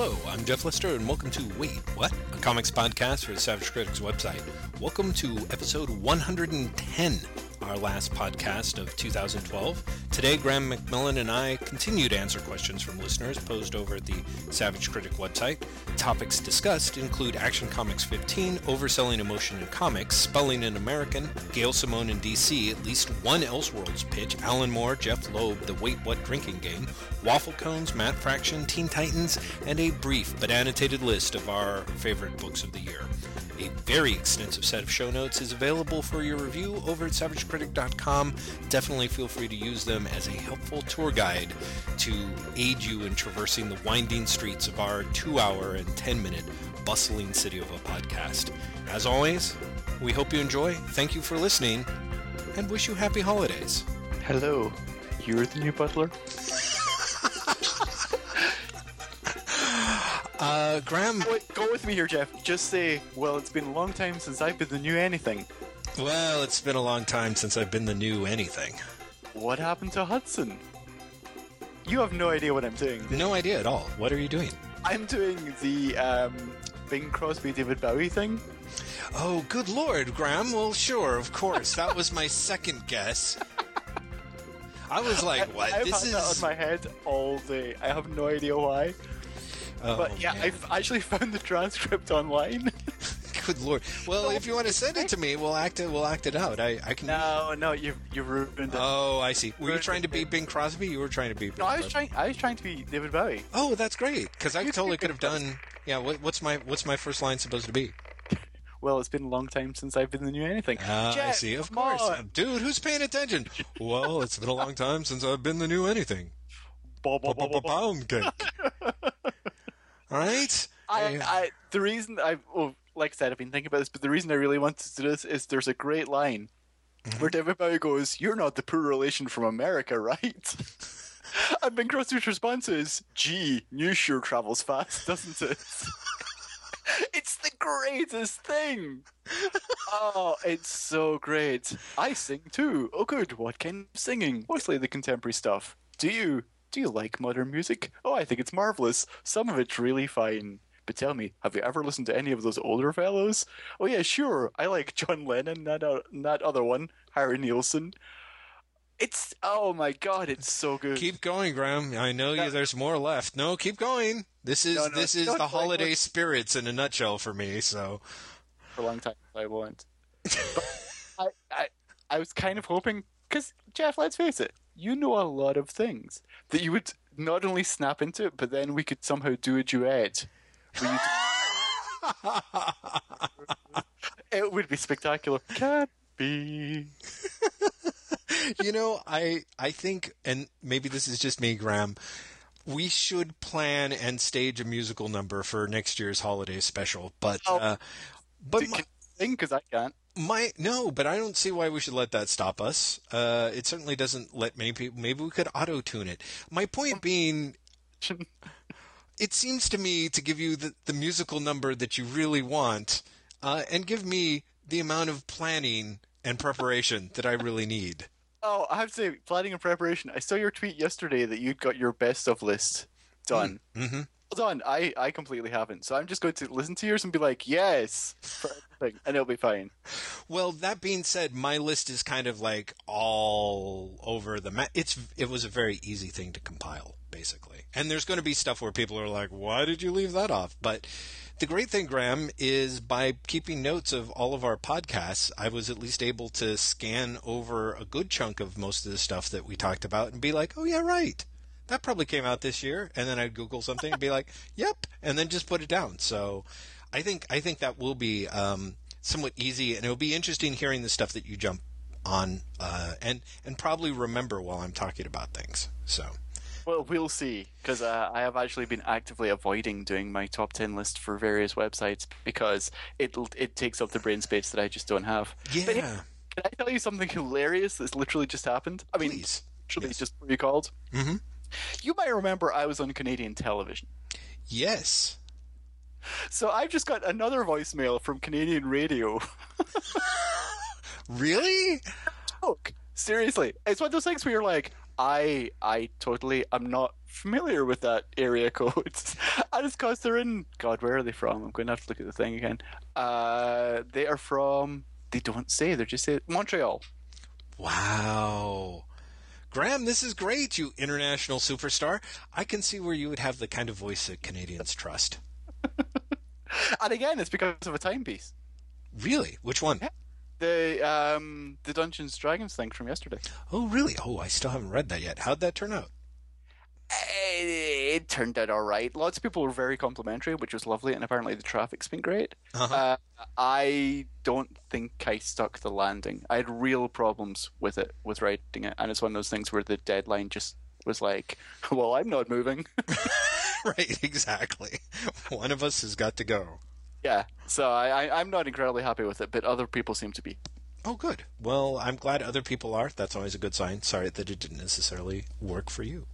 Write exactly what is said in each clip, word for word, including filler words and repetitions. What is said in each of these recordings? Hello, I'm Jeff Lester, and welcome to Wait, What?, a comics podcast for the Savage Critics website. Welcome to episode one hundred ten, our last podcast of two thousand twelve. Today, Graham McMillan and I continue to answer questions from listeners posed over at the Savage Critic website. Topics discussed include Action Comics fifteen, overselling emotion in comics, spelling in American, Gail Simone in D C, at least one Elseworlds pitch, Alan Moore, Jeff Loeb, the Wait What drinking game, waffle cones, Matt Fraction, Teen Titans, and a brief but annotated list of our favorite books of the year. A very extensive set of show notes is available for your review over at savage critic dot com. Definitely feel free to use them as a helpful tour guide to aid you in traversing the winding streets of our two-hour and ten-minute bustling city of a podcast. As always, we hope you enjoy, thank you for listening, and wish you happy holidays. Hello, you're the new butler? Uh, Graham... Go, go with me here, Jeff. Just say, well, it's been a long time since I've been the new anything. Well, it's been a long time since I've been the new anything. What happened to Hudson? You have no idea what I'm doing. No idea at all. What are you doing? I'm doing the, um, Bing Crosby, David Bowie thing. Oh, good lord, Graham. Well, sure, of course. That was my second guess. I was like, what? I've this had is... that on my head all day. I have no idea why. Oh, but yeah, man. I've actually found the transcript online. Good lord! Well, no, if you want to send it to me, we'll act it. We'll act it out. I, I can. No, no, you you ruined it. Oh, I see. Were you trying to be Bing Crosby? You were trying to be. Bing no, I was Crosby. trying. I was trying to be David Bowie. Oh, that's great. Because I totally could have done. Yeah. What, what's my What's my first line supposed to be? Well, it's been a long time since I've been the new anything. Uh, Jeff, I see. Of course, on. Dude. Who's paying attention? Well, it's been a long time since I've been the new anything. Pound cake. All right. I, I the reason I well, like I said, I've been thinking about this, but the reason I really wanted to do this is there's a great line mm-hmm. where David Bowie goes, "You're not the poor relation from America, right?" And Bing Crosby's response is, "Gee, news sure travels fast, doesn't it?" It's the greatest thing. Oh, it's so great. I sing too. Oh, good. What kind of singing? Mostly the contemporary stuff. Do you? Do you like modern music? Oh, I think it's marvelous. Some of it's really fine. But tell me, have you ever listened to any of those older fellows? Oh yeah, sure. I like John Lennon, that, uh, that other one, Harry Nielsen. It's, oh my god, it's so good. Keep going, Graham. I know that, you, there's more left. No, keep going. This is no, no, this is the like holiday what... spirits in a nutshell for me, so. For a long time, I won't. I, I, I was kind of hoping, because, Jeff, let's face it. You know a lot of things that you would not only snap into, but then we could somehow do a duet. Where do- it would be spectacular. Can't be. You know, I I think, and maybe this is just me, Graham, we should plan and stage a musical number for next year's holiday special. But oh, uh, but can my- you sing? Because I can't. My, no, but I don't see why we should let that stop us. Uh, it certainly doesn't let many people... Maybe we could auto-tune it. My point being, it seems to me to give you the, the musical number that you really want uh, and give me the amount of planning and preparation that I really need. Oh, I have to say, planning and preparation. I saw your tweet yesterday that you'd got your best of list done. Mm-hmm. Well done. I, I completely haven't. So I'm just going to listen to yours and be like, yes, for everything, and it'll be fine. Well, that being said, my list is kind of like all over the map. It's It was a very easy thing to compile, basically. And there's going to be stuff where people are like, why did you leave that off? But the great thing, Graham, is by keeping notes of all of our podcasts, I was at least able to scan over a good chunk of most of the stuff that we talked about and be like, oh, yeah, right. That probably came out this year, and then I'd Google something and be like, yep, and then just put it down. So I think I think that will be um, somewhat easy, and it'll be interesting hearing the stuff that you jump on uh, and, and probably remember while I'm talking about things. So, well, we'll see, because uh, I have actually been actively avoiding doing my top ten list for various websites because it it takes up the brain space that I just don't have. Yeah. But hey, can I tell you something hilarious that's literally just happened? I mean, Please. literally yes. just recalled. Mm-hmm. You might remember I was on Canadian television. Yes. So I've just got another voicemail from Canadian radio. Really? Joke. Seriously. It's one of those things where you're like, I I totally am not familiar with that area codes. And it's because they're in... God, where are they from? I'm going to have to look at the thing again. Uh, they are from... They don't say. They just say Montreal. Wow. Graham, this is great, you international superstar. I can see where you would have the kind of voice that Canadians trust. And again, it's because of a timepiece. Really? Which one? Yeah. The um the Dungeons and Dragons thing from yesterday. Oh, really? Oh, I still haven't read that yet. How'd that turn out? It, it turned out all right. Lots of people were very complimentary, which was lovely, and apparently the traffic's been great. Uh-huh. Uh, I don't think I stuck the landing. I had real problems with it, with writing it, and it's one of those things where the deadline just was like, well, I'm not moving. Right, exactly. One of us has got to go. Yeah, so I, I, I'm not incredibly happy with it, but other people seem to be. Oh, good. Well, I'm glad other people are. That's always a good sign. Sorry that it didn't necessarily work for you.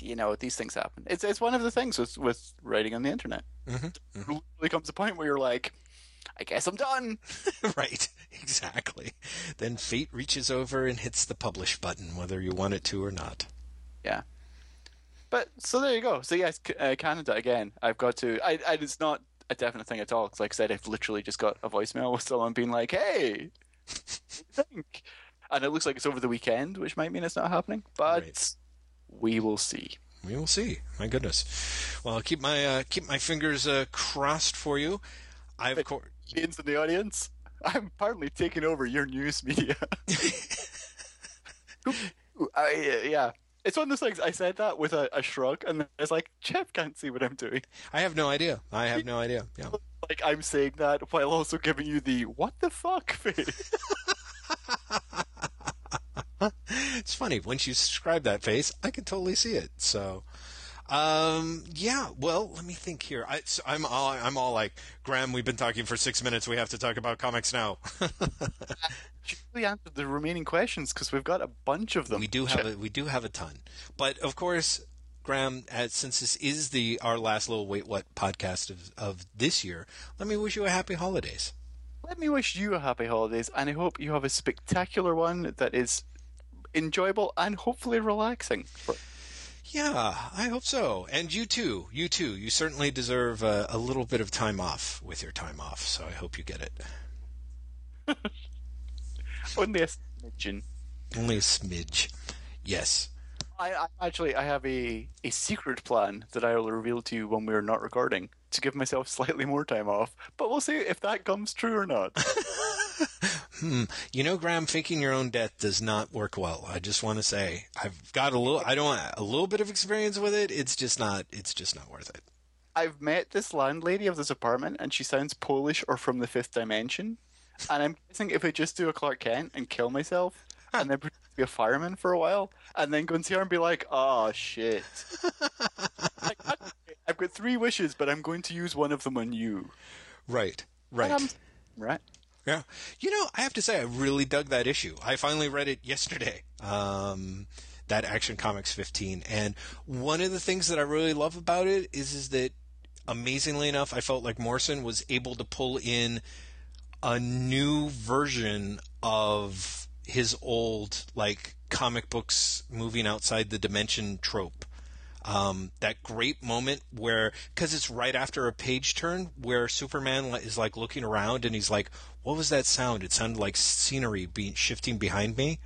You know, these things happen. It's it's one of the things with, with writing on the internet. Mm-hmm. Mm-hmm. There comes a point where you're like, I guess I'm done. Right, exactly. Then fate reaches over and hits the publish button, whether you want it to or not. Yeah. But, so there you go. So yes, uh, Canada, again, I've got to... I, I It's not a definite thing at all, because like I said, I've literally just got a voicemail with someone being like, hey, think. And it looks like it's over the weekend, which might mean it's not happening, but right. we will see. We will see. My goodness. Well, I'll keep my, uh, keep my fingers uh, crossed for you. I, of course... in the audience, I'm apparently taking over your news media. I, uh, yeah. It's one of those things, I said that with a, a shrug, and then it's like, Jeff can't see what I'm doing. I have no idea. I have no idea. Yeah. Like, I'm saying that while also giving you the, what the fuck face. It's funny. Once you describe that face, I can totally see it. So, um, yeah, well, let me think here. I, so I'm, all, I'm all like, Graham, we've been talking for six minutes. We have to talk about comics now. We answered the remaining questions because we've got a bunch of them. We do have a, we do have a ton, but of course, Graham, as, since this is the our last little Wait What podcast of, of this year, let me wish you a happy holidays. Let me wish you a happy holidays, and I hope you have a spectacular one that is enjoyable and hopefully relaxing. Yeah, I hope so. And you too, you too. You certainly deserve a, a little bit of time off with your time off. So I hope you get it. Only a smidgen. Only a smidge. Yes. I, I actually I have a, a secret plan that I will reveal to you when we are not recording to give myself slightly more time off. But we'll see if that comes true or not. hmm. You know, Graham, faking your own death does not work well. I just want to say I've got a little. I don't a little bit of experience with it. It's just not. It's just not worth it. I've met this landlady of this apartment, and she sounds Polish or from the fifth dimension. And I'm guessing if I just do a Clark Kent and kill myself and then pretend to be a fireman for a while and then go and see her and be like, oh, shit. Like, I've got three wishes, but I'm going to use one of them on you. Right, right. Um, right. Yeah. You know, I have to say I really dug that issue. I finally read it yesterday, um, that Action Comics fifteen. And one of the things that I really love about it is, is that, amazingly enough, I felt like Morrison was able to pull in a new version of his old, like, comic books moving outside the dimension trope. Um, that great moment where, because it's right after a page turn where Superman is, like, looking around and he's like, what was that sound? It sounded like scenery being shifting behind me.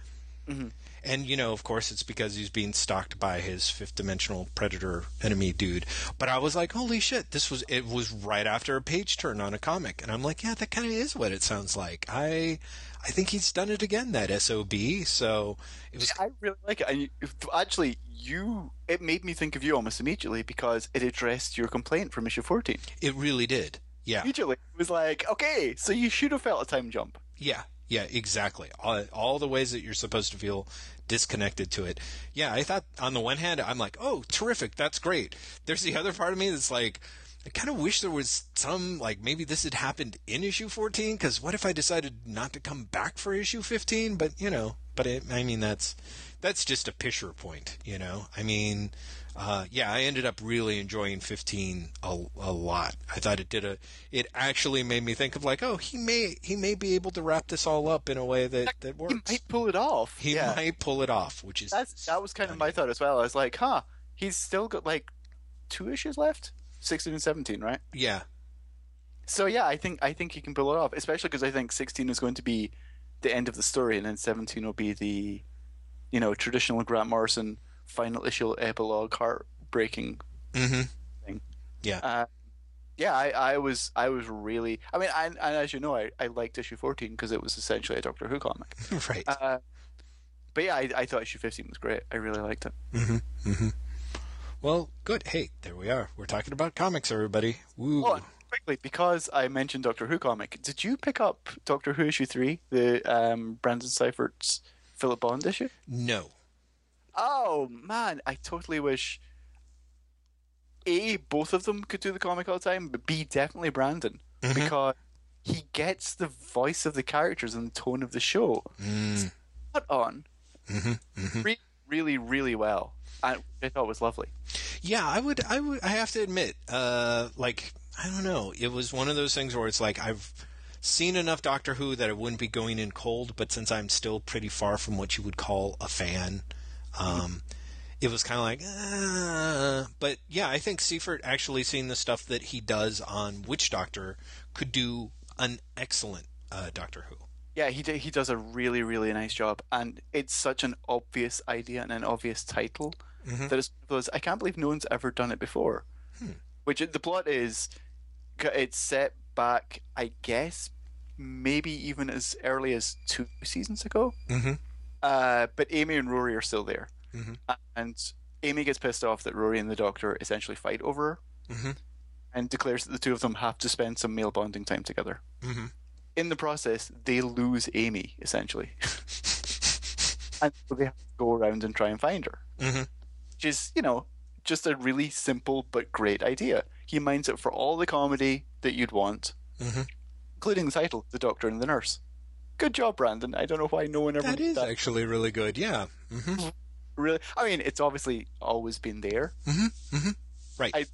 Mm-hmm. And, you know, of course, it's because he's being stalked by his fifth-dimensional predator enemy dude. But I was like, holy shit, this was it was right after a page turn on a comic. And I'm like, yeah, that kind of is what it sounds like. I I think he's done it again, that S O B. So it was. I really like it. And actually, you it made me think of you almost immediately because it addressed your complaint from issue fourteen. It really did, yeah. Immediately. It was like, okay, so you should have felt a time jump. Yeah. Yeah, exactly. All, all the ways that you're supposed to feel disconnected to it. Yeah, I thought on the one hand, I'm like, oh, terrific. That's great. There's the other part of me that's like, I kind of wish there was some, like, maybe this had happened in issue fourteen, because what if I decided not to come back for issue fifteen? But, you know, but it, I mean, that's that's just a picture point, you know? I mean, uh, yeah, I ended up really enjoying fifteen a, a lot. I thought it did a, it actually made me think of, like, oh, he may he may be able to wrap this all up in a way that, that works. He might pull it off. He yeah. might pull it off, which is... That's, that was kind funny. Of my thought as well. I was like, huh, he's still got, like, two issues left? sixteen and seventeen, right? Yeah. So yeah, I think I think he can pull it off, especially because I think sixteen is going to be the end of the story, and then seventeen will be the, you know, traditional Grant Morrison final issue epilogue, heartbreaking mm-hmm. thing. Yeah. Uh, yeah, I, I was I was really I mean, I, and as you know, I, I liked issue fourteen because it was essentially a Doctor Who comic, right? Uh, but yeah, I, I thought issue fifteen was great. I really liked it. Mm-hmm. Mm-hmm. Well, good. Hey, there we are. We're talking about comics, everybody. Woo. Oh, quickly, because I mentioned Doctor Who comic, did you pick up Doctor Who issue three, the um, Brandon Seifert's Philip Bond issue? No. Oh, man. I totally wish, A, both of them could do the comic all the time, but B, definitely Brandon. Mm-hmm. Because he gets the voice of the characters and the tone of the show. Mm. Spot on. Mm-hmm. Mm-hmm. Re- really, really well. I, I thought it was lovely. Yeah, I would. I would. I have to admit, uh, like, I don't know. It was one of those things where it's like I've seen enough Doctor Who that I wouldn't be going in cold. But since I'm still pretty far from what you would call a fan, um, it was kind of like. Uh, but yeah, I think Seifert actually seeing the stuff that he does on Witch Doctor could do an excellent uh, Doctor Who. Yeah, he did, he does a really, really nice job, and it's such an obvious idea and an obvious title mm-hmm. that it's, I can't believe no one's ever done it before. Hmm. Which the plot is, it's set back, I guess, maybe even as early as two seasons ago. Mm-hmm. Uh, but Amy and Rory are still there, mm-hmm. and Amy gets pissed off that Rory and the Doctor essentially fight over her, mm-hmm. and declares that the two of them have to spend some male bonding time together. Mm-hmm. In the process, they lose Amy, essentially. And so they have to go around and try and find her. Mm-hmm. Which is, you know, just a really simple but great idea. He minds it for all the comedy that you'd want, mm-hmm. including the title, The Doctor and the Nurse. Good job, Brandon. I don't know why no one ever... That is that. Actually really good, yeah. Mm-hmm. Really, I mean, it's obviously always been there. Mm-hmm. Mm-hmm. Right. I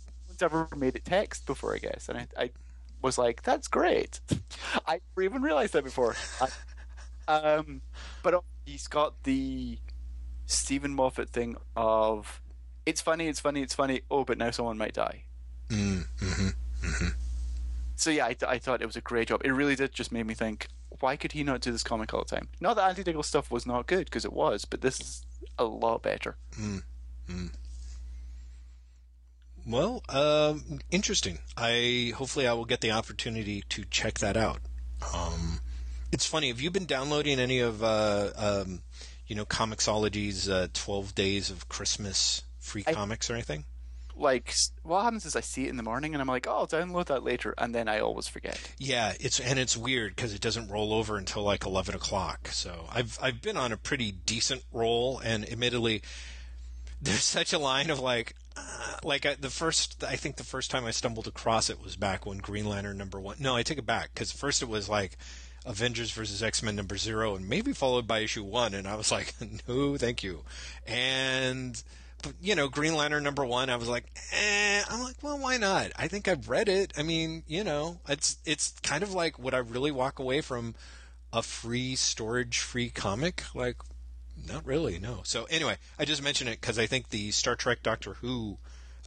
never made it text before, I guess, and I... I was like, that's great. I never even realized that before. um, but he's got the Stephen Moffat thing of, it's funny, it's funny, it's funny, oh, but now someone might die. Mm-hmm. Mm-hmm. So yeah, I, th- I thought it was a great job. It really did just make me think, why could he not do this comic all the time? Not that Andy Diggle stuff was not good, because it was, but this is a lot better. Mm-hmm. Well, um, interesting. I hopefully I will get the opportunity to check that out. Um, it's funny. Have you been downloading any of uh, um, you know, Comixology's uh, twelve Days of Christmas free I, comics or anything? Like, what happens is I see it in the morning and I'm like, oh, I'll download that later, and then I always forget. Yeah, it's and it's weird because it doesn't roll over until like eleven o'clock. So I've I've been on a pretty decent roll, and admittedly, there's such a line of like. Like I, the first, I think the first time I stumbled across it was back when Green Lantern number one. No, I take it back because first it was like Avengers versus X-Men number zero, and maybe followed by issue one, and I was like, no, thank you. And but, you know, Green Lantern number one, I was like, eh. I'm like, well, why not? I think I've read it. I mean, you know, it's it's kind of like, would I really walk away from a free storage free comic like? Not really, no. So anyway, I just mentioned it because I think the Star Trek Doctor Who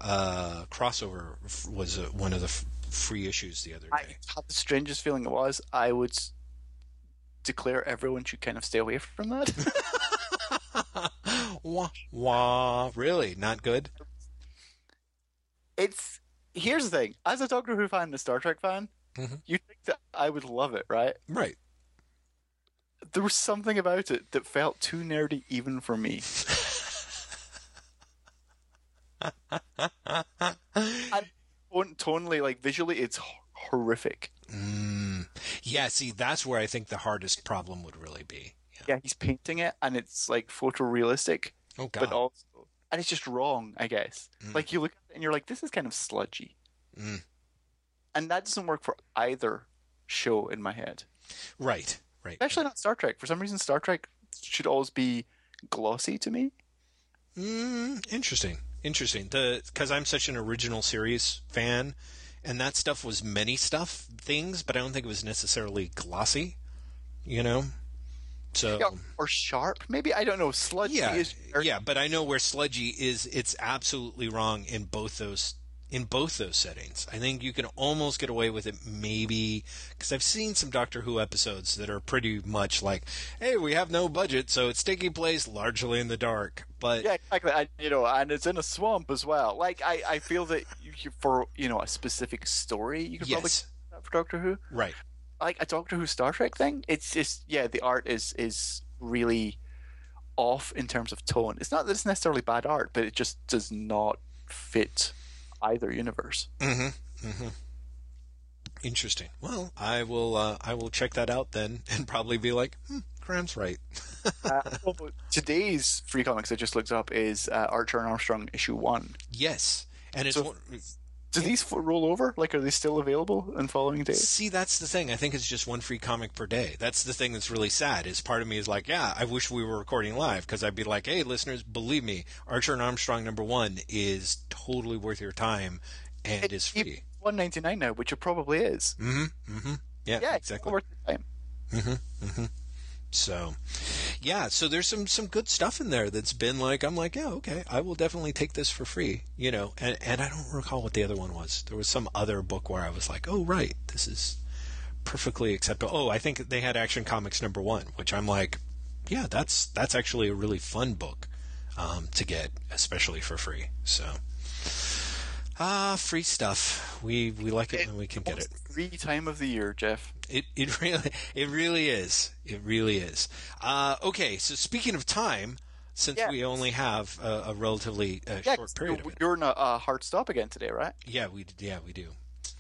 uh, crossover f- was uh, one of the f- free issues the other day. I had the strangest feeling it was. I would declare everyone should kind of stay away from that. Wah, wah. Really? Not good? It's here's the thing. As a Doctor Who fan and a Star Trek fan, mm-hmm. you'd think that I would love it, right? Right. There was something about it that felt too nerdy even for me. And tonally, like visually, it's horrific. Mm. Yeah, see, that's where I think the hardest problem would really be. Yeah, yeah he's painting it, and it's like photorealistic. Oh, God. But also, and it's just wrong, I guess. Mm. Like, you look at it, and you're like, this is kind of sludgy. Mm. And that doesn't work for either show in my head. Right, right. Especially not Star Trek. For some reason, Star Trek should always be glossy to me. Mm, interesting, interesting. The because I'm such an original series fan, and that stuff was many stuff things, but I don't think it was necessarily glossy. You know. So yeah, or sharp, maybe, I don't know. Sludgy, yeah, is sharp. Yeah, but I know where sludgy is. It's absolutely wrong in both those in both those settings. I think you can almost get away with it, maybe, because I've seen some Doctor Who episodes that are pretty much like, "Hey, we have no budget, so it's taking place largely in the dark." But yeah, exactly. I, you know, and it's in a swamp as well. Like I, I feel that you, for you know a specific story, you could yes. probably for Doctor Who, right? Like a Doctor Who Star Trek thing, it's just, yeah, the art is is really off in terms of tone. It's not that it's necessarily bad art, but it just does not fit either universe. Mm-hmm. Mm-hmm. Interesting. Well, I will uh, I will check that out then, and probably be like, hmm, Graham's right. uh, well, today's Free Comics I just looked up is uh, Archer and Armstrong issue one. Yes, and it's. So, one- Do these roll over? Like, are they still available in following days? See, that's the thing. I think it's just one free comic per day. That's the thing that's really sad, is part of me is like, yeah, I wish we were recording live, because I'd be like, hey, listeners, believe me, Archer and Armstrong number one is totally worth your time, and it is free. one ninety-nine now, which it probably is. Mm-hmm. Mm-hmm. Yeah, yeah, exactly. It's worth your time. Mm-hmm. Mm-hmm. So, yeah, so there's some, some good stuff in there that's been like, I'm like, yeah, okay, I will definitely take this for free, you know, and, and I don't recall what the other one was. There was some other book where I was like, oh, right, this is perfectly acceptable. Oh, I think they had Action Comics number one, which I'm like, yeah, that's that's actually a really fun book um, to get, especially for free. So, ah, free stuff. We we like it, it when we can get it. Free time of the year, Jeff. It it really it really is. It really is. Uh, okay, so speaking of time, since yeah. we only have a, a relatively uh, yeah, short period, you're, of it. You're in a, a hard stop again today, right? Yeah, we yeah we do.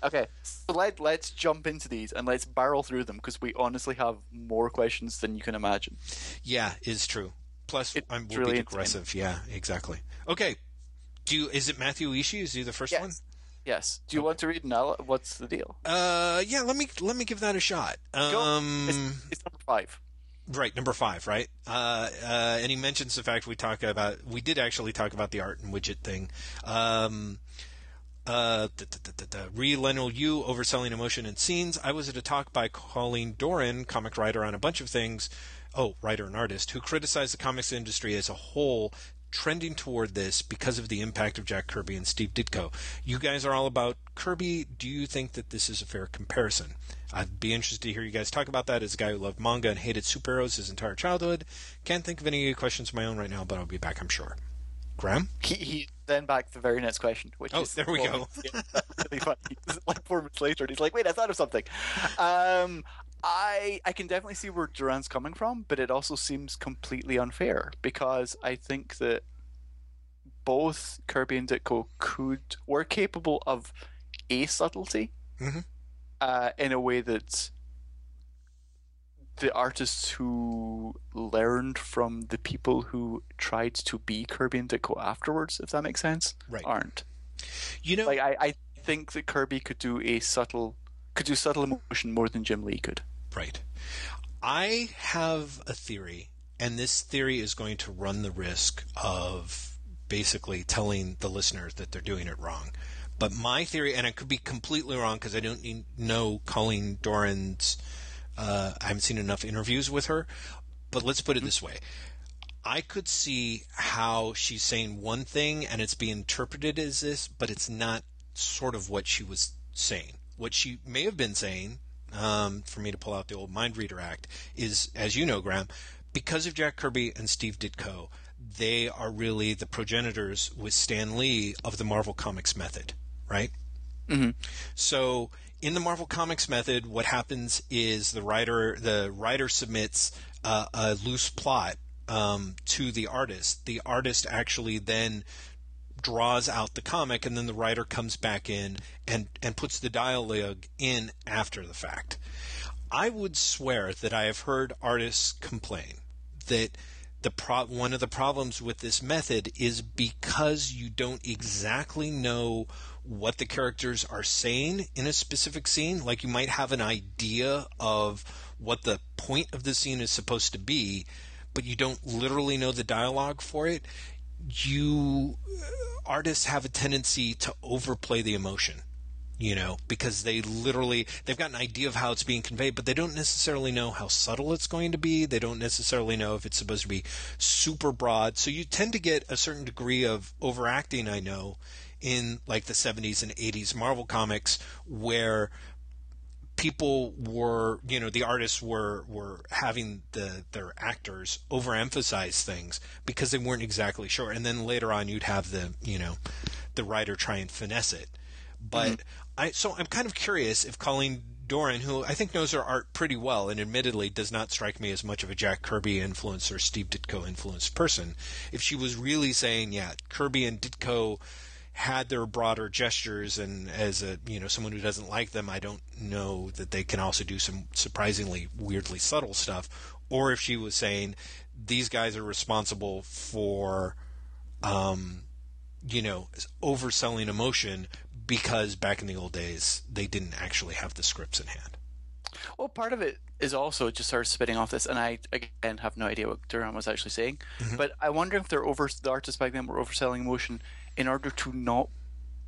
Okay, so let let's jump into these and let's barrel through them, because we honestly have more questions than you can imagine. Yeah, it's true. Plus, it's I'm we'll really aggressive. Yeah, exactly. Okay. Do you, is it Matthew Ishii? Is he the first yes. one? Yes. Do you okay. want to read now? What's the deal? Uh, yeah. Let me let me give that a shot. Um, it's, it's number five. Right, number five. Right. Uh, uh, and he mentions the fact we talk about we did actually talk about the art and widget thing. Um, uh, da, da, da, da, da. Re Lenel Yu, overselling emotion and scenes. I was at a talk by Colleen Doran, comic writer on a bunch of things. Oh, writer and artist who criticized the comics industry as a whole, trending toward this because of the impact of Jack Kirby and Steve Ditko. You guys are all about Kirby. Do you think that this is a fair comparison? I'd be interested to hear you guys talk about that, as a guy who loved manga and hated superheroes his entire childhood. Can't think of any questions of my own right now, but I'll be back, I'm sure. Graham? He, he then back the very next question. Which oh, is there we go. Really funny. Like four minutes later, and he's like, wait, I thought of something. Um... I I can definitely see where Duran's coming from, but it also seems completely unfair, because I think that both Kirby and Ditko could were capable of a subtlety mm-hmm. uh, in a way that the artists who learned from the people who tried to be Kirby and Ditko afterwards, if that makes sense, right. aren't. You know, like I, I think that Kirby could do a subtle could do subtle emotion more than Jim Lee could. Right. I have a theory, and this theory is going to run the risk of basically telling the listeners that they're doing it wrong. But my theory, and I could be completely wrong because I don't know Colleen Doran's, uh, I haven't seen enough interviews with her, but let's put it mm-hmm. this way. I could see how she's saying one thing and it's being interpreted as this, but it's not sort of what she was saying. What she may have been saying, um, for me to pull out the old Mind Reader Act, is, as you know, Graham, because of Jack Kirby and Steve Ditko, they are really the progenitors with Stan Lee of the Marvel Comics method, right? Mm-hmm. So in the Marvel Comics method, what happens is the writer the writer submits uh, a loose plot um, to the artist. The artist actually then draws out the comic, and then the writer comes back in and, and puts the dialogue in after the fact. I would swear that I have heard artists complain that the pro- one of the problems with this method is because you don't exactly know what the characters are saying in a specific scene. Like, you might have an idea of what the point of the scene is supposed to be, but you don't literally know the dialogue for it. You artists have a tendency to overplay the emotion, you know, because they literally, they've got an idea of how it's being conveyed, but they don't necessarily know how subtle it's going to be. They don't necessarily know if it's supposed to be super broad. So you tend to get a certain degree of overacting, I know, in like the seventies and eighties Marvel comics, where people were, you know, the artists were, were having the their actors overemphasize things because they weren't exactly sure. And then later on you'd have the, you know, the writer try and finesse it. But mm-hmm. I, so I'm kind of curious if Colleen Doran, who I think knows her art pretty well and admittedly does not strike me as much of a Jack Kirby influence or Steve Ditko influenced person, if she was really saying, yeah, Kirby and Ditko had their broader gestures, and as a, you know, someone who doesn't like them, I don't know that they can also do some surprisingly weirdly subtle stuff, or if she was saying these guys are responsible for, um, you know, overselling emotion, because back in the old days, they didn't actually have the scripts in hand. Well, part of it is also just her spitting off this, and I, again, have no idea what Doran was actually saying, mm-hmm. but I wonder if they're over, the artists back then were overselling emotion in order to not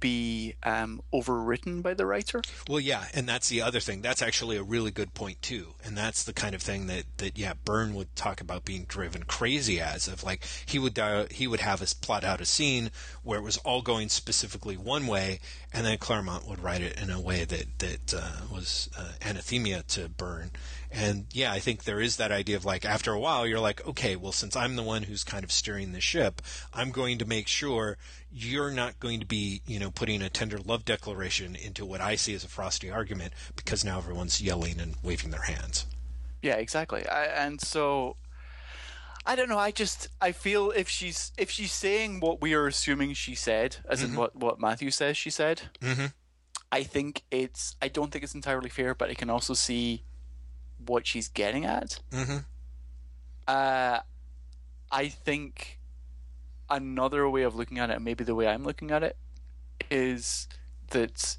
be um, overwritten by the writer. Well, yeah, and that's the other thing. That's actually a really good point, too, and that's the kind of thing that, that yeah, Byrne would talk about being driven crazy as, of like, he would uh, he would have us plot out a scene where it was all going specifically one way, and then Claremont would write it in a way that, that uh, was uh, anathema to Byrne. And, yeah, I think there is that idea of, like, after a while, you're like, okay, well, since I'm the one who's kind of steering the ship, I'm going to make sure you're not going to be, you know, putting a tender love declaration into what I see as a frosty argument, because now everyone's yelling and waving their hands. Yeah, exactly. I, and so, I don't know, I just, I feel if she's, if she's saying what we are assuming she said, as mm-hmm. in what, what Matthew says she said, mm-hmm. I think it's, I don't think it's entirely fair, but I can also see what she's getting at. Mm-hmm. Uh, I think another way of looking at it, maybe the way I'm looking at it, is that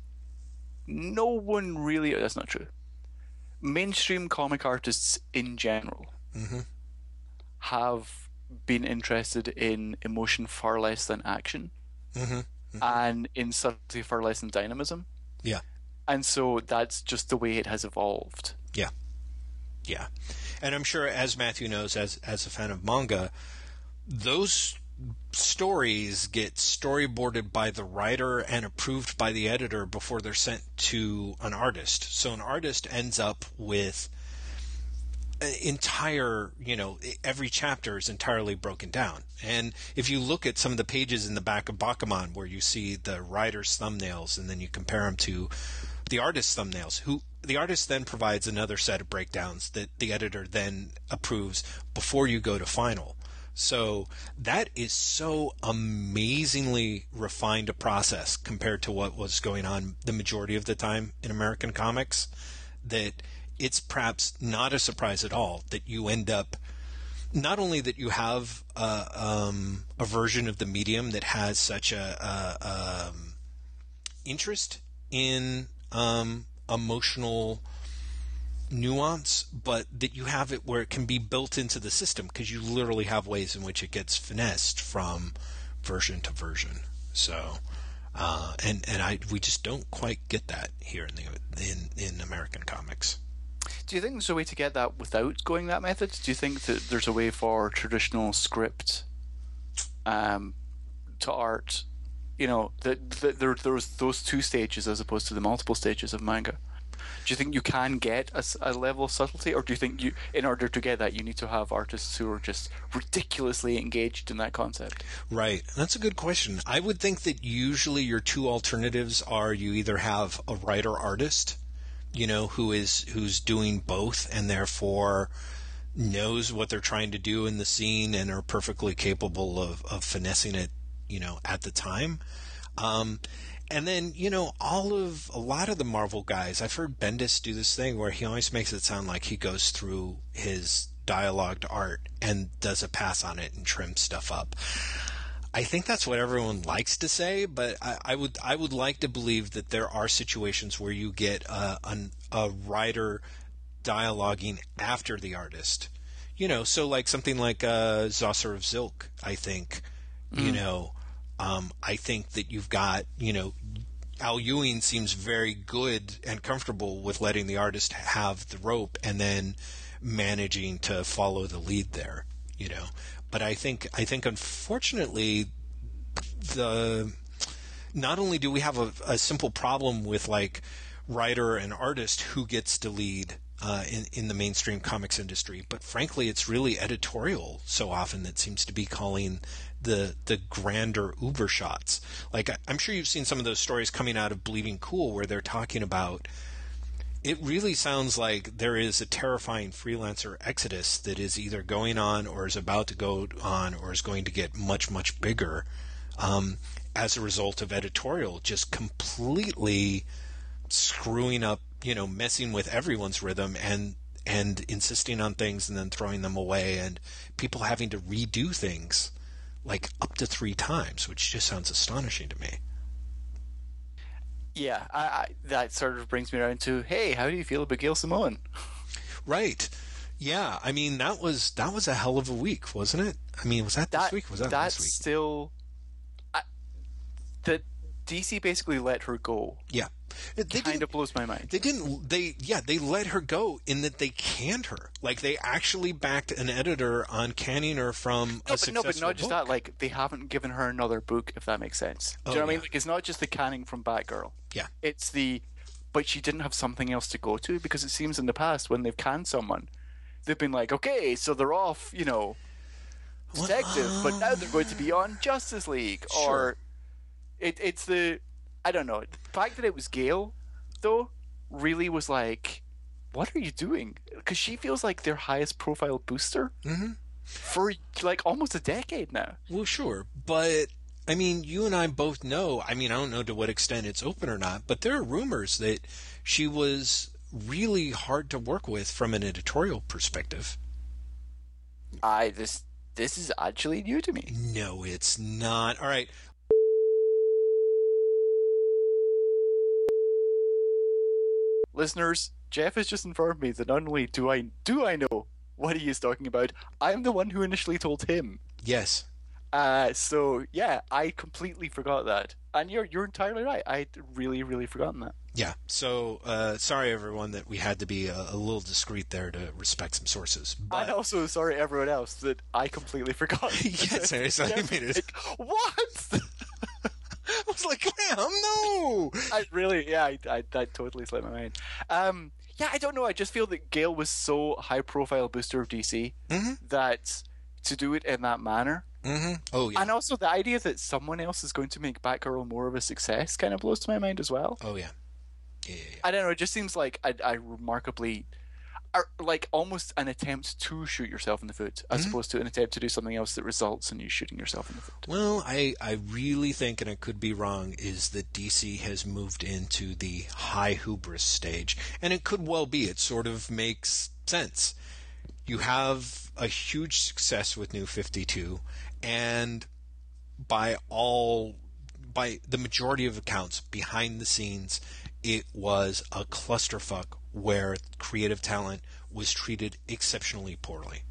no one really... That's not true. Mainstream comic artists in general mm-hmm. have been interested in emotion far less than action mm-hmm. Mm-hmm. and in subtlety far less than dynamism. Yeah. And so that's just the way it has evolved. Yeah. Yeah. And I'm sure, as Matthew knows, as as a fan of manga, those stories get storyboarded by the writer and approved by the editor before they're sent to an artist. So an artist ends up with an entire, you know, every chapter is entirely broken down. And if you look at some of the pages in the back of Bakuman where you see the writer's thumbnails and then you compare them to the artist's thumbnails, who the artist then provides another set of breakdowns that the editor then approves before you go to final. So that is so amazingly refined a process compared to what was going on the majority of the time in American comics, that it's perhaps not a surprise at all that you end up, not only that you have a, um, a version of the medium that has such a, a um, interest in um, emotional nuance, but that you have it where it can be built into the system, because you literally have ways in which it gets finessed from version to version. So uh and and I we just don't quite get that here in the in in American comics. Do you think there's a way to get that without going that method? Do you think that there's a way for traditional script um to art, you know, that the, there there was those two stages as opposed to the multiple stages of manga? Do you think you can get a, a level of subtlety, or do you think you, in order to get that, you need to have artists who are just ridiculously engaged in that concept? Right. That's a good question. I would think that usually your two alternatives are you either have a writer-artist, you know, who is who's doing both and therefore knows what they're trying to do in the scene and are perfectly capable of, of finessing it, you know, at the time. Um And then, you know, all of a lot of the Marvel guys, I've heard Bendis do this thing where he always makes it sound like he goes through his dialogue to art and does a pass on it and trims stuff up. I think that's what everyone likes to say, but I, I would I would like to believe that there are situations where you get a, a, a writer dialoguing after the artist. You know, so like something like uh, Saucer of Silk, I think, mm. you know, um, I think that you've got, you know, Al Ewing seems very good and comfortable with letting the artist have the rope and then managing to follow the lead there, you know. But I think, I think unfortunately, the not only do we have a, a simple problem with like writer and artist who gets to lead uh, in in the mainstream comics industry, but frankly, it's really editorial so often that seems to be calling the the grander uber shots. Like I, I'm sure you've seen some of those stories coming out of Bleeding Cool where they're talking about. It really sounds like there is a terrifying freelancer exodus that is either going on or is about to go on or is going to get much, much bigger um, as a result of editorial just completely screwing up, you know, messing with everyone's rhythm and and insisting on things and then throwing them away and people having to redo things like up to three times, which just sounds astonishing to me. Yeah, I, I, that sort of brings me around to, hey, how do you feel about Gail Simone? Right. Yeah, I mean, that was that was a hell of a week, wasn't it? I mean, was that, that this week? Was that last week? That's still... I, the D C basically let her go. Yeah. It kind of blows my mind. They didn't... They Yeah, they let her go in that they canned her. Like, they actually backed an editor on canning her from no, a but successful No, but not book. Just that. Like, they haven't given her another book, if that makes sense. Oh, do you know what yeah. I mean? Like, it's not just the canning from Batgirl. Yeah. It's the... But she didn't have something else to go to, because it seems in the past, when they've canned someone, they've been like, okay, so they're off, you know, Detective, what? But now they're going to be on Justice League. Sure. Or... It, it's the... I don't know. The fact that it was Gail, though, really was like, what are you doing? Because she feels like their highest profile booster mm-hmm. for like almost a decade now. Well, sure. But, I mean, you and I both know, I mean, I don't know to what extent it's open or not, but there are rumors that she was really hard to work with from an editorial perspective. I this This is actually new to me. No, it's not. All right. Listeners, Jeff has just informed me that not only do I do I know what he is talking about, I'm the one who initially told him. Yes. Uh, so, yeah, I completely forgot that. And you're you're entirely right. I really, really forgotten that. Yeah. So, uh, sorry, everyone, that we had to be a, a little discreet there to respect some sources. But... And also, sorry, everyone else, that I completely forgot. Yes, seriously. I made it. Like, what? I was like, damn, no! I really, yeah, I, I, that totally slipped my mind. Um, yeah, I don't know. I just feel that Gale was so high-profile booster of D C mm-hmm. that to do it in that manner. Mm-hmm. Oh, yeah. And also the idea that someone else is going to make Batgirl more of a success kind of blows to my mind as well. Oh, yeah. Yeah, yeah, yeah. I don't know. It just seems like I, I remarkably... Are, like almost an attempt to shoot yourself in the foot as mm-hmm. opposed to an attempt to do something else that results in you shooting yourself in the foot. Well, I, I really think, and I could be wrong, is that D C has moved into the high hubris stage. And it could well be. It sort of makes sense. You have a huge success with New fifty-two, and by all... by the majority of accounts, behind the scenes, it was a clusterfuck where creative talent was treated exceptionally poorly,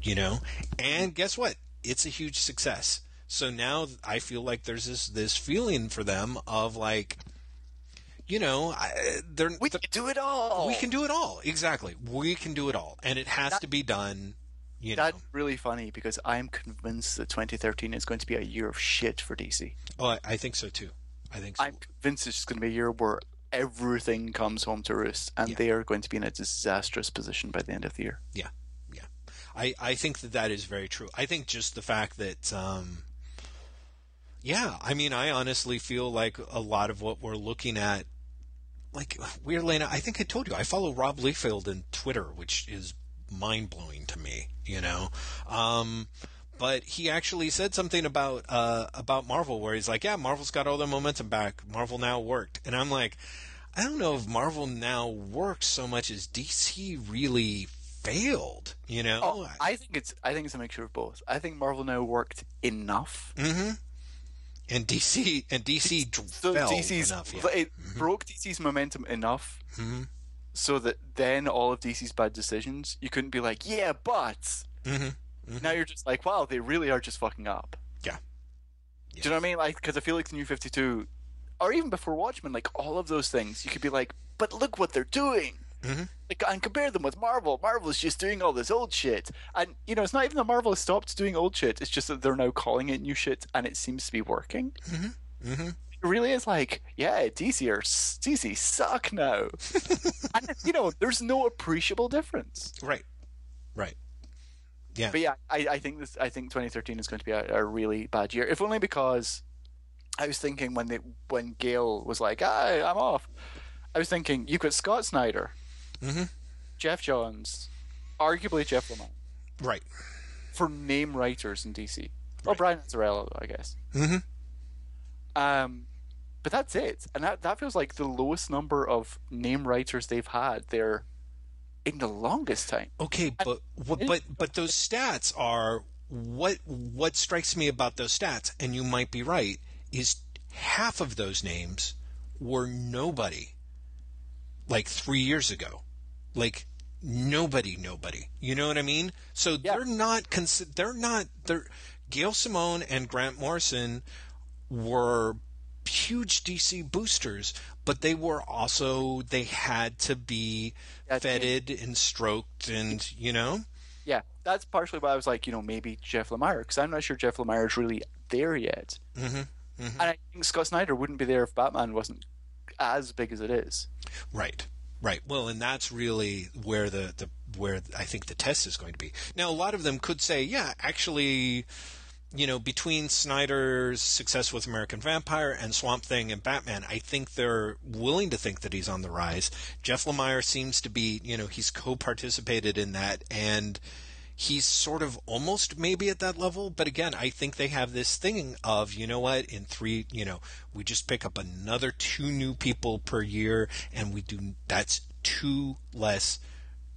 you know? And guess what? It's a huge success. So now I feel like there's this, this feeling for them of like, you know, I, they're, we can do it all. We can do it all. Exactly. We can do it all. And it has that, to be done. You know. That's really funny because I'm convinced that twenty thirteen is going to be a year of shit for D C. Oh, I, I think so too. I think so. I'm convinced it's just going to be a year where everything comes home to roost, and yeah. they are going to be in a disastrous position by the end of the year. Yeah, yeah. I, I think that that is very true. I think just the fact that, um, yeah, I mean, I honestly feel like a lot of what we're looking at, like, weirdly enough, I think I told you, I follow Rob Liefeld on Twitter, which is mind-blowing to me, you know? Um... But he actually said something about uh, about Marvel where he's like, yeah, Marvel's got all their momentum back. Marvel Now worked. And I'm like, I don't know if Marvel Now works so much as D C really failed, you know? Oh, I think it's I think it's a mixture of both. I think Marvel now worked enough. Mm-hmm. And D C and D C so fell D C's, enough. Yeah. It mm-hmm. broke D C's momentum enough mm-hmm. so that then all of D C's bad decisions, you couldn't be like, yeah, but mm-hmm. Mm-hmm. now you're just like, wow, they really are just fucking up. Yeah. Yes. Do you know what I mean? Like, because I feel like the New fifty-two, or even before Watchmen, like all of those things, you could be like, but look what they're doing. Mm-hmm. Like, and compare them with Marvel. Marvel's just doing all this old shit. And, you know, it's not even that Marvel has stopped doing old shit. It's just that they're now calling it new shit, and it seems to be working. Mm-hmm. Mm-hmm. It really is like, yeah, D C or D C suck now. And, you know, there's no appreciable difference. Right. Right. Yeah. But yeah, I, I think this. I think twenty thirteen is going to be a, a really bad year, if only because I was thinking when they when Gail was like, ah, I'm off, I was thinking, you've got Scott Snyder, mm-hmm. Geoff Johns, arguably Jeff Lemire, right, for name writers in D C. Right. Or Brian Azzarello, I guess. Mm-hmm. Um, but that's it, and that that feels like the lowest number of name writers they've had there in the longest time. Okay, but but but those stats are what what strikes me about those stats, and you might be right, is half of those names were nobody. Like three years ago, like nobody, nobody. You know what I mean? So yeah. they're not. Consi- they're not. They're Gail Simone and Grant Morrison were huge D C boosters, but they were also they had to be yeah, feted yeah. and stroked, and you know. Yeah, that's partially why I was like, you know, maybe Jeff Lemire, because I'm not sure Jeff Lemire is really there yet. Mm-hmm, mm-hmm. And I think Scott Snyder wouldn't be there if Batman wasn't as big as it is. Right, right. Well, and that's really where the, the where I think the test is going to be. Now, a lot of them could say, yeah, actually, you know, between Snyder's success with American Vampire and Swamp Thing and Batman, I think they're willing to think that he's on the rise. Jeff Lemire seems to be, you know, he's co-participated in that, and he's sort of almost maybe at that level. But again, I think they have this thing of, you know what, in three, you know, we just pick up another two new people per year, and we do, that's two less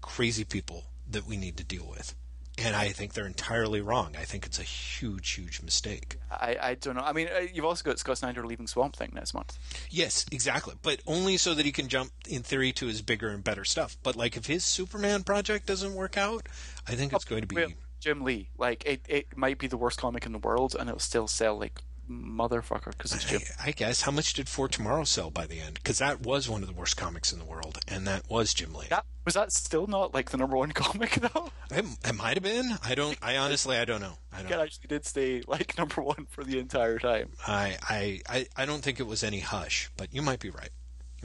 crazy people that we need to deal with. And I think they're entirely wrong. I think it's a huge, huge mistake. I, I don't know. I mean, you've also got Scott Snyder leaving Swamp Thing next month. Yes, exactly. But only so that he can jump, in theory, to his bigger and better stuff. But, like, if his Superman project doesn't work out, I think it's going to be... Jim Lee. Like, it, it might be the worst comic in the world, and it'll still sell, like, motherfucker, because it's Jim. I, I guess. How much did For Tomorrow sell by the end? Because that was one of the worst comics in the world, and that was Jim Lee. That, was that still not like the number one comic though? It, it might have been. I don't. I honestly, I don't know. I don't. It actually did stay like number one for the entire time. I, I, I, I don't think it was any Hush, but you might be right.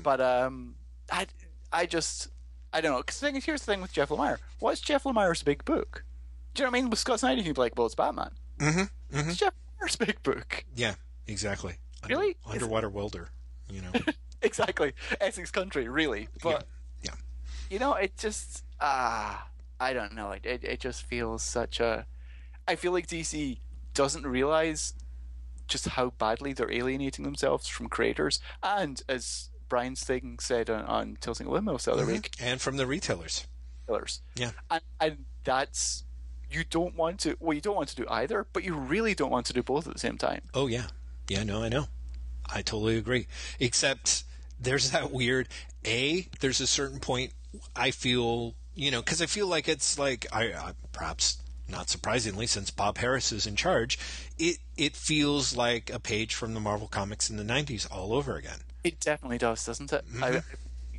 But um, I, I just, I don't know. Because here's the thing with Jeff Lemire. What's Jeff Lemire's big book? Do you know what I mean? With Scott Snyder, you'd be like, well, it's Batman. Mm-hmm. Mm-hmm. It's Jeff. Big book. Yeah, exactly. Really? Under, underwater welder, you know. Exactly. Essex country, really. But yeah. yeah. You know, it just ah, uh, I don't know. It, it it just feels such a. I feel like D C doesn't realize just how badly they're alienating themselves from creators, and as Brian's thing said on, on Tilting Windmills the other mm-hmm. week, and from the retailers. Retailers. Yeah. And, and that's. You don't want to, well, you don't want to do either, but you really don't want to do both at the same time. Oh, yeah. Yeah, no, I know. I totally agree. Except there's that weird, A, there's a certain point I feel, you know, because I feel like it's like, I, I perhaps not surprisingly, since Bob Harris is in charge, it, it feels like a page from the Marvel Comics in the nineties all over again. It definitely does, doesn't it? Mm-hmm. I, I've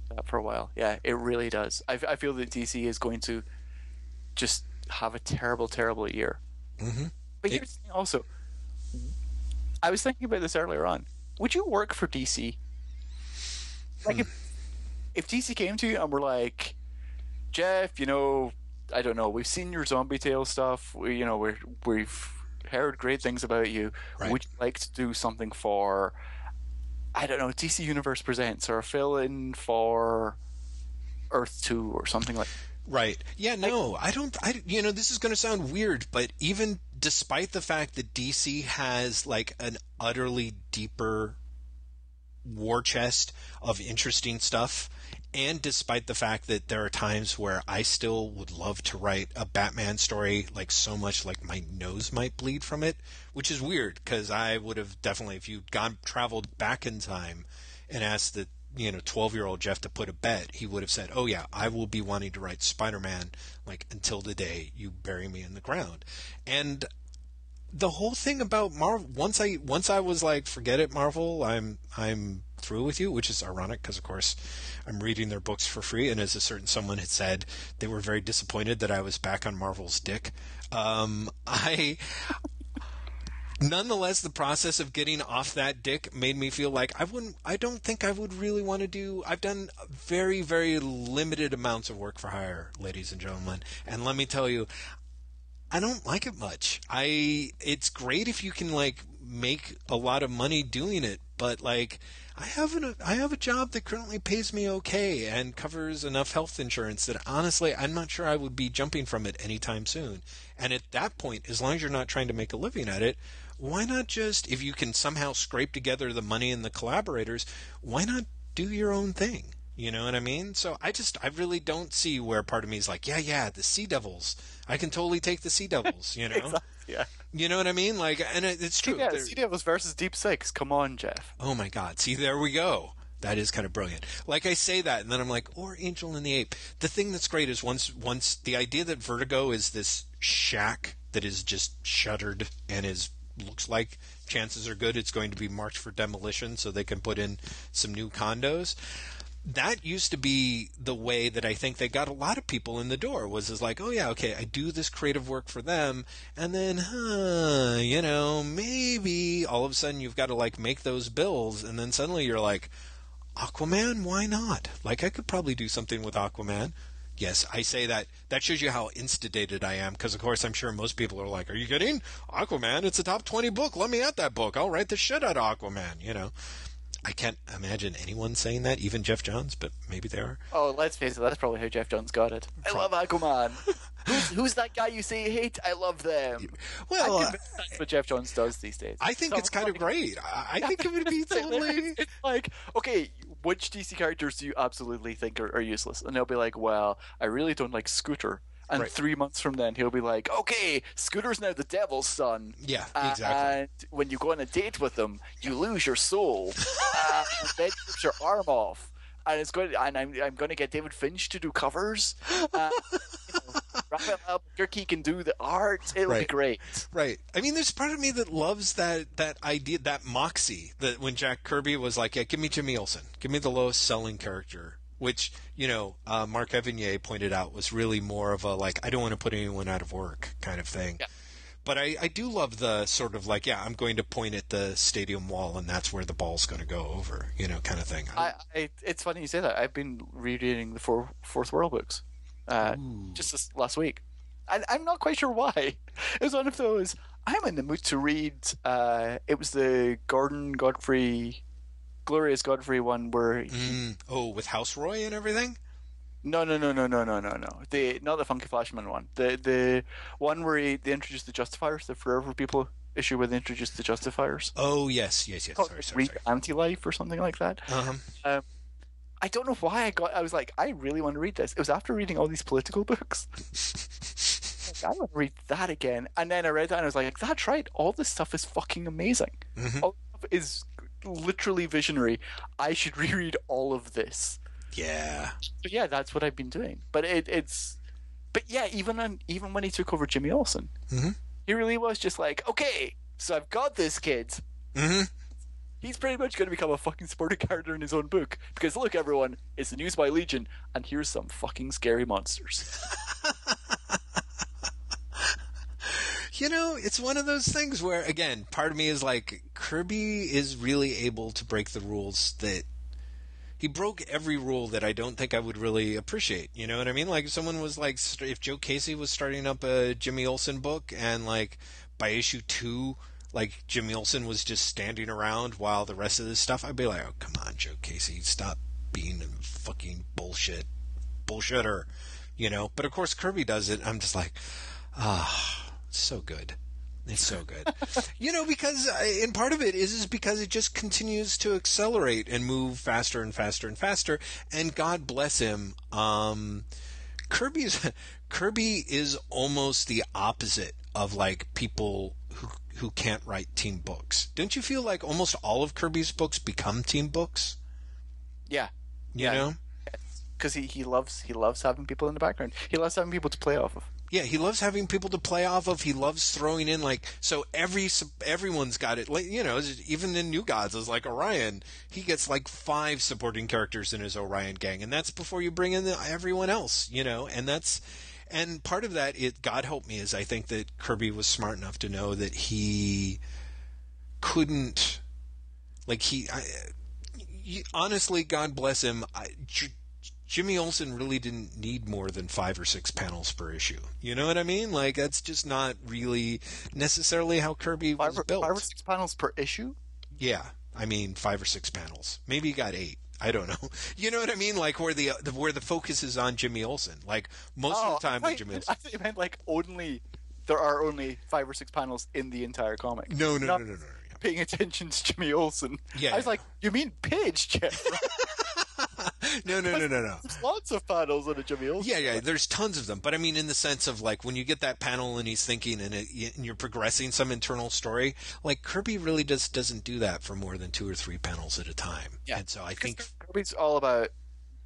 been that for a while. Yeah, it really does. I, I feel that D C is going to just... have a terrible, terrible year. Mm-hmm. But here's it, the thing also, I was thinking about this earlier on. Would you work for D C? Like, hmm. if, if D C came to you and were like, Jeff, you know, I don't know, we've seen your Zombie Tale stuff. We, you know, we're, we've heard great things about you. Right. Would you like to do something for, I don't know, D C Universe Presents or a fill-in for Earth two or something like that? Right. Yeah, no, I don't, I, you know, this is going to sound weird, but even despite the fact that D C has like an utterly deeper war chest of interesting stuff. And despite the fact that there are times where I still would love to write a Batman story, like so much, like my nose might bleed from it, which is weird because I would have definitely, if you'd gone traveled back in time and asked the you know twelve-year-old Jeff to put a bet, he would have said, "Oh yeah, I will be wanting to write Spider-Man like until the day you bury me in the ground." And the whole thing about Marvel, once I once I was like, "Forget it, Marvel, I'm I'm." through with you," which is ironic because of course I'm reading their books for free, and as a certain someone had said, they were very disappointed that I was back on Marvel's dick. Um, I nonetheless, the process of getting off that dick made me feel like I wouldn't I don't think I would really want to do I've done very, very limited amounts of work for hire, ladies and gentlemen, and let me tell you, I don't like it much. I it's great if you can like make a lot of money doing it, but like I have an I have a job that currently pays me okay and covers enough health insurance that honestly I'm not sure I would be jumping from it anytime soon. And at that point, as long as you're not trying to make a living at it, why not just, if you can somehow scrape together the money and the collaborators, why not do your own thing? You know what I mean? So I just, I really don't see where part of me is like, yeah, yeah, the Sea Devils. I can totally take the Sea Devils, you know? Exactly, yeah. You know what I mean? Like, and it, it's true. Yeah, the Sea Devils versus Deep Six. Come on, Jeff. Oh my God. See, there we go. That is kind of brilliant. Like, I say that, and then I'm like, or Angel and the Ape. The thing that's great is once, once the idea that Vertigo is this shack that is just shuttered and is looks like chances are good it's going to be marked for demolition so they can put in some new condos. That used to be the way that I think they got a lot of people in the door, was is like, oh yeah, okay, I do this creative work for them, and then, huh, you know, maybe all of a sudden you've got to like make those bills, and then suddenly you're like, Aquaman, why not? Like, I could probably do something with Aquaman. Yes, I say that. That shows you how instigated I am, because of course I'm sure most people are like, are you kidding? Aquaman, it's a top twenty book. Let me at that book. I'll write the shit out of Aquaman, you know. I can't imagine anyone saying that, even Geoff Johns, but maybe they are. Oh, let's face it, that's probably how Geoff Johns got it. I love Aquaman. who's, who's that guy you say you hate? I love them. Well, I convinced that's what Geoff Johns does these days. I think so it's kind like, of great. I think it would be totally... It's like, okay, which D C characters do you absolutely think are, are useless? And they'll be like, well, I really don't like Scooter. And right. three months from then, he'll be like, okay, Scooter's now the devil's son. Yeah, exactly. Uh, and when you go on a date with him, you lose your soul. uh, and then you put your arm off. And it's going to, and I'm, I'm going to get David Finch to do covers. Uh, you know, Raphael Albuquerque can do the art. It'll right. be great. Right. I mean, there's part of me that loves that that idea, that moxie, that when Jack Kirby was like, yeah, give me Jimmy Olsen. Give me the lowest selling character. Which, you know, uh, Mark Evanier pointed out was really more of a, like, I don't want to put anyone out of work kind of thing. Yeah. But I, I do love the sort of, like, yeah, I'm going to point at the stadium wall and that's where the ball's going to go over, you know, kind of thing. I, I, it's funny you say that. I've been rereading the four, Fourth World books uh, just this last week. And I'm not quite sure why. It was one of those, I'm in the mood to read, uh, it was the Gordon Godfrey... Glorious Godfrey one where he, mm. oh with Houseroy and everything. No, no, no, no, no, no, no, no. The not the Funky Flashman one. The the one where he, they introduced the Justifiers, the Forever People issue where they introduced the Justifiers. Oh yes, yes, yes. Sorry, sorry, sorry. Anti-Life or something like that. Uh-huh. Um, I don't know why I got. I was like, I really want to read this. It was after reading all these political books. I want to read that again. And then I read that and I was like, that's right. All this stuff is fucking amazing. Mm-hmm. All this stuff is. Literally visionary. I should reread all of this. Yeah. So yeah, that's what I've been doing. But it, it's, but yeah, even on even when he took over Jimmy Olsen, mm-hmm. he really was just like, okay, so I've got this kid. Mm-hmm. He's pretty much going to become a fucking supporting character in his own book because look, everyone, it's the News by Legion, and here's some fucking scary monsters. You know, it's one of those things where, again, part of me is like, Kirby is really able to break the rules that... He broke every rule that I don't think I would really appreciate. You know what I mean? Like, if someone was like... If Joe Casey was starting up a Jimmy Olsen book, and, like, by issue two, like, Jimmy Olsen was just standing around while the rest of this stuff, I'd be like, oh, come on, Joe Casey, stop being a fucking bullshit... bullshitter, you know? But, of course, Kirby does it, I'm just like, ah... so good. It's so good. You know, because, and part of it is, is because it just continues to accelerate and move faster and faster and faster. And God bless him. Um, Kirby's, Kirby is almost the opposite of like people who, who can't write team books. Don't you feel like almost all of Kirby's books become team books? Yeah. You yeah. know? Because he, he loves he loves having people in the background. He loves having people to play off of. Yeah, he loves having people to play off of. He loves throwing in, like, so every everyone's got it. Like, you know, even in New Gods, it's like Orion. He gets like five supporting characters in his Orion gang, and that's before you bring in the, everyone else. You know, and that's and part of that. It God help me is I think that Kirby was smart enough to know that he couldn't, like he, I, he honestly, God bless him. I, Jimmy Olsen really didn't need more than five or six panels per issue. You know what I mean? Like, that's just not really necessarily how Kirby was five or, built. Five or six panels per issue? Yeah. I mean, five or six panels. Maybe he got eight. I don't know. You know what I mean? Like, where the, the where the focus is on Jimmy Olsen. Like, most oh, of the time I, with Jimmy Olsen. I thought you meant, like, only... There are only five or six panels in the entire comic. No, no, Not no, no, no, no. Yeah. Paying attention to Jimmy Olsen. Yeah, I was yeah. like, you mean page, Jeff, right? No, no, no, no, no. There's lots of panels on a Jimmy Olsen. Yeah, yeah, there's tons of them. But I mean, in the sense of like when you get that panel and he's thinking and, it, and you're progressing some internal story, like Kirby really just doesn't do that for more than two or three panels at a time. Yeah. And so I think Kirby's all about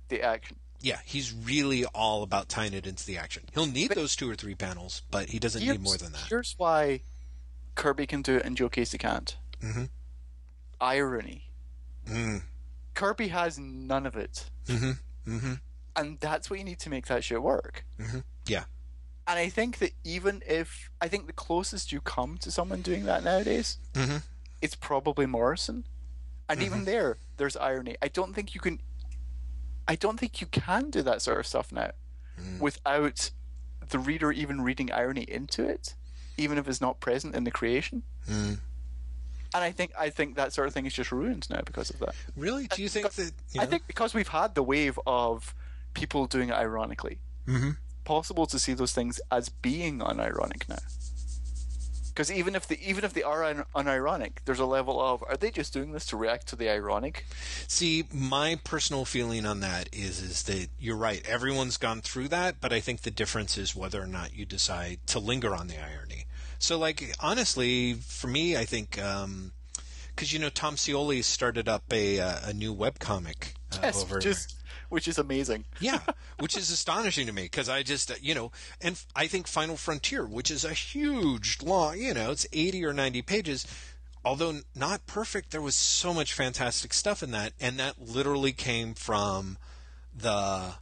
the action. Yeah, he's really all about tying it into the action. He'll need but, those two or three panels, but he doesn't need more than that. Here's why Kirby can do it and Joe Casey can't. Mm-hmm. Irony. Mm. Kirby has none of it. Mm-hmm. Mm-hmm. And that's what you need to make that shit work. Mm-hmm. Yeah. And I think that even if... I think the closest you come to someone doing that nowadays, mm-hmm. it's probably Morrison. And mm-hmm. even there, there's irony. I don't think you can... I don't think you can do that sort of stuff now mm. without the reader even reading irony into it, even if it's not present in the creation. Mm. And I think I think that sort of thing is just ruined now because of that. Really? Do you think because, that... You know? I think because we've had the wave of people doing it ironically, mm-hmm. it's possible to see those things as being unironic now. Because even if the even if they are un- unironic, there's a level of are they just doing this to react to the ironic? See, my personal feeling on that is is that you're right. Everyone's gone through that, but I think the difference is whether or not you decide to linger on the irony. So, like honestly, for me, I think um, because you know Tom Scioli started up a a new webcomic uh, yes, over. Just- Which is amazing. Yeah, which is astonishing to me because I just, you know, and I think Final Frontier, which is a huge long, you know, it's eighty or ninety pages. Although not perfect, there was so much fantastic stuff in that. And that literally came from the,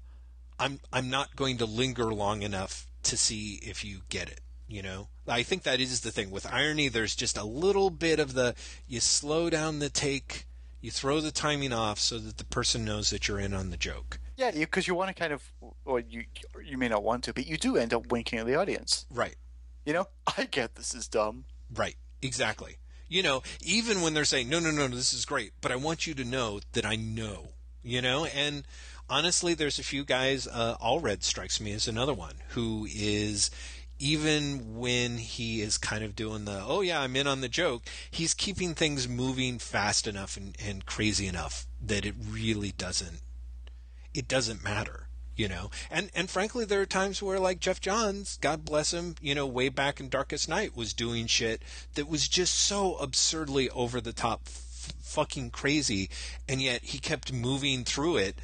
I'm I'm not going to linger long enough to see if you get it, you know. I think that is the thing. With irony, there's just a little bit of the, you slow down the take. You throw the timing off so that the person knows that you're in on the joke. Yeah, because you, you want to kind of, or you you may not want to, but you do end up winking at the audience. Right. You know, I get this is dumb. Right, exactly. You know, even when they're saying, no, no, no, no, this is great, but I want you to know that I know, you know? And honestly, there's a few guys, uh, Allred strikes me as another one, who is... Even when he is kind of doing the, oh, yeah, I'm in on the joke, he's keeping things moving fast enough and, and crazy enough that it really doesn't, it doesn't matter, you know. And and frankly, there are times where, like, Geoff Johns, God bless him, you know, way back in Darkest Night was doing shit that was just so absurdly over the top f- fucking crazy, and yet he kept moving through it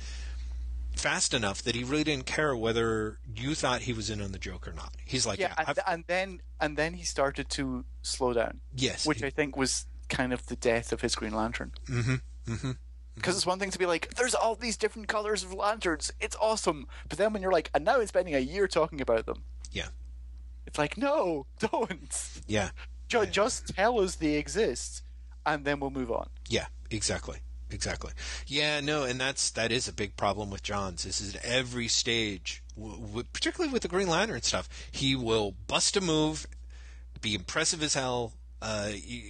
fast enough that he really didn't care whether you thought he was in on the joke or not. He's like, yeah, yeah and, and then and then he started to slow down. Yes, which he, I think was kind of the death of his Green Lantern. Mm-hmm. Mm-hmm. Because it's one thing to be like, there's all these different colors of lanterns, it's awesome. But then when you're like, and now I'm spending a year talking about them. Yeah, it's like, no, don't. Yeah, just, yeah. just tell us they exist, and then we'll move on. Yeah, exactly. Exactly. Yeah, no, and that's that is a big problem with Johns. This is at every stage, w- w- particularly with the Green Lantern stuff. He will bust a move, be impressive as hell, uh,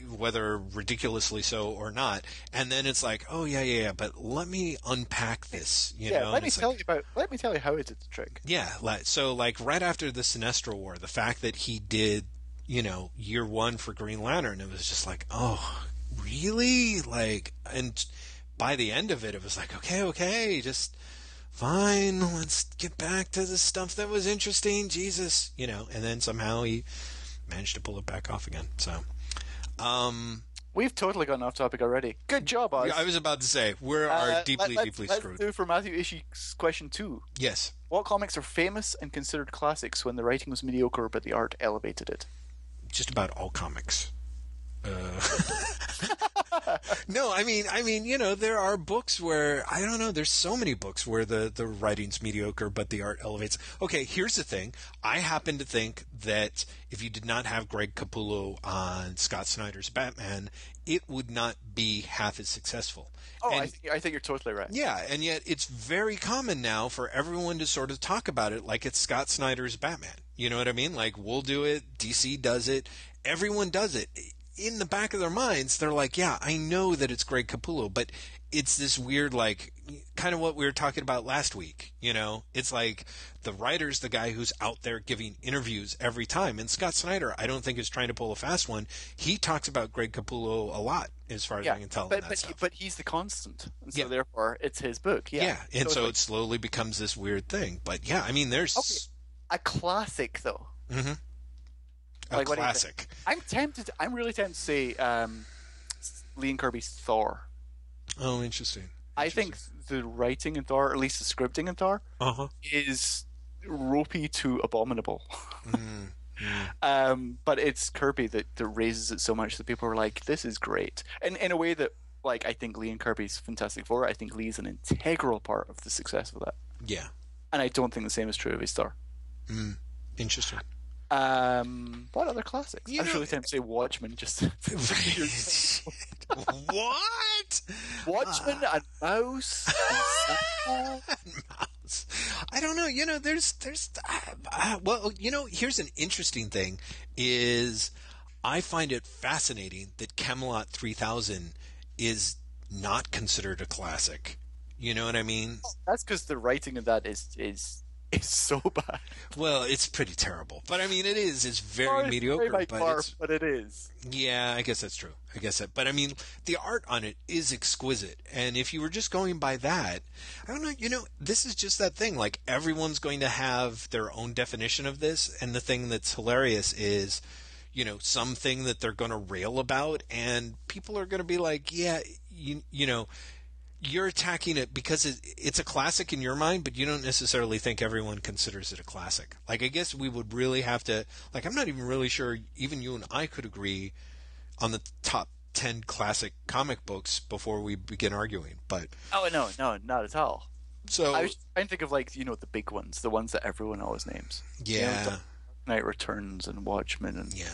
whether ridiculously so or not, and then it's like, oh yeah, yeah, yeah, but let me unpack this. You yeah, know? let me tell like, you about. Let me tell you how it did the trick. Yeah, so like right after the Sinestro War, the fact that he did. you know, year one for Green Lantern. It was just like, oh, really? Like, and by the end of it, it was like, okay, okay, just fine. Let's get back to the stuff that was interesting. Jesus, you know, and then somehow he managed to pull it back off again. So, um, we've totally gotten off topic already. Good job, Oz. I was about to say, we are uh, deeply, let's, deeply let's screwed. Let's do for Matthew Ishii question two. Yes. What comics are famous and considered classics when the writing was mediocre but the art elevated it? Just about all comics. Uh, no, I mean, I mean, you know, there are books where, I don't know, there's so many books where the, the writing's mediocre but the art elevates. Okay, here's the thing. I happen to think that if you did not have Greg Capullo on Scott Snyder's Batman, it would not be half as successful. Oh, and, I, th- I think you're totally right. Yeah, and yet it's very common now for everyone to sort of talk about it like it's Scott Snyder's Batman. You know what I mean? Like, we'll do it, D C does it, everyone does it. In the back of their minds, they're like, yeah, I know that it's Greg Capullo, but it's this weird, like, kind of what we were talking about last week, you know? It's like the writer's the guy who's out there giving interviews every time. And Scott Snyder, I don't think, is trying to pull a fast one. He talks about Greg Capullo a lot, as far as yeah, I can tell. But, but, he, but he's the constant. And so, yeah. Therefore, it's his book. Yeah, yeah. And so, so like, it slowly becomes this weird thing. But, yeah, I mean, there's... Okay. A classic, though. Mm-hmm. A like, classic. I'm tempted. To, I'm really tempted to say um, Lee and Kirby's Thor. Oh, interesting. interesting. I think the writing in Thor, or at least the scripting in Thor, uh-huh. is ropey to abominable. Mm, yeah. um, but it's Kirby that, that raises it so much that people are like, "This is great," and in a way that, like, I think Lee and Kirby's Fantastic Four. I think Lee's an integral part of the success of that. Yeah, and I don't think the same is true of his Thor. Mm, interesting. Um, what other classics? You I was really tempted to say Watchmen. Just what? Watchmen uh, and Mouse. And Mouse. I don't know. You know, there's, there's. Uh, uh, well, you know, here's an interesting thing: is I find it fascinating that Camelot three thousand is not considered a classic. You know what I mean? Oh, that's because the writing of that is is. It's so bad. Well, it's pretty terrible. But I mean, it is. It's very oh, it's mediocre. Very but, barf, it's, but it is. Yeah, I guess that's true. I guess that. But I mean, the art on it is exquisite. And if you were just going by that, I don't know, you know, this is just that thing. Like, everyone's going to have their own definition of this. And the thing that's hilarious is, you know, something that they're going to rail about. And people are going to be like, yeah, you, you know, you're attacking it because it's a classic in your mind, but you don't necessarily think everyone considers it a classic. Like, I guess we would really have to, like, I'm not even really sure even you and I could agree on the top ten classic comic books before we begin arguing, but. Oh, no, no, not at all. So. I was trying to think of, like, you know, the big ones, the ones that everyone always names. Yeah. You know, Knight Returns and Watchmen and. Yeah.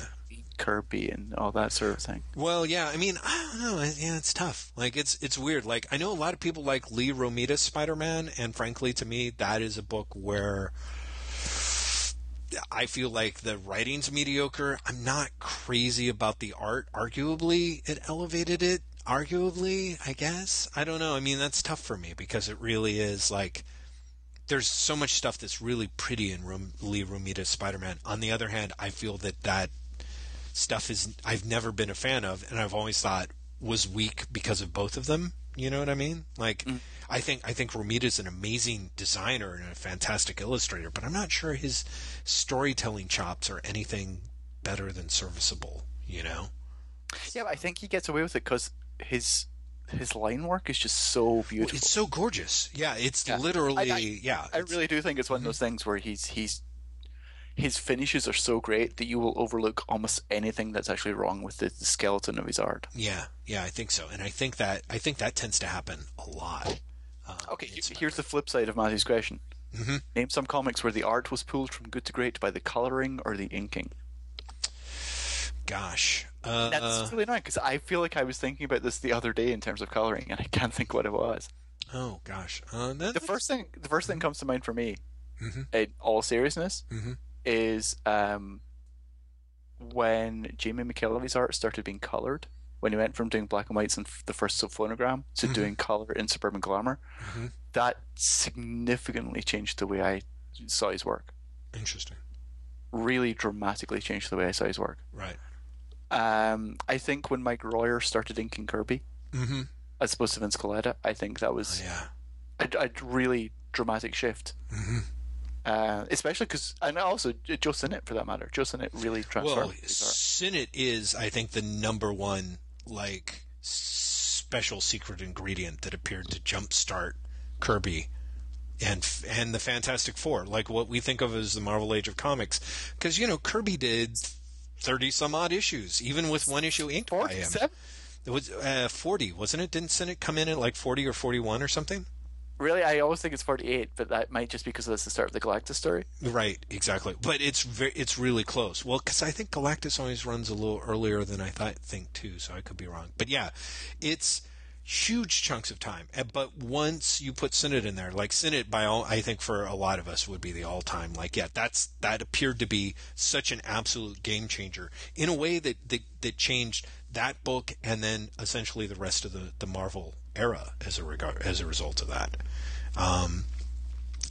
Kirby and all that sort of thing. Well, yeah, I mean, I don't know. Yeah, it's tough. Like, it's it's weird. Like, I know a lot of people like Lee Romita's Spider-Man, and frankly, to me, that is a book where I feel like the writing's mediocre. I'm not crazy about the art. Arguably, it elevated it. Arguably, I guess. I don't know. I mean, that's tough for me because it really is like... There's so much stuff that's really pretty in Rom- Lee Romita's Spider-Man. On the other hand, I feel that that stuff is I've never been a fan of, and I've always thought was weak because of both of them. You know what I mean? Like, mm. I think I think Romita's an amazing designer and a fantastic illustrator, but I'm not sure his storytelling chops are anything better than serviceable. You know? Yeah, but I think he gets away with it because his his line work is just so beautiful. Well, it's so gorgeous. Yeah, it's yeah. literally I, I, yeah. I really do think it's one mm-hmm. of those things where he's he's. His finishes are so great that you will overlook almost anything that's actually wrong with the, the skeleton of his art. Yeah, yeah, I think so, and I think that I think that tends to happen a lot. Uh, okay, here's the flip side of Matthew's question: mm-hmm. Name some comics where the art was pulled from good to great by the coloring or the inking. Gosh, uh, that's really annoying because I feel like I was thinking about this the other day in terms of coloring, and I can't think what it was. Oh gosh, uh, that, the first thing the first thing comes to mind for me, mm-hmm. in all seriousness. Mm-hmm. Is um, when Jamie McKelvey's art started being coloured, when he went from doing black and whites in f- the first Phonogram to mm-hmm. doing colour in Suburban Glamour, mm-hmm. that significantly changed the way I saw his work. Interesting. really dramatically changed the way I saw his work. Right. Um, I think when Mike Royer started inking Kirby, mm-hmm. as opposed to Vince Coletta, I think that was oh, yeah. a, a really dramatic shift. Mm-hmm. Uh, especially because, and also Joe Sinnott for that matter. Joe Sinnott really transformed. Well, Sinnott is, I think, the number one like special secret ingredient that appeared to jumpstart Kirby and and the Fantastic Four, like what we think of as the Marvel Age of Comics, because you know Kirby did thirty some odd issues, even with one issue inked by him. It was uh, forty, wasn't it? Didn't Sinnott come in at like forty or forty-one or something? Really, I always think it's forty-eight, but that might just be because that's the start of the Galactus story. Right, exactly. But it's very, it's really close. Well, because I think Galactus always runs a little earlier than I thought, think, too, so I could be wrong. But yeah, it's huge chunks of time. But once you put Sinnott in there, like Sinnott, by all, I think for a lot of us would be the all-time. Like, yeah, that's that appeared to be such an absolute game changer in a way that that, that changed that book and then essentially the rest of the, the Marvel era as a regard as a result of that. um,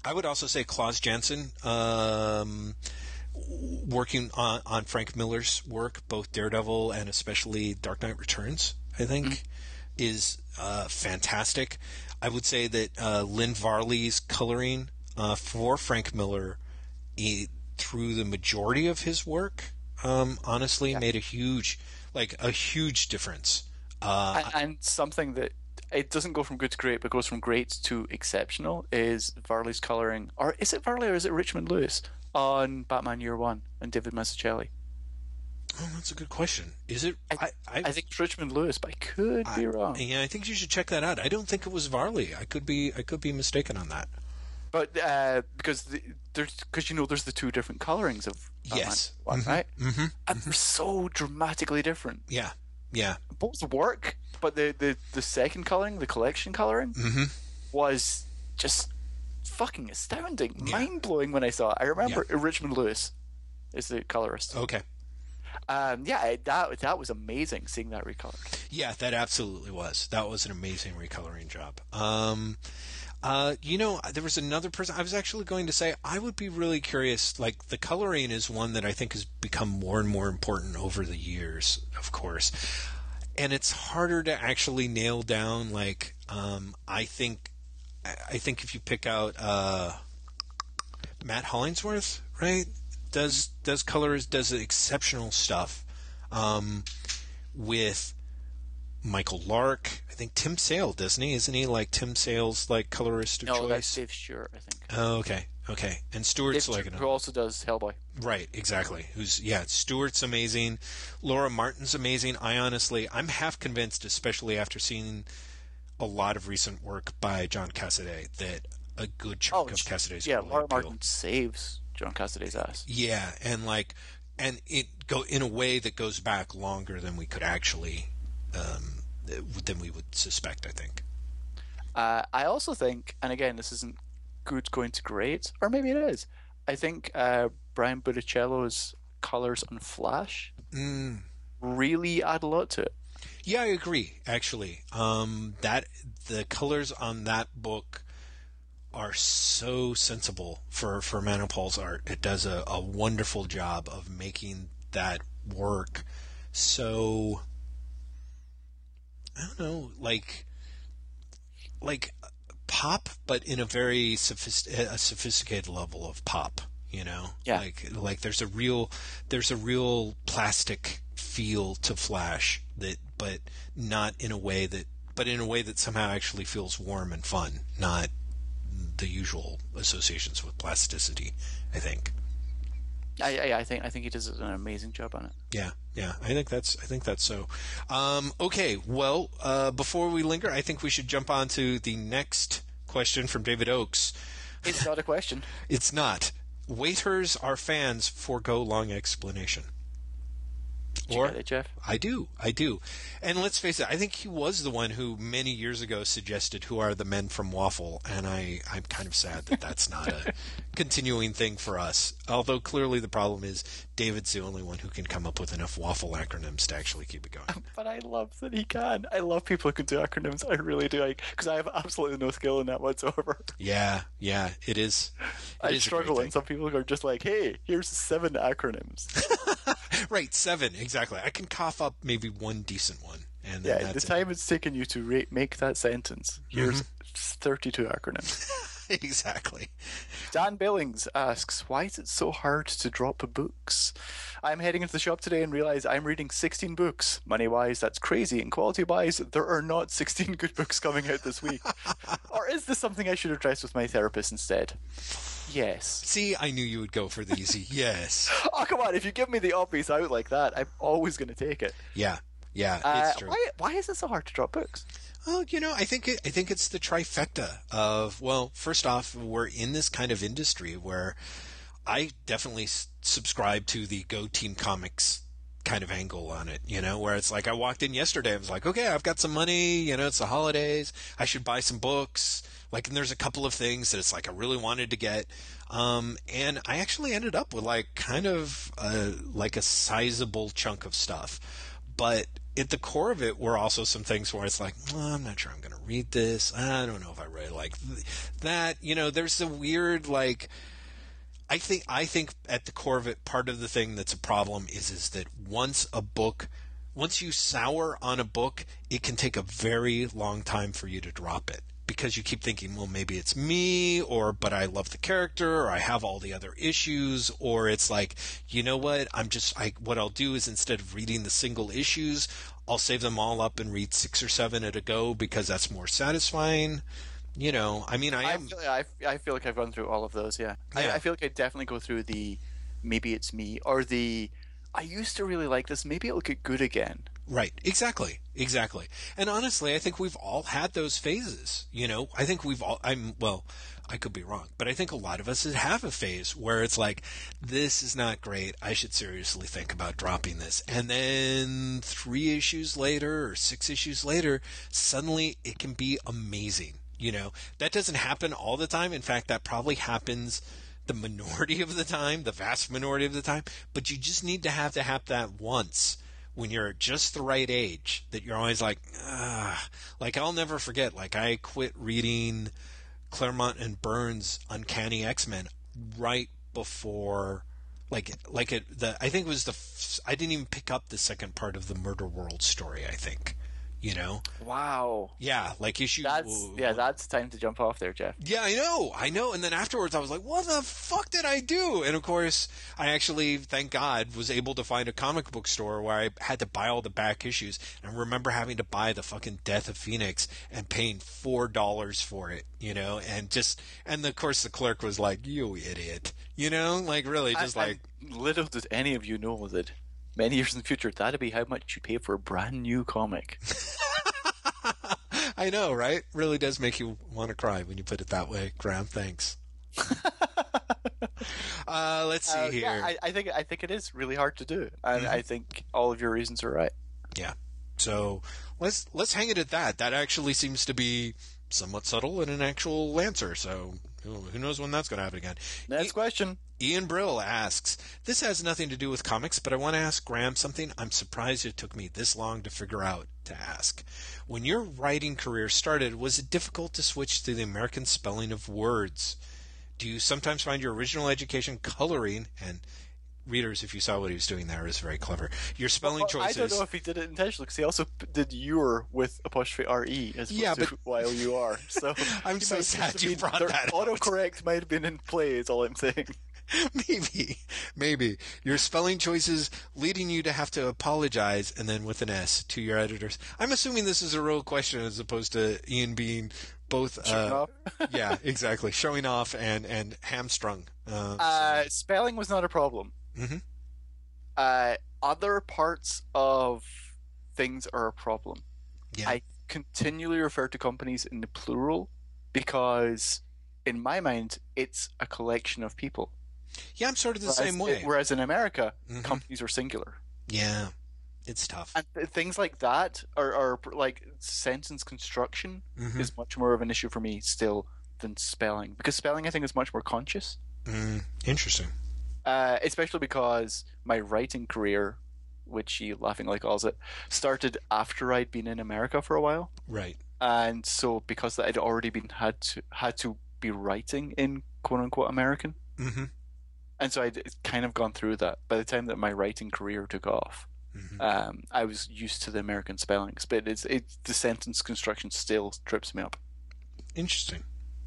I would also say Klaus Janson, um, working on, on Frank Miller's work, both Daredevil and especially Dark Knight Returns, I think mm-hmm. is uh, fantastic. I would say that uh, Lynn Varley's coloring uh, for Frank Miller he, through the majority of his work um, honestly yeah. made a huge like a huge difference, uh, and, and something that it doesn't go from good to great, but goes from great to exceptional is Varley's coloring, or is it Varley or is it Richmond Lewis on Batman Year One and David Mazzucchelli? Oh, that's a good question. Is it? I, I, I think it's Richmond Lewis, but I could I, be wrong. Yeah, I think you should check that out. I don't think it was Varley. I could be, I could be mistaken on that. But uh, because the, there's, because you know, there's the two different colorings of Batman yes, one, mm-hmm. right? Mm-hmm. And mm-hmm. they're so dramatically different. Yeah, yeah. Both work. But the, the, the second coloring, the collection coloring, mm-hmm. was just fucking astounding, yeah. mind blowing when I saw it. I remember yeah. Richmond Lewis is the colorist. Okay. Um, yeah, that that was amazing seeing that recolored. Yeah, that absolutely was. That was an amazing recoloring job. Um, uh, you know, there was another person. I was actually going to say I would be really curious. Like the coloring is one that I think has become more and more important over the years, of course. And it's harder to actually nail down. Like, um, I think, I think if you pick out uh, Matt Hollingsworth, right, does does colors does exceptional stuff um, with Michael Lark. I think Tim Sale doesn't he? Isn't he like Tim Sale's like colorist of no, choice? No, that's Dave Stewart, I think. Oh, okay, okay. And Stewart's like who also does Hellboy. Right, exactly. Who's yeah? Stewart's amazing. Laura Martin's amazing. I honestly, I'm half convinced, especially after seeing a lot of recent work by John Cassaday, that a good chunk oh, of Cassaday's yeah, really Laura appeal. Martin saves John Cassaday's ass. Yeah, and like, and it go in a way that goes back longer than we could actually, um, than we would suspect. I think. Uh, I also think, and again, this isn't good going to great, or maybe it is. I think. Uh, Brian Botticello's colors on Flash mm. really add a lot to it. Yeah, I agree. Actually, um, that the colors on that book are so sensible for for Manipal's art. It does a, a wonderful job of making that work so. I don't know, like, like pop, but in a very sophist- a sophisticated level of pop. You know, yeah. like like there's a real there's a real plastic feel to Flash that, but not in a way that, but in a way that somehow actually feels warm and fun, not the usual associations with plasticity. I think. I I, I think I think he does an amazing job on it. Yeah, yeah, I think that's I think that's so. Um, okay, well, uh, before we linger, I think we should jump on to the next question from David Oakes. It's not a question. It's not. Waiters are fans, forego long explanation. explore. Do you know that, Jeff? I do. I do. And let's face it, I think he was the one who many years ago suggested Who Are the Men from Waffle, and I, I'm kind of sad that that's not a continuing thing for us. Although clearly the problem is David's the only one who can come up with enough waffle acronyms to actually keep it going. But I love that he can. I love people who can do acronyms. I really do. Because I, I have absolutely no skill in that whatsoever. Yeah, yeah, it is. It I is struggle, and some people are just like, hey, here's seven acronyms. Right, seven, exactly. I can cough up maybe one decent one. And then yeah, the time it. it's taken you to re- make that sentence, here's mm-hmm. thirty-two acronyms. Exactly. Dan Billings asks, why is it so hard to drop books? I'm heading into the shop today and realize I'm reading sixteen books. Money-wise, that's crazy. And quality-wise, there are not sixteen good books coming out this week. Or is this something I should address with my therapist instead? Yes. See, I knew you would go for the easy. Yes. Oh, come on. If you give me the obvious out like that, I'm always going to take it. Yeah. Yeah, uh, it's true. Why, why is it so hard to drop books? Well, you know, I think it, I think it's the trifecta of, well, first off, we're in this kind of industry where I definitely s- subscribe to the Go Team Comics kind of angle on it, you know, where it's like I walked in yesterday, I was like, okay, I've got some money, you know, it's the holidays, I should buy some books. Like, and there's a couple of things that it's like I really wanted to get. Um, and I actually ended up with like kind of a, like a sizable chunk of stuff. But at the core of it were also some things where it's like, well, I'm not sure I'm going to read this. I don't know if I really like that. You know, there's a weird, like, I think I think at the core of it, part of the thing that's a problem is is that once a book, once you sour on a book, it can take a very long time for you to drop it. Because you keep thinking, well, maybe it's me, or but I love the character, or I have all the other issues, or it's like, you know what, I'm just, I, what I'll do is instead of reading the single issues, I'll save them all up and read six or seven at a go because that's more satisfying. You know, I mean, I am. I feel, I, I feel like I've gone through all of those, yeah. yeah. I, I feel like I definitely go through the maybe it's me, or the I used to really like this, maybe it'll get good again. Right, exactly, exactly. And honestly, I think we've all had those phases, you know? I think we've all, I'm, well, I could be wrong, but I think a lot of us have a phase where it's like, this is not great, I should seriously think about dropping this. And then three issues later or six issues later, suddenly it can be amazing, you know? That doesn't happen all the time. In fact, that probably happens the minority of the time, the vast minority of the time, but you just need to have to have that once. When you're just the right age, that you're always like, ah, like I'll never forget. Like I quit reading Claremont and Byrne's Uncanny X-Men right before, like, like it. The I think it was the f- I didn't even pick up the second part of the Murder World story. I think, you know. Wow. Yeah, like issue. That's, uh, yeah, that's time to jump off there, Jeff. Yeah, I know, I know. And then afterwards, I was like, what the fuck did I do? And of course, I actually, thank God, was able to find a comic book store where I had to buy all the back issues. And I remember having to buy the fucking Death of Phoenix and paying four dollars for it, you know, and just and of course the clerk was like, you idiot, you know, like really, just I, like I, little did any of you know that many years in the future, that'd be how much you pay for a brand new comic. I know, right? Really does make you want to cry when you put it that way. Graham, thanks. uh, let's see uh, here. Yeah, I, I think I think it is really hard to do, and mm-hmm. I think all of your reasons are right. Yeah. So let's let's hang it at that. That actually seems to be somewhat subtle and an actual answer. So who knows when that's going to happen again? Next e- question. Ian Brill asks, this has nothing to do with comics, but I want to ask Graham something I'm surprised it took me this long to figure out to ask. When your writing career started, was it difficult to switch to the American spelling of words? Do you sometimes find your original education coloring, and readers, if you saw what he was doing there, is very clever, your spelling well, choices... I don't know if he did it intentionally, because he also did your with apostrophe R E as opposed yeah, but... to Y O U R. So I'm so sad you brought their that up. Autocorrect might have been in play, is all I'm saying. Maybe, maybe. Your spelling choices leading you to have to apologize, and then with an S, to your editors. I'm assuming this is a real question as opposed to Ian being both... Uh, yeah, exactly. Showing off and, and hamstrung. Uh, uh, so. Spelling was not a problem. Mm-hmm. Uh, other parts of things are a problem. Yeah. I continually refer to companies in the plural because, in my mind, it's a collection of people. Yeah, I'm sort of the whereas, same way. Whereas in America, mm-hmm. companies are singular. Yeah, it's tough. And things like that are, are like sentence construction mm-hmm. is much more of an issue for me still than spelling, because spelling I think is much more conscious. Mm, interesting. Uh, especially because my writing career, which he laughingly calls it, started after I'd been in America for a while. Right. And so because that I'd already been had to had to be writing in quote unquote American. Mm-hmm. And so I'd kind of gone through that. By the time that my writing career took off, mm-hmm. um, I was used to the American spellings, but it's it's the sentence construction still trips me up. Interesting.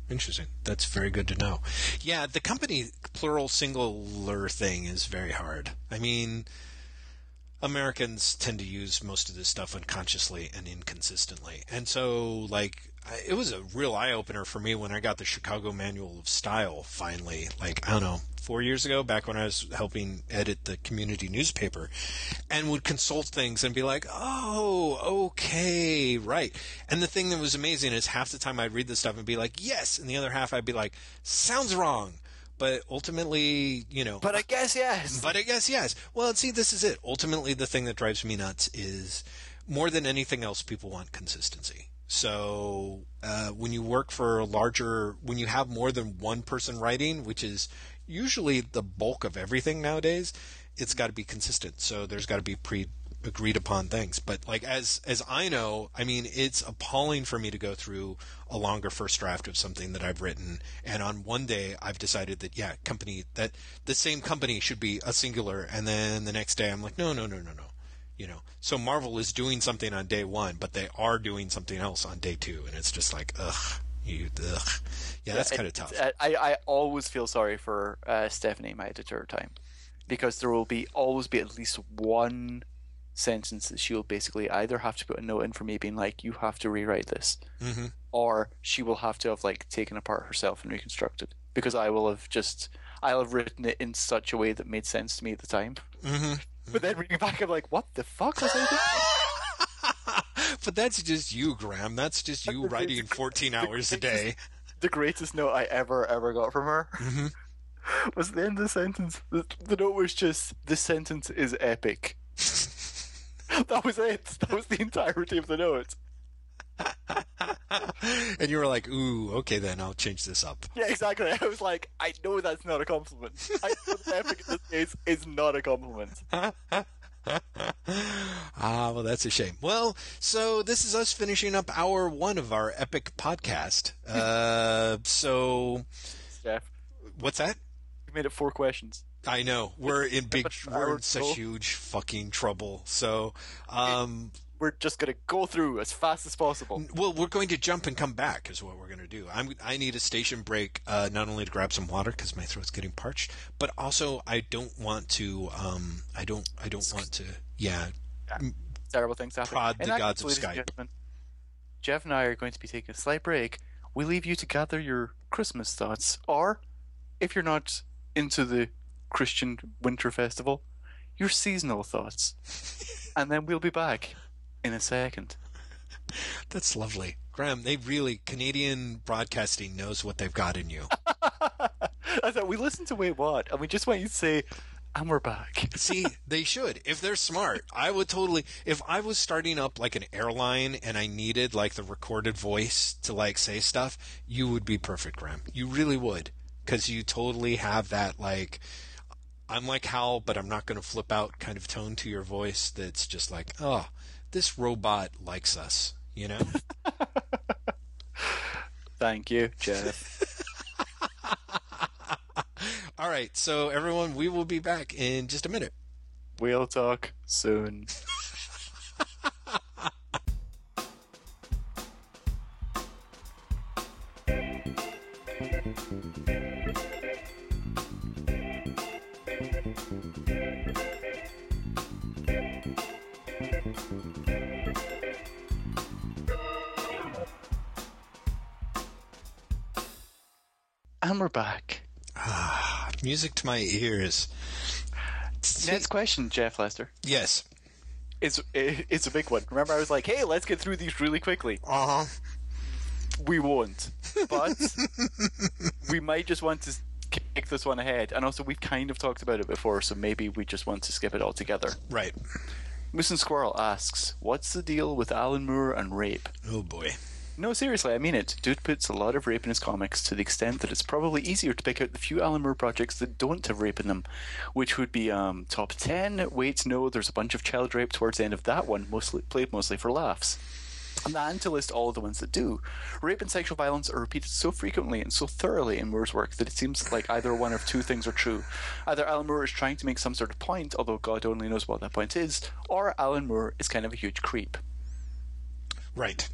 Interesting. That's very good to know. Yeah, the company plural singular thing is very hard. I mean, Americans tend to use most of this stuff unconsciously and inconsistently. And so, like, it was a real eye-opener for me when I got the Chicago Manual of Style finally, like, I don't know, four years ago, back when I was helping edit the community newspaper, and would consult things and be like, oh, okay, right. And the thing that was amazing is half the time I'd read this stuff and be like, yes, and the other half I'd be like, sounds wrong. But ultimately, you know... But I guess yes. But I guess yes. Well, see, this is it. Ultimately, the thing that drives me nuts is, more than anything else, people want consistency. So uh, when you work for a larger... When you have more than one person writing, which is usually the bulk of everything nowadays, it's got to be consistent. So there's got to be pre-agreed-upon things. But like as as I know, I mean, it's appalling for me to go through a longer first draft of something that I've written, and on one day I've decided that, yeah, company that the same company should be a singular, and then the next day I'm like, no, no, no, no, no. You know, so Marvel is doing something on day one, but they are doing something else on day two, and it's just like, ugh, you, ugh. Yeah, that's yeah, kind of tough. I, I always feel sorry for uh, Stephanie, my editor, time, because there will be always be at least one sentence that she'll basically either have to put a note in for me being like, you have to rewrite this, mm-hmm. or she will have to have like taken apart herself and reconstructed, because I will have just, I'll have written it in such a way that made sense to me at the time. Mm-hmm. But then reading back, I'm like, what the fuck was I thinking? But that's just you, Graham. That's just you writing fourteen hours a day. The greatest note I ever, ever got from her mm-hmm. was the end of the sentence. The, the note was just, this sentence is epic. That was it. That was the entirety of the note. And you were like, ooh, okay, then I'll change this up. Yeah, exactly. I was like, I know that's not a compliment. I know that epic in this case is not a compliment. Ah, well, that's a shame. Well, so this is us finishing up hour one of our epic podcast. Uh, so, Jeff, what's that? We made it four questions. I know. We're in big, we're in such huge fucking trouble. So, um... we're just going to go through as fast as possible. Well, we're going to jump and come back is what we're going to do. I'm, I need a station break, uh, not only to grab some water because my throat's getting parched, but also I don't want to um, – I don't I don't want to – yeah. yeah. Terrible things happen. Prod the gods of Skype. And Jeff and I are going to be taking a slight break. We leave you to gather your Christmas thoughts, or if you're not into the Christian Winter Festival, your seasonal thoughts. And then we'll be back in a second. That's lovely. Graham, they really, Canadian broadcasting knows what they've got in you. I thought, we listened to Wait, What? And we just want you to say, and we're back. See, they should. If they're smart, I would totally, if I was starting up like an airline and I needed like the recorded voice to like say stuff, you would be perfect, Graham. You really would. Because you totally have that like, I'm like Hal, but I'm not going to flip out kind of tone to your voice that's just like, oh, this robot likes us, you know? Thank you, Jeff. All right, so everyone, we will be back in just a minute. We'll talk soon. And we're back. Ah, music to my ears. Next question, Jeff Lester. Yes. It's it's a big one. Remember, I was like, hey, let's get through these really quickly. Uh-huh. We won't. But we might just want to kick this one ahead. And also, we've kind of talked about it before, so maybe we just want to skip it altogether. Right. Moose and Squirrel asks, what's the deal with Alan Moore and rape? Oh boy. No, seriously, I mean it. Dude puts a lot of rape in his comics to the extent that it's probably easier to pick out the few Alan Moore projects that don't have rape in them, which would be um, top ten. Wait, no, there's a bunch of child rape towards the end of that one, mostly played mostly for laughs. And to list all the ones that do. Rape and sexual violence are repeated so frequently and so thoroughly in Moore's work that it seems like either one of two things are true. Either Alan Moore is trying to make some sort of point, although God only knows what that point is, or Alan Moore is kind of a huge creep. Right.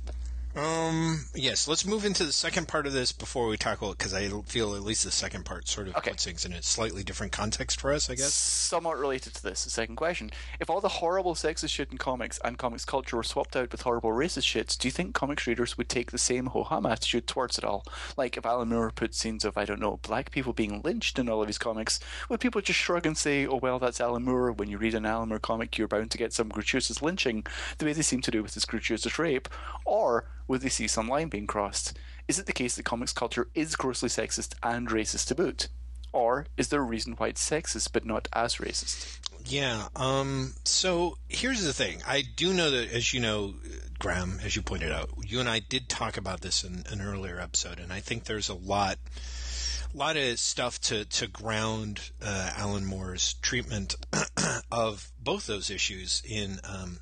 Um, yes, let's move into the second part of this before we tackle it, because I feel at least the second part sort of okay. puts things in a slightly different context for us, I guess. Somewhat related to this, the second question. If all the horrible sexist shit in comics and comics culture were swapped out with horrible racist shits, do you think comics readers would take the same ho-hum attitude towards it all? Like if Alan Moore put scenes of, I don't know, black people being lynched in all of his comics, would people just shrug and say, oh well, that's Alan Moore? When you read an Alan Moore comic, you're bound to get some gratuitous lynching, the way they seem to do with this gratuitous rape, or would they see some line being crossed? Is it the case that comics culture is grossly sexist and racist to boot? Or is there a reason why it's sexist but not as racist? Yeah, um, so here's the thing. I do know that, as you know, Graham, as you pointed out, you and I did talk about this in an earlier episode, and I think there's a lot a lot of stuff to, to ground uh, Alan Moore's treatment of both those issues in um,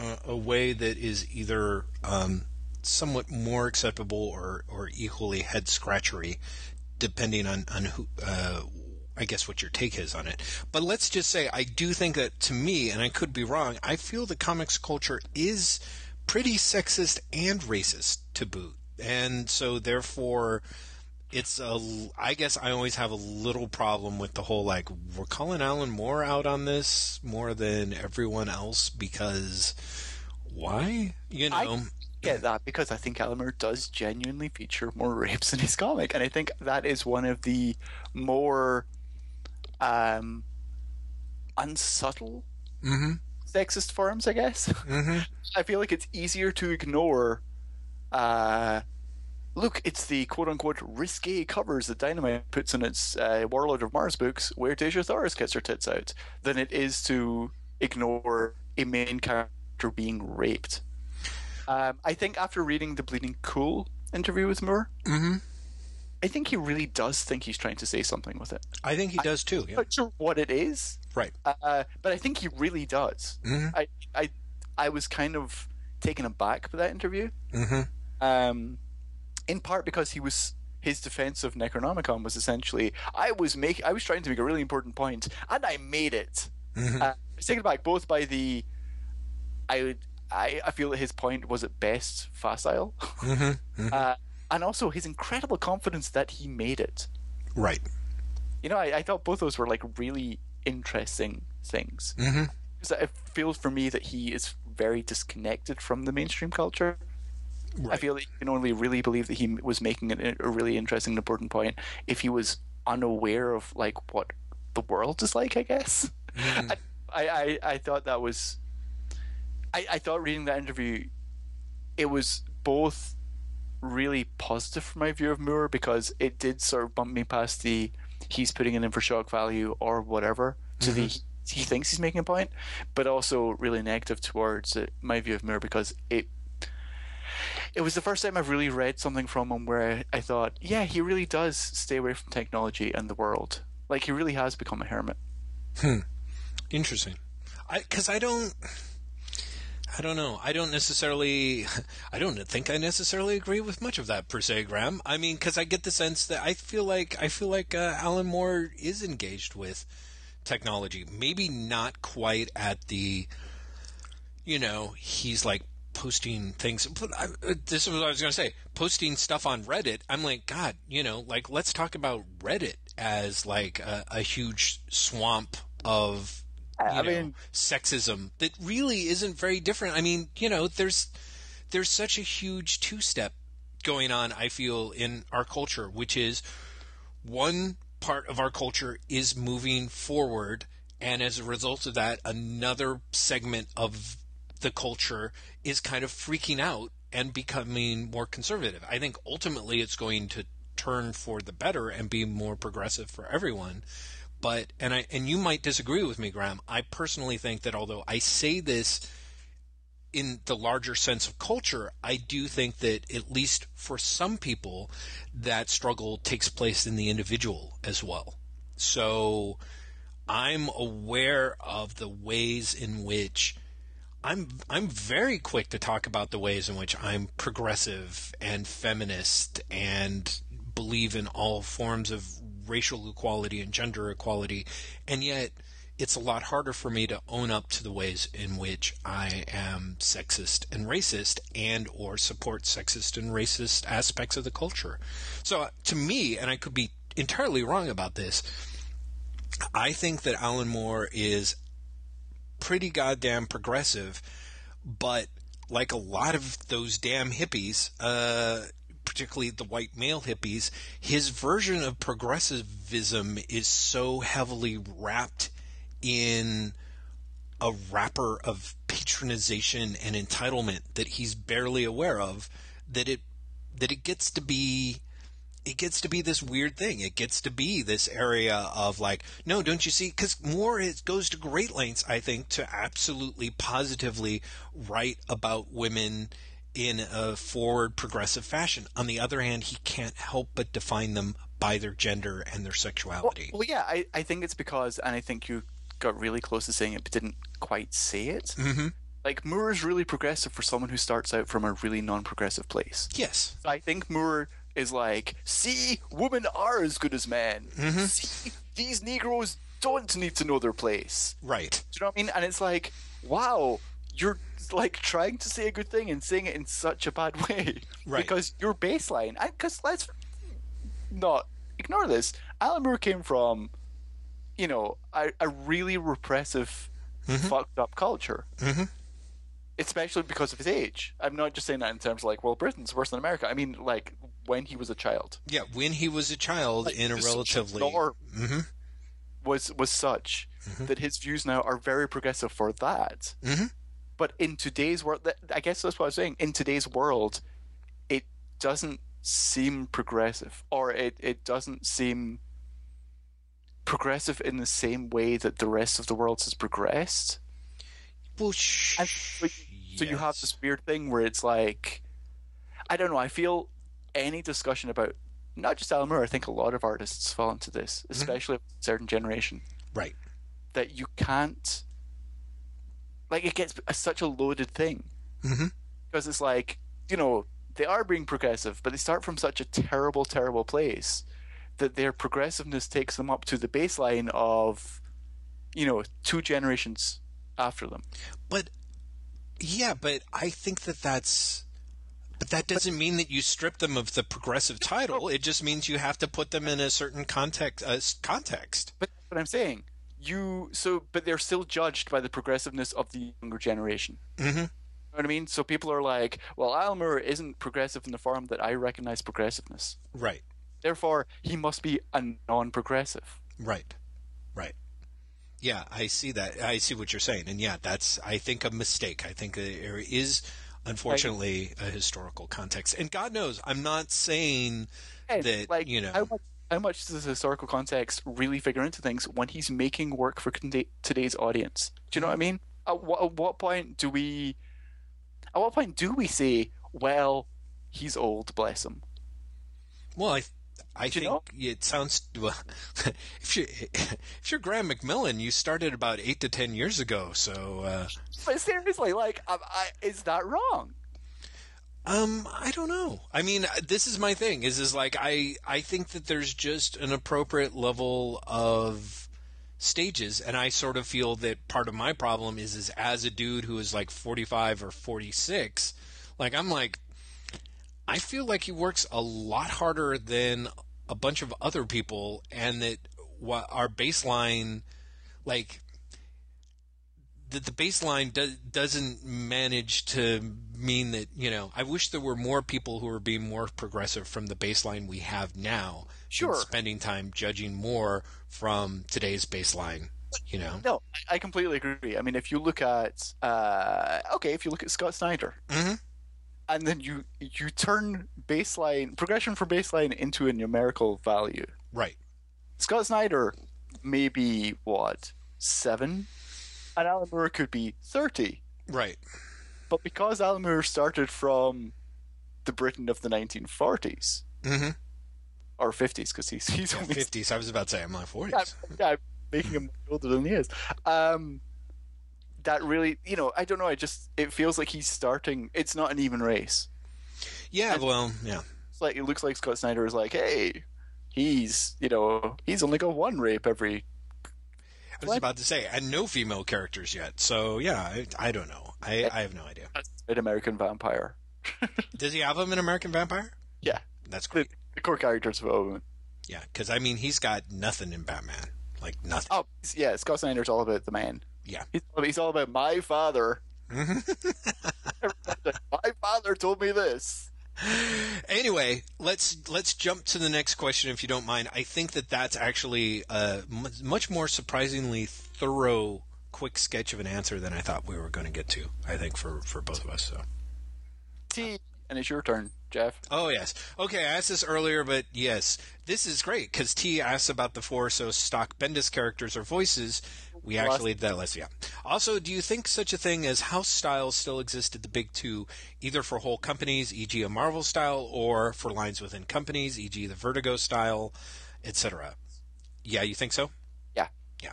uh, a way that is either... Um, somewhat more acceptable or, or equally head-scratchery, depending on, on who, uh, I guess what your take is on it. But let's just say I do think that, to me, and I could be wrong, I feel the comics culture is pretty sexist and racist to boot. And so, therefore, it's a, I guess I always have a little problem with the whole, like, we're calling Alan Moore out on this more than everyone else because why? You know... I- get that because I think Alan Moore does genuinely feature more rapes in his comic, and I think that is one of the more um, unsubtle mm-hmm. sexist forms, I guess. Mm-hmm. I feel like it's easier to ignore uh, look, it's the quote unquote risque covers that Dynamite puts on its uh, Warlord of Mars books where Dejah Thoris gets her tits out than it is to ignore a main character being raped. Um, I think after reading the Bleeding Cool interview with Moore, mm-hmm. I think he really does think he's trying to say something with it. I think he does too. I'm yeah. not sure what it is, right? Uh, but I think he really does. Mm-hmm. I, I, I was kind of taken aback by that interview, mm-hmm. um, in part because he was his defense of Necronomicon was essentially I was make I was trying to make a really important point and I made it. Mm-hmm. Uh, I was taken aback both by the I would. I, I feel that his point was at best facile, mm-hmm, mm-hmm. Uh, and also his incredible confidence that he made it. Right. You know, I, I thought both those were like really interesting things. Mm-hmm. Because it feels for me that he is very disconnected from the mainstream culture. Right. I feel that you can only really believe that he was making an, a really interesting and important point if he was unaware of like what the world is like. I guess. Mm-hmm. I, I I thought that was. I, I thought reading that interview, it was both really positive for my view of Moore because it did sort of bump me past the he's putting it in for shock value or whatever to mm-hmm. the he thinks he's making a point, but also really negative towards it, my view of Moore because it it was the first time I've really read something from him where I, I thought, yeah, he really does stay away from technology and the world. Like he really has become a hermit. Hmm. Interesting. I because I don't... I don't know. I don't necessarily, I don't think I necessarily agree with much of that per se, Graham. I mean, because I get the sense that I feel like, I feel like uh, Alan Moore is engaged with technology. Maybe not quite at the, you know, he's like posting things. But I, this is what I was going to say. Posting stuff on Reddit. I'm like, God, you know, like let's talk about Reddit as like a, a huge swamp of You I know, mean, sexism that really isn't very different. I mean, you know, there's there's such a huge two-step going on, I feel, in our culture, which is one part of our culture is moving forward, and as a result of that, another segment of the culture is kind of freaking out and becoming more conservative. I think ultimately it's going to turn for the better and be more progressive for everyone. But and I and you might disagree with me, Graham. I personally think that although I say this in the larger sense of culture, I do think that at least for some people, that struggle takes place in the individual as well. So I'm aware of the ways in which I'm I'm very quick to talk about the ways in which I'm progressive and feminist and believe in all forms of racial equality and gender equality, and yet it's a lot harder for me to own up to the ways in which I am sexist and racist and or support sexist and racist aspects of the culture. So to me, and I could be entirely wrong about this, I think that Alan Moore is pretty goddamn progressive, but like a lot of those damn hippies, uh, particularly the white male hippies, his version of progressivism is so heavily wrapped in a wrapper of patronization and entitlement that he's barely aware of, that it that it gets to be it gets to be this weird thing. It gets to be this area of like, no, don't you see? Because Moore is, goes to great lengths, I think, to absolutely positively write about women in a forward, progressive fashion. On the other hand, he can't help but define them by their gender and their sexuality. Well, well yeah, I, I think it's because, and I think you got really close to saying it but didn't quite say it. Mm-hmm. Like, Moore is really progressive for someone who starts out from a really non-progressive place. Yes. So I think Moore is like, see, women are as good as men. Mm-hmm. See, these Negroes don't need to know their place. Right. Do you know what I mean? And it's like, wow, you're like trying to say a good thing and saying it in such a bad way. Right. Because your baseline, and because let's not ignore this, Alan Moore came from, you know, a, a really repressive, mm-hmm. fucked up culture. Mm-hmm. Especially because of his age. I'm not just saying that in terms of like, well, Britain's worse than America. I mean, like, when he was a child. Yeah, when he was a child, like, in a relatively... Mm-hmm. was was such, mm-hmm. that his views now are very progressive for that. Mm-hmm. But in today's world, I guess that's what I was saying, in today's world, it doesn't seem progressive, or it, it doesn't seem... progressive in the same way that the rest of the world has progressed. Well, sh- and so, yes. So you have this weird thing where it's like, I don't know, I feel any discussion about, not just Alan Moore, I think a lot of artists fall into this, especially mm-hmm. a certain generation. Right. That you can't, like, it gets a, such a loaded thing. Mm-hmm. Because it's like, you know, they are being progressive, but they start from such a terrible, terrible place that their progressiveness takes them up to the baseline of, you know, two generations after them. But, yeah, but I think that that's... But that doesn't but, mean that you strip them of the progressive title. It just means you have to put them in a certain context. Uh, context. But that's what I'm saying. You... So, but they're still judged by the progressiveness of the younger generation. Mm-hmm. You know what I mean? So people are like, well, Alan Moore isn't progressive in the form that I recognize progressiveness. Right. Therefore, he must be a non-progressive. Right, right. Yeah, I see that. I see what you're saying. And yeah, that's, I think, a mistake. I think there is, unfortunately, like, a historical context. And God knows, I'm not saying that, like, you know... How much, how much does the historical context really figure into things when he's making work for today's audience? Do you know what I mean? At what, at what point do we... At what point do we say, well, he's old, bless him? Well, I... I think know? It sounds, well, if you're, if you're Graham McMillan, you started about eight to ten years ago, so... Uh, but seriously, like, I, I, is that wrong? Um, I don't know. I mean, this is my thing, is, is like, I, I think that there's just an appropriate level of stages, and I sort of feel that part of my problem is, is as a dude who is like forty-five or forty-six, like, I'm like, I feel like he works a lot harder than a bunch of other people, and that our baseline, like, that the baseline do- doesn't manage to mean that, you know, I wish there were more people who are being more progressive from the baseline we have now. Sure. Spending time judging more from today's baseline, you know? No, I completely agree. I mean, if you look at, uh, okay, if you look at Scott Snyder. Mm-hmm. And then you you turn baseline progression for baseline into a numerical value. Right. Scott Snyder maybe, what, seven? And Alan Moore could be thirty. Right. But because Alan Moore started from the Britain of the nineteen forties, mm-hmm. or fifties, because he's, he's yeah, only... fifties, I was about to say, I'm in my forties. Yeah, yeah, I'm making him older than he is. Um, that really, you know, I don't know, I just, it feels like he's starting, it's not an even race. Yeah, and well, yeah. It's like, it looks like Scott Snyder is like, hey, he's, you know, he's only got one rape every... I was about to say, and no female characters yet, so yeah, I, I don't know. I, I have no idea. An American Vampire. Does he have him in American Vampire? Yeah. That's great. The, the core characters of a woman. Yeah, because, I mean, he's got nothing in Batman. Like, nothing. Oh, yeah, Scott Snyder's all about the man. Yeah. He's, he's all about my father. My father told me this. Anyway, let's let's jump to the next question, if you don't mind. I think that that's actually a much more surprisingly thorough, quick sketch of an answer than I thought we were going to get to, I think, for, for both of us. So, T, and it's your turn, Jeff. Oh, yes. Okay, I asked this earlier, but yes, this is great, because T asks about the four so stock Bendis characters or voices. We well, actually did that last, yeah. Also, do you think such a thing as house styles still exist at the big two, either for whole companies, for example a Marvel style, or for lines within companies, for example the Vertigo style, et cetera? Yeah, you think so? Yeah. Yeah.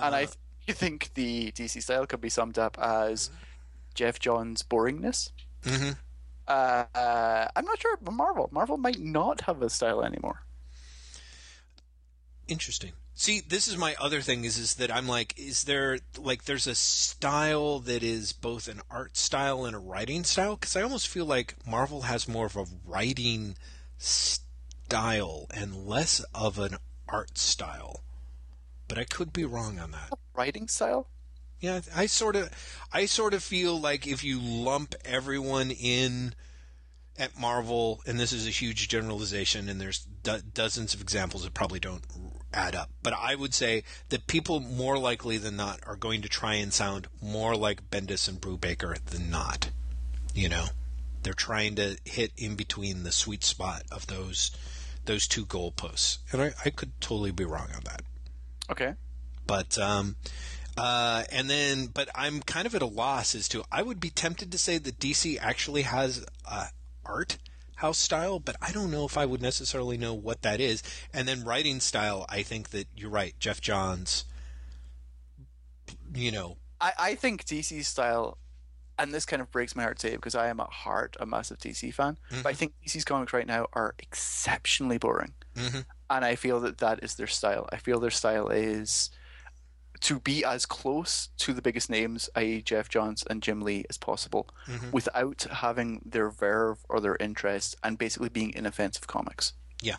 And uh, I th- you think the D C style can be summed up as mm-hmm. Geoff Johns' boringness. Mm-hmm. Uh, uh, I'm not sure, but Marvel. Marvel might not have a style anymore. Interesting. See, this is my other thing is, is that I'm like, is there, like, there's a style that is both an art style and a writing style? Because I almost feel like Marvel has more of a writing style and less of an art style. But I could be wrong on that. Writing style? Yeah, I sort of, I sort of feel like if you lump everyone in at Marvel, and this is a huge generalization, and there's do- dozens of examples that probably don't add up. But I would say that people more likely than not are going to try and sound more like Bendis and Brubaker than not. You know, they're trying to hit in between the sweet spot of those those two goalposts. And I, I could totally be wrong on that. Okay. But, um, uh, and then, but I'm kind of at a loss as to, I would be tempted to say that D C actually has a art house style, but I don't know if I would necessarily know what that is. And then writing style, I think that you're right, Geoff Johns, you know. I, I think D C style, and this kind of breaks my heart to say it because I am at heart a massive D C fan, mm-hmm. but I think D C's comics right now are exceptionally boring. Mm-hmm. And I feel that that is their style. I feel their style is to be as close to the biggest names, that is. Geoff Johns and Jim Lee, as possible, mm-hmm. without having their verve or their interest and basically being inoffensive comics. Yeah.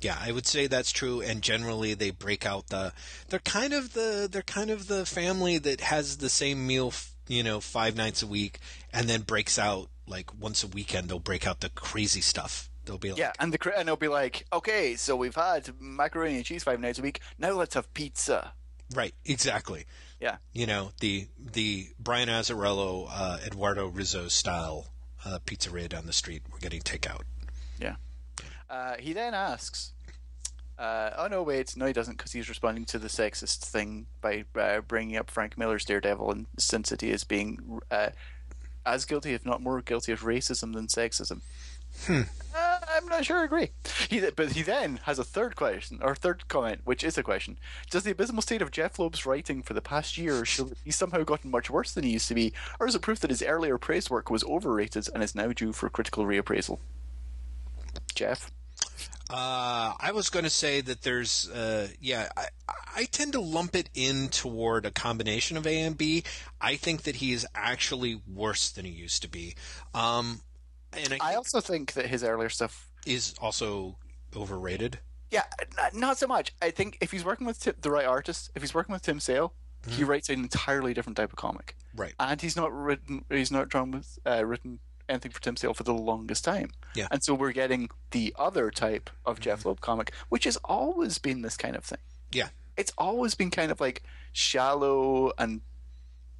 Yeah, I would say that's true, and generally they break out the they're kind of the they're kind of the family that has the same meal, you know, five nights a week, and then breaks out, like, once a weekend they'll break out the crazy stuff. They'll be like, yeah, and the and they'll be like, okay, so we've had macaroni and cheese five nights a week. Now let's have pizza. Right, exactly. Yeah, you know, the the Brian Azzarello, uh, Eduardo Rizzo style uh, pizzeria down the street. We're getting takeout. Yeah. Uh, he then asks, uh, "Oh no, wait, no, he doesn't, because he's responding to the sexist thing by uh, bringing up Frank Miller's Daredevil and Sin City as being uh, as guilty, if not more guilty, of racism than sexism." Hmm. Uh, I'm not sure I agree. He, but he then has a third question, or third comment, which is a question. Does the abysmal state of Jeff Loeb's writing for the past year show that he's somehow gotten much worse than he used to be, or is it proof that his earlier praised work was overrated and is now due for critical reappraisal? Jeff? Uh, I was going to say that there's, uh, yeah, I, I tend to lump it in toward a combination of A and B. I think that he is actually worse than he used to be. Um, And I, I also think that his earlier stuff is also overrated. Yeah, not so much. I think if he's working with the right artist, if he's working with Tim Sale, mm-hmm. he writes an entirely different type of comic. Right. And he's not written, he's not drawn with, uh, written anything for Tim Sale for the longest time. Yeah. And so we're getting the other type of mm-hmm. Jeff Loeb comic, which has always been this kind of thing. Yeah. It's always been kind of like shallow and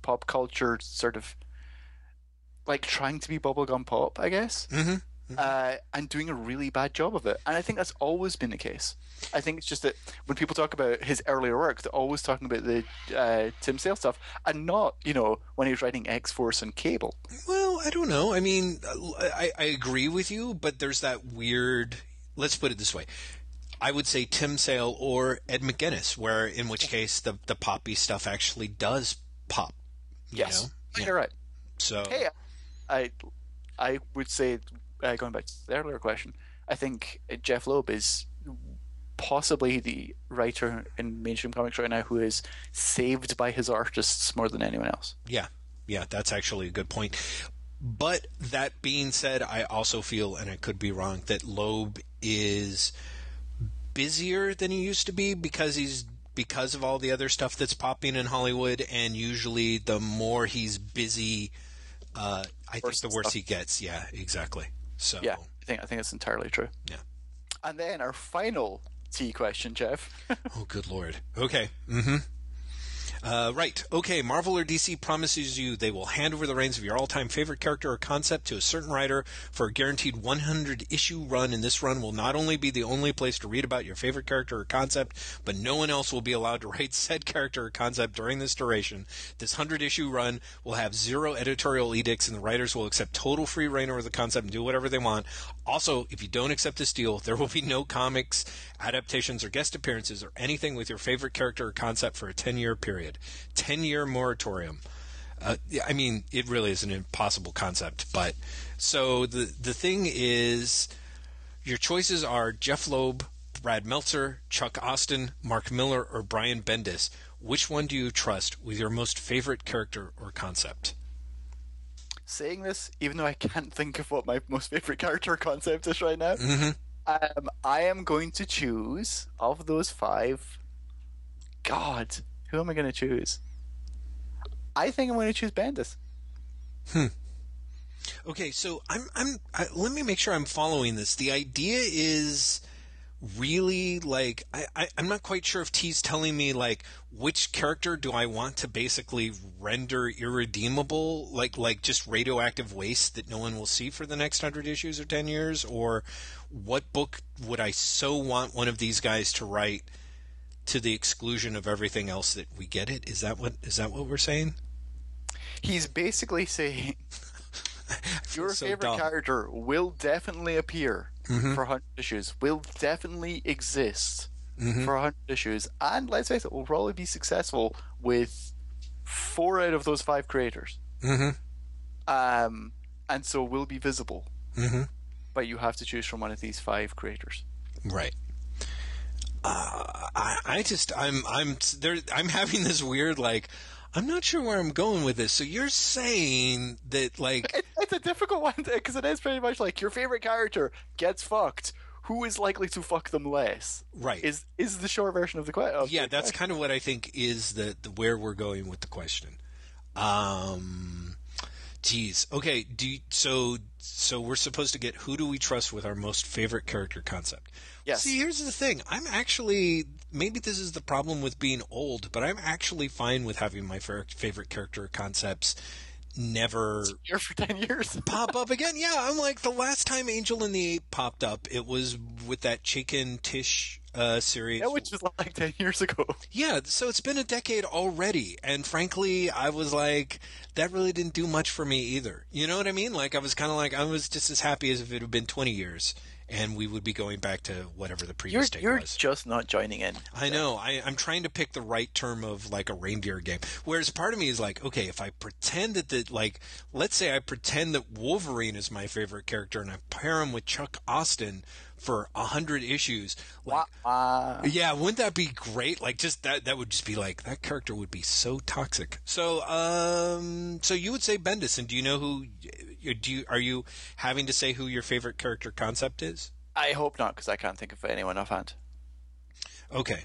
pop culture sort of, like, trying to be bubblegum pop, I guess. Mm-hmm. mm-hmm. uh, and doing a really bad job of it. And I think that's always been the case. I think it's just that when people talk about his earlier work, they're always talking about the uh, Tim Sale stuff and not, you know, when he was writing X-Force and Cable. Well, I don't know. I mean, I, I agree with you, but there's that weird... Let's put it this way. I would say Tim Sale or Ed McGuinness, where in which case the, the poppy stuff actually does pop. You yes. know? Yeah. You're right. So hey, I I would say, uh, going back to the earlier question, I think Jeff Loeb is possibly the writer in mainstream comics right now who is saved by his artists more than anyone else. Yeah. Yeah, that's actually a good point. But that being said, I also feel, and I could be wrong, that Loeb is busier than he used to be because he's because of all the other stuff that's popping in Hollywood, and usually the more he's busy, uh, I think the worse he gets. Yeah, exactly. So yeah, I think I think that's entirely true. Yeah. And then our final T question, Jeff. Oh, good lord. Okay. Mm-hmm. Uh, right. Okay. Marvel or D C promises you they will hand over the reins of your all-time favorite character or concept to a certain writer for a guaranteed one hundred issue run, and this run will not only be the only place to read about your favorite character or concept, but no one else will be allowed to write said character or concept during this duration. This one hundred issue run will have zero editorial edicts, and the writers will accept total free reign over the concept and do whatever they want. Also, if you don't accept this deal, there will be no comics, adaptations, or guest appearances or anything with your favorite character or concept for a ten-year period. ten-year moratorium. Uh, I mean, it really is an impossible concept. But so the the thing is, your choices are Jeff Loeb, Brad Meltzer, Chuck Austin, Mark Miller, or Brian Bendis. Which one do you trust with your most favorite character or concept? Saying this, even though I can't think of what my most favorite character or concept is right now, mm-hmm. um, I am going to choose, of those five, God... Who am I going to choose? I think I'm going to choose Bendis. Hmm. Okay, so I'm. I'm. I, let me make sure I'm following this. The idea is really like I, I. I'm not quite sure if T's telling me like which character do I want to basically render irredeemable, like like just radioactive waste that no one will see for the next hundred issues or ten years, or what book would I so want one of these guys to write? To the exclusion of everything else that we get it? Is that what is that what we're saying? He's basically saying your so favorite dumb. character will definitely appear mm-hmm. for one hundred issues, will definitely exist mm-hmm. for one hundred issues, and let's face it, will probably be successful with four out of those five creators. Mm-hmm. Um, and so will be visible. Mm-hmm. But you have to choose from one of these five creators. Right. Uh, I, I just I'm I'm there I'm having this weird like I'm not sure where I'm going with this. So you're saying that like it, it's a difficult one because it is pretty much like your favorite character gets fucked. Who is likely to fuck them less? Right is is the short version of the question. Yeah, that's kind of what I think is the, the where we're going with the question. Um, geez, okay. Do you, so. So we're supposed to get who do we trust with our most favorite character concept. Yes. See, here's the thing. I'm actually – maybe this is the problem with being old, but I'm actually fine with having my favorite character concepts never – here for ten years. pop up again. Yeah, I'm like the last time Angel and the Ape popped up, it was with that Chicken Tish uh, series. Yeah, which was like ten years ago. Yeah, so it's been a decade already. And frankly, I was like – that really didn't do much for me either. You know what I mean? Like, I was kind of like, I was just as happy as if it had been twenty years, and we would be going back to whatever the previous date was. You're just not joining in. I know. I, I'm trying to pick the right term of, like, a reindeer game. Whereas part of me is like, okay, if I pretend that, the, like, let's say I pretend that Wolverine is my favorite character, and I pair him with Chuck Austin for one hundred issues. Like, uh, yeah, wouldn't that be great? Like, just that, that would just be like, that character would be so toxic. So, um... so you would say Bendis, and do you know who? Do you are you having to say who your favorite character concept is? I hope not, because I can't think of anyone offhand. Okay,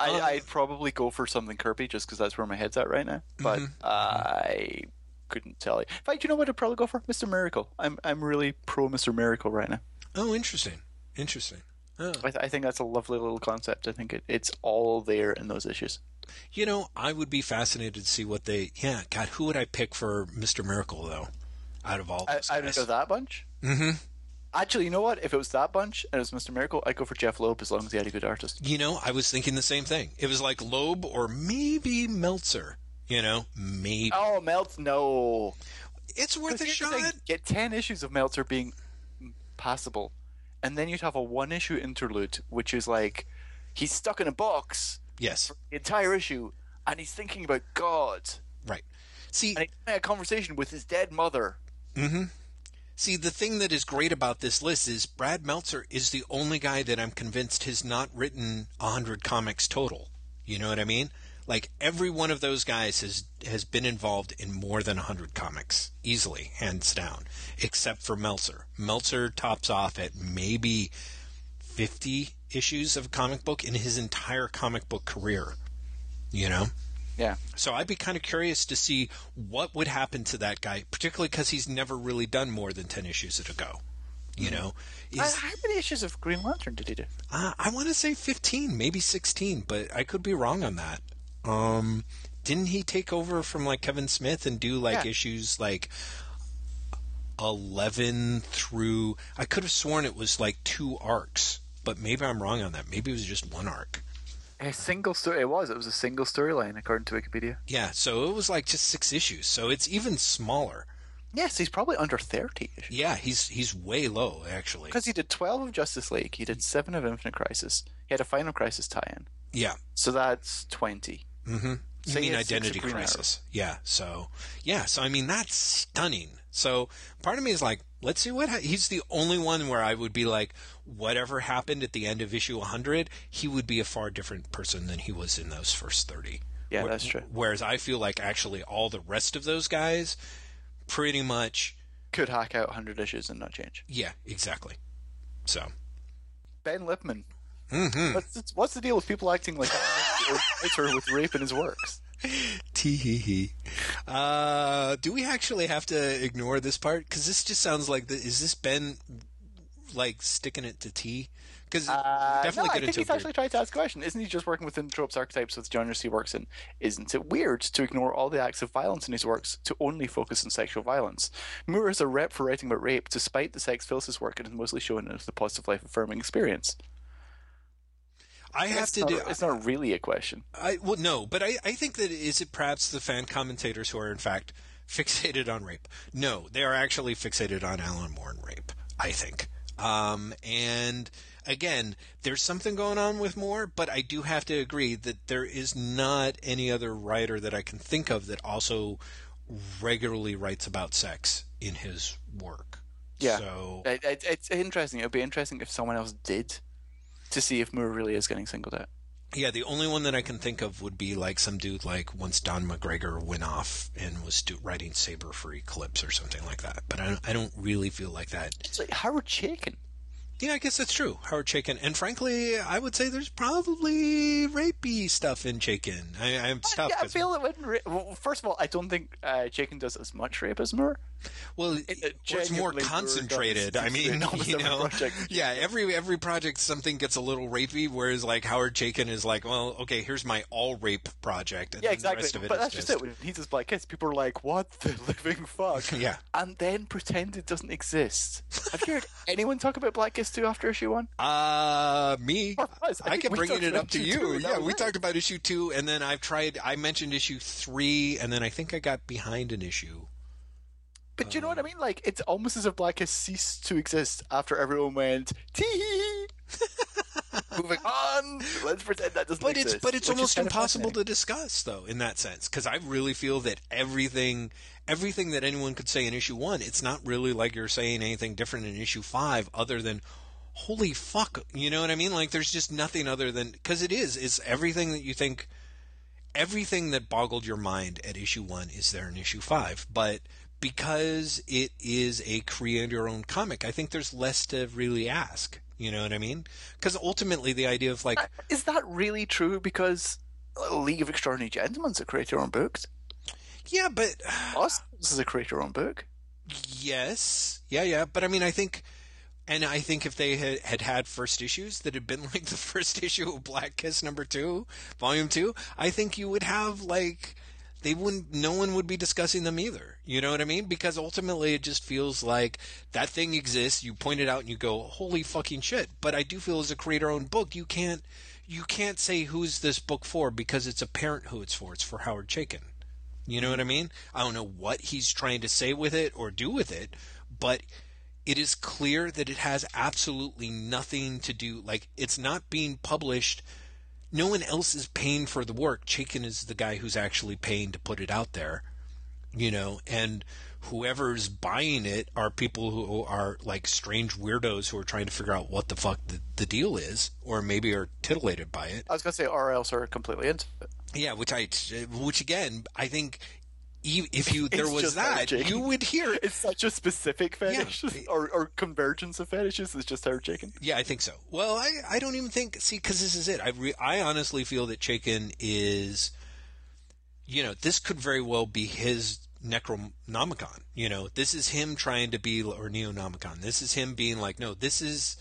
I, um, I'd probably go for something Kirby, just because that's where my head's at right now. But mm-hmm. I couldn't tell you. In fact, you know what I'd probably go for? Mister Miracle. I'm I'm really pro Mister Miracle right now. Oh, interesting, interesting. Oh. I, th- I think that's a lovely little concept. I think it, it's all there in those issues. You know, I would be fascinated to see what they... Yeah, God, who would I pick for Mister Miracle, though, out of all those I, guys? I'd go that bunch. Mm-hmm. Actually, you know what? If it was that bunch and it was Mister Miracle, I'd go for Jeff Loeb as long as he had a good artist. You know, I was thinking the same thing. It was like Loeb or maybe Meltzer. You know, maybe. Oh, Meltzer, no. It's worth a shot. Saying, get ten issues of Meltzer being passable. And then you'd have a one-issue interlude, which is like, he's stuck in a box. Yes. For the entire issue. And he's thinking about God. Right. See, and he's having a conversation with his dead mother. Mm-hmm. See, the thing that is great about this list is Brad Meltzer is the only guy that I'm convinced has not written one hundred comics total. You know what I mean? Like, every one of those guys has has been involved in more than one hundred comics, easily, hands down, except for Meltzer. Meltzer tops off at maybe fifty issues of a comic book in his entire comic book career, you know? Yeah. So I'd be kind of curious to see what would happen to that guy, particularly because he's never really done more than ten issues at a go. You know, is, uh, how many issues of Green Lantern did he do? Uh, I want to say fifteen, maybe sixteen, but I could be wrong on that. Um, didn't he take over from like Kevin Smith and do like yeah. issues like eleven through? I could have sworn it was like two arcs, but maybe I'm wrong on that. Maybe it was just one arc. A single story. It was. It was a single storyline, according to Wikipedia. Yeah, so it was like just six issues. So it's even smaller. Yes, he's probably under thirty issues. Yeah, he's he's way low, actually. Because he did twelve of Justice League. He did seven of Infinite Crisis. He had a Final Crisis tie-in. Yeah. So that's twenty. Mm-hmm. So you mean Identity Crisis. Yeah, so, yeah, so I mean, that's stunning. So part of me is like, let's see what ha- – he's the only one where I would be like, whatever happened at the end of issue one hundred, he would be a far different person than he was in those first thirty. Yeah, Wh- that's true. Whereas I feel like actually all the rest of those guys pretty much – could hack out one hundred issues and not change. Yeah, exactly. So Ben Lipman. Mm-hmm. What's, what's the deal with people acting like Hitler with rape in his works? Tee hee hee. Uh, do we actually have to ignore this part? Because this just sounds like the, is this Ben like sticking it to T? Because uh, definitely no, I think he's actually trying to ask a question. Isn't he just working within the tropes, archetypes with genres he works in? Isn't it weird to ignore all the acts of violence in his works to only focus on sexual violence? Moore is a rep for writing about rape, despite the sex fills his work and is mostly shown as the positive life affirming experience. I have it's to not, do. It's not really a question. I well, no, but I, I think that is it perhaps the fan commentators who are in fact fixated on rape. No, they are actually fixated on Alan Moore and rape. I think. Um, and again, there's something going on with Moore, but I do have to agree that there is not any other writer that I can think of that also regularly writes about sex in his work. Yeah, so it, it, it's interesting. It would be interesting if someone else did. To see if Moore really is getting singled out. Yeah, the only one that I can think of would be like some dude like once Don McGregor went off and was do- writing Saber for Eclipse or something like that. But I don't, I don't really feel like that. It's like Howard Chaykin. Yeah, I guess that's true. Howard Chaykin. And frankly, I would say there's probably rapey stuff in Chaykin. I, I'm stuffed. Yeah, I feel it wouldn't ra- well, first of all, I don't think uh, Chaykin does as much rape as Moore. Well, it, it it's more concentrated. I mean, you know, yeah, every every project something gets a little rapey, whereas like Howard Chaykin is like, well, okay, here's my all rape project, and yeah, then exactly. The rest of it but is that's just it. When he does Black Kiss, people are like, what the living fuck? Yeah, and then pretend it doesn't exist. Have you heard anyone talk about Black Kiss two after issue one? Uh, me, I, I kept bringing it up to you. Two, yeah, we right. talked about issue two, and then I've tried. I mentioned issue three, and then I think I got behind an issue. But do you know what I mean? Like, it's almost as if Black has ceased to exist after everyone went, tee-hee-hee. Moving on. Let's pretend that doesn't but exist. It's, but it's almost impossible to discuss, though, in that sense. Because I really feel that everything everything that anyone could say in issue one, it's not really like you're saying anything different in issue five other than, holy fuck. You know what I mean? Like, there's just nothing other than... Because it is. It's everything that you think... Everything that boggled your mind at issue one is there in issue five. But... because it is a create-your-own comic, I think there's less to really ask. You know what I mean? Because ultimately the idea of like... Is that really true? Because League of Extraordinary Gentlemen's a create-your-own book. Yeah, but... Us is a create-your-own book. Yes. Yeah, yeah. But I mean, I think... And I think if they had, had had first issues that had been like the first issue of Black Kiss number two, volume two, I think you would have like... they wouldn't, no one would be discussing them either. You know what I mean? Because ultimately it just feels like that thing exists. You point it out and you go, holy fucking shit. But I do feel as a creator-owned book, you can't, you can't say who's this book for, because it's apparent who it's for. It's for Howard Chaykin. You know what I mean? I don't know what he's trying to say with it or do with it, but it is clear that it has absolutely nothing to do. Like, it's not being published. No one else is paying for the work. Chaykin is the guy who's actually paying to put it out there, you know, and whoever's buying it are people who are like strange weirdos who are trying to figure out what the fuck the, the deal is, or maybe are titillated by it. I was going to say, or else are completely into it. Yeah, which I, which again, I think if you there it's was that, you would hear it's such a specific fetish, yeah. or, or convergence of fetishes. It's just Howard Chaykin. Yeah, I think so. Well, I, I don't even think see because this is it. I re, I honestly feel that Chaykin is, you know, this could very well be his Necronomicon. You know, this is him trying to be, or Neonomicon. This is him being like, no, this is.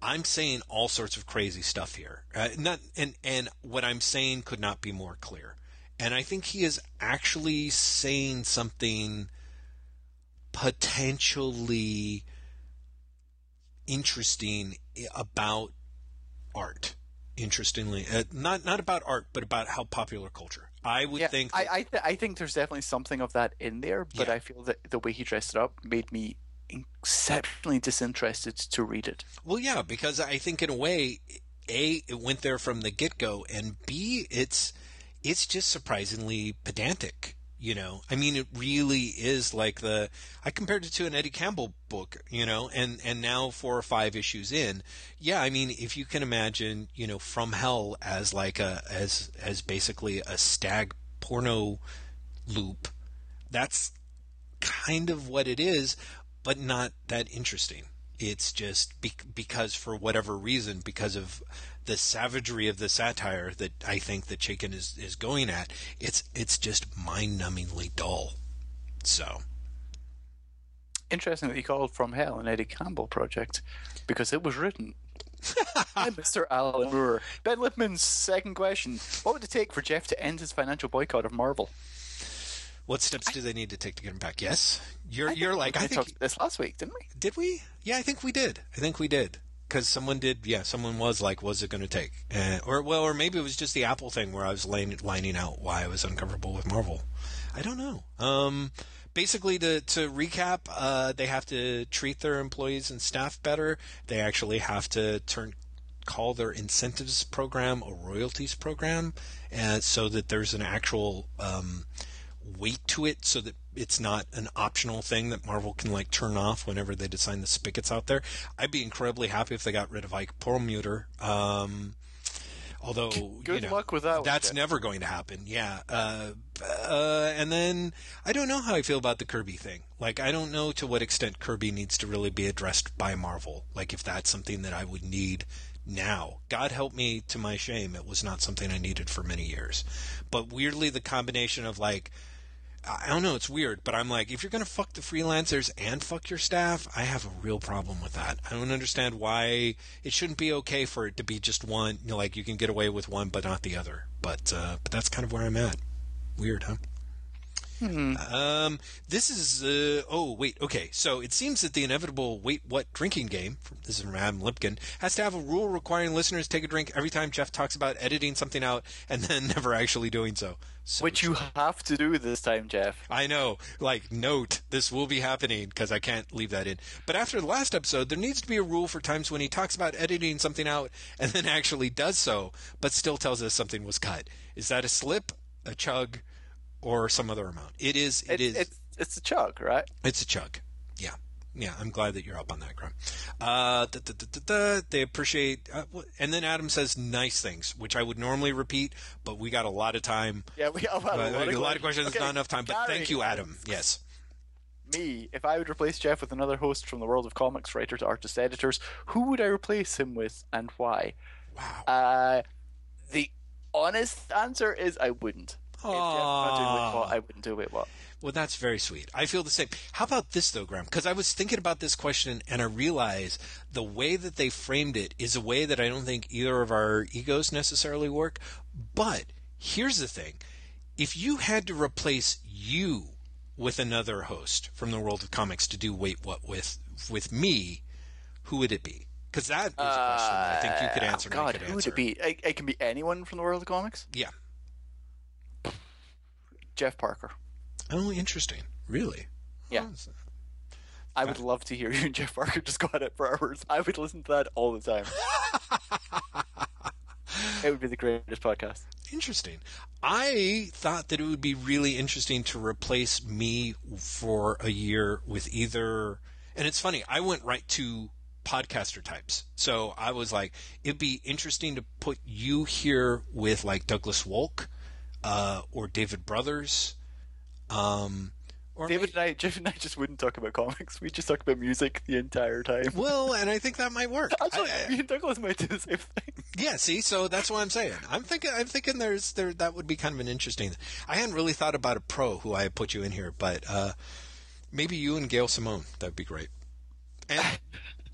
I'm saying all sorts of crazy stuff here. Uh, not and and what I'm saying could not be more clear. And I think he is actually saying something potentially interesting about art. Interestingly, uh, not not about art, but about how popular culture. I would yeah, think. That, I I, th- I think there's definitely something of that in there, but yeah. I feel that the way he dressed it up made me exceptionally disinterested to read it. Well, yeah, because I think in a way, A, it went there from the get-go, and B, it's it's just surprisingly pedantic, you know? I mean, it really is like the... I compared it to an Eddie Campbell book, you know, and, and now four or five issues in. Yeah, I mean, if you can imagine, you know, From Hell as like a... as as basically a stag porno loop, that's kind of what it is, but not that interesting. It's just be- because for whatever reason, because of the savagery of the satire that I think that Chaykin is, is going at, it's it's just mind-numbingly dull. So interesting that you called From Hell an Eddie Campbell project, because it was written by Mister Alan Moore. Ben Lipman's second question: what would it take for Jeff to end his financial boycott of Marvel? What steps do they need to take to get him back? Yes, you're you're like I think we talked about this last week, didn't we? Did we? Yeah, I think we did. I think we did because someone did. Yeah, someone was like, "What's it going to take?" Uh, or well, or maybe it was just the Apple thing where I was laying, lining out why I was uncomfortable with Marvel. I don't know. Um, basically, to to recap, uh, they have to treat their employees and staff better. They actually have to turn call their incentives program a royalties program, uh, so that there's an actual. Um, weight to it, so that it's not an optional thing that Marvel can like turn off whenever they design the spigots out there. I'd be incredibly happy if they got rid of Ike Perlmutter. Um, although, good you know, luck with that. That's never going to happen. Yeah. Uh, uh, and then I don't know how I feel about the Kirby thing. Like, I don't know to what extent Kirby needs to really be addressed by Marvel. Like, if that's something that I would need now. God help me, to my shame, it was not something I needed for many years. But weirdly, the combination of like, I don't know, it's weird, but I'm like, if you're going to fuck the freelancers and fuck your staff, I have a real problem with that. I don't understand why it shouldn't be okay for it to be just one, you know, like you can get away with one but not the other. But uh, but that's kind of where I'm at. Weird, huh? Hmm. Um, this is, uh, oh, wait, okay. So it seems that the inevitable Wait, What? Drinking game, this is from Adam Lipkin, has to have a rule requiring listeners take a drink every time Jeff talks about editing something out and then never actually doing so. so Which you have to do this time, Jeff. I know. Like, note, this will be happening because I can't leave that in. But after the last episode, there needs to be a rule for times when he talks about editing something out and then actually does so, but still tells us something was cut. Is that a slip, a chug, or some other amount? It is. It, it is. It's, it's a chug, right? It's a chug. Yeah. Yeah. I'm glad that you're up on that, Graham. Uh, da, da, da, da, da, they appreciate. Uh, and then Adam says nice things, which I would normally repeat, but we got a lot of time. Yeah, we got a lot, uh, a lot, of, a lot of questions. Okay. Not enough time, but Gary, thank you, Adam. Yes. Me, if I would replace Jeff with another host from the world of comics, writer to artist, editors, who would I replace him with, and why? Wow. Uh, the honest answer is I wouldn't. If Jeff not doing Wait What, I wouldn't do Wait What. Well, that's very sweet. I feel the same. How about this, though, Graham? Because I was thinking about this question, and I realize the way that they framed it is a way that I don't think either of our egos necessarily work. But here's the thing. if you had to replace you with another host from the world of comics to do Wait What with with me, who would it be? Because that is a question uh, I think you could answer. Oh God, could who answer. Would it be? It, it can be anyone from the world of comics? Yeah. Jeff Parker. Oh, interesting. Really? Yeah. Oh, I would love to hear you and Jeff Parker just go at it for hours. I would listen to that all the time. It would be the greatest podcast. Interesting. I thought that it would be really interesting to replace me for a year with either... And it's funny, I went right to podcaster types. So I was like, it'd be interesting to put you here with like Douglas Wolk uh, or David Brothers. Um, or David and I, Jeff and I just wouldn't talk about comics. We just talk about music the entire time. Well, and I think that might work. Actually, I, I, me and Douglas might do the same thing. Yeah, see, so that's what I'm saying. I'm thinking, I'm thinking there's there that would be kind of an interesting. I hadn't really thought about a pro who I put you in here, but uh, maybe you and Gail Simone. That'd be great. And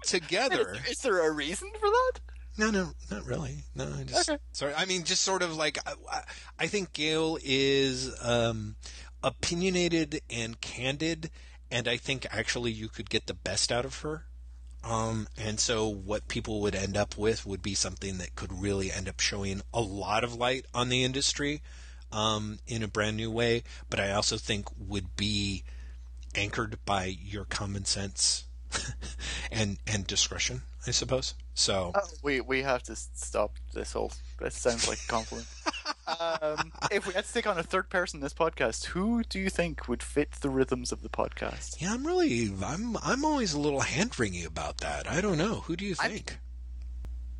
together, is there, is there a reason for that? No, no, not really. No, I just okay. sorry. I mean, just sort of like I, I think Gail is um, opinionated and candid, and I think actually you could get the best out of her. Um, and so what people would end up with would be something that could really end up showing a lot of light on the industry um, in a brand new way. But I also think would be anchored by your common sense and and discretion, I suppose. So uh, we we have to stop this whole. That sounds like a compliment. Um, if we had to take on a third person in this podcast, who do you think would fit the rhythms of the podcast? Yeah, I'm really, I'm, I'm always a little hand-wringy about that. I don't know. Who do you think? I'm...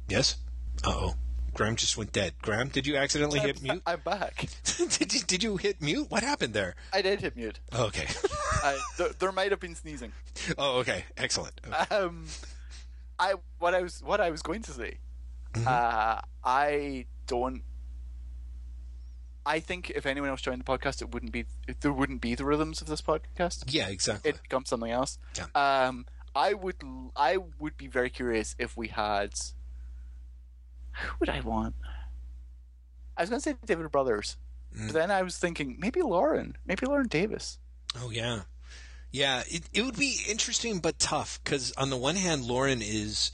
Yes. Uh-oh. Graham just went dead. Graham, did you accidentally I'm, hit mute? I'm back. did you Did you hit mute? What happened there? I did hit mute. Oh, okay. I, th- there might have been sneezing. Oh, okay. Excellent. Okay. Um, I what I was what I was going to say. Mm-hmm. Uh, I don't. I think if anyone else joined the podcast, it wouldn't be there wouldn't be the rhythms of this podcast. Yeah, exactly. It becomes something else. Yeah. Um, I would I would be very curious if we had. Who would I want? I was going to say David Brothers, mm. but then I was thinking maybe Lauren, maybe Lauren Davis. Oh yeah, yeah. It it would be interesting but tough because on the one hand, Lauren is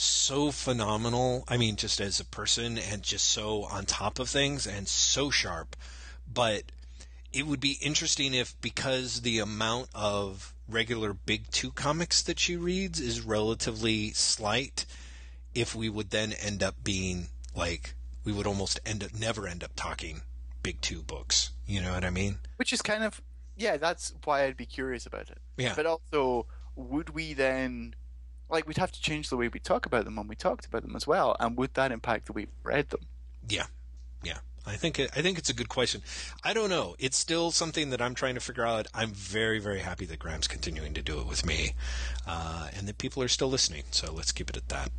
so phenomenal. I mean, just as a person and just so on top of things and so sharp. But it would be interesting if, because the amount of regular Big Two comics that she reads is relatively slight, if we would then end up being like, we would almost end up never end up talking Big Two books. You know what I mean? Which is kind of, yeah, that's why I'd be curious about it. Yeah. But also, would we then... Like, we'd have to change the way we talk about them when we talked about them as well, and would that impact the way we read them? Yeah, yeah. I think it, I think it's a good question. I don't know. It's still something that I'm trying to figure out. I'm very, very happy that Graham's continuing to do it with me, uh, and that people are still listening, so let's keep it at that.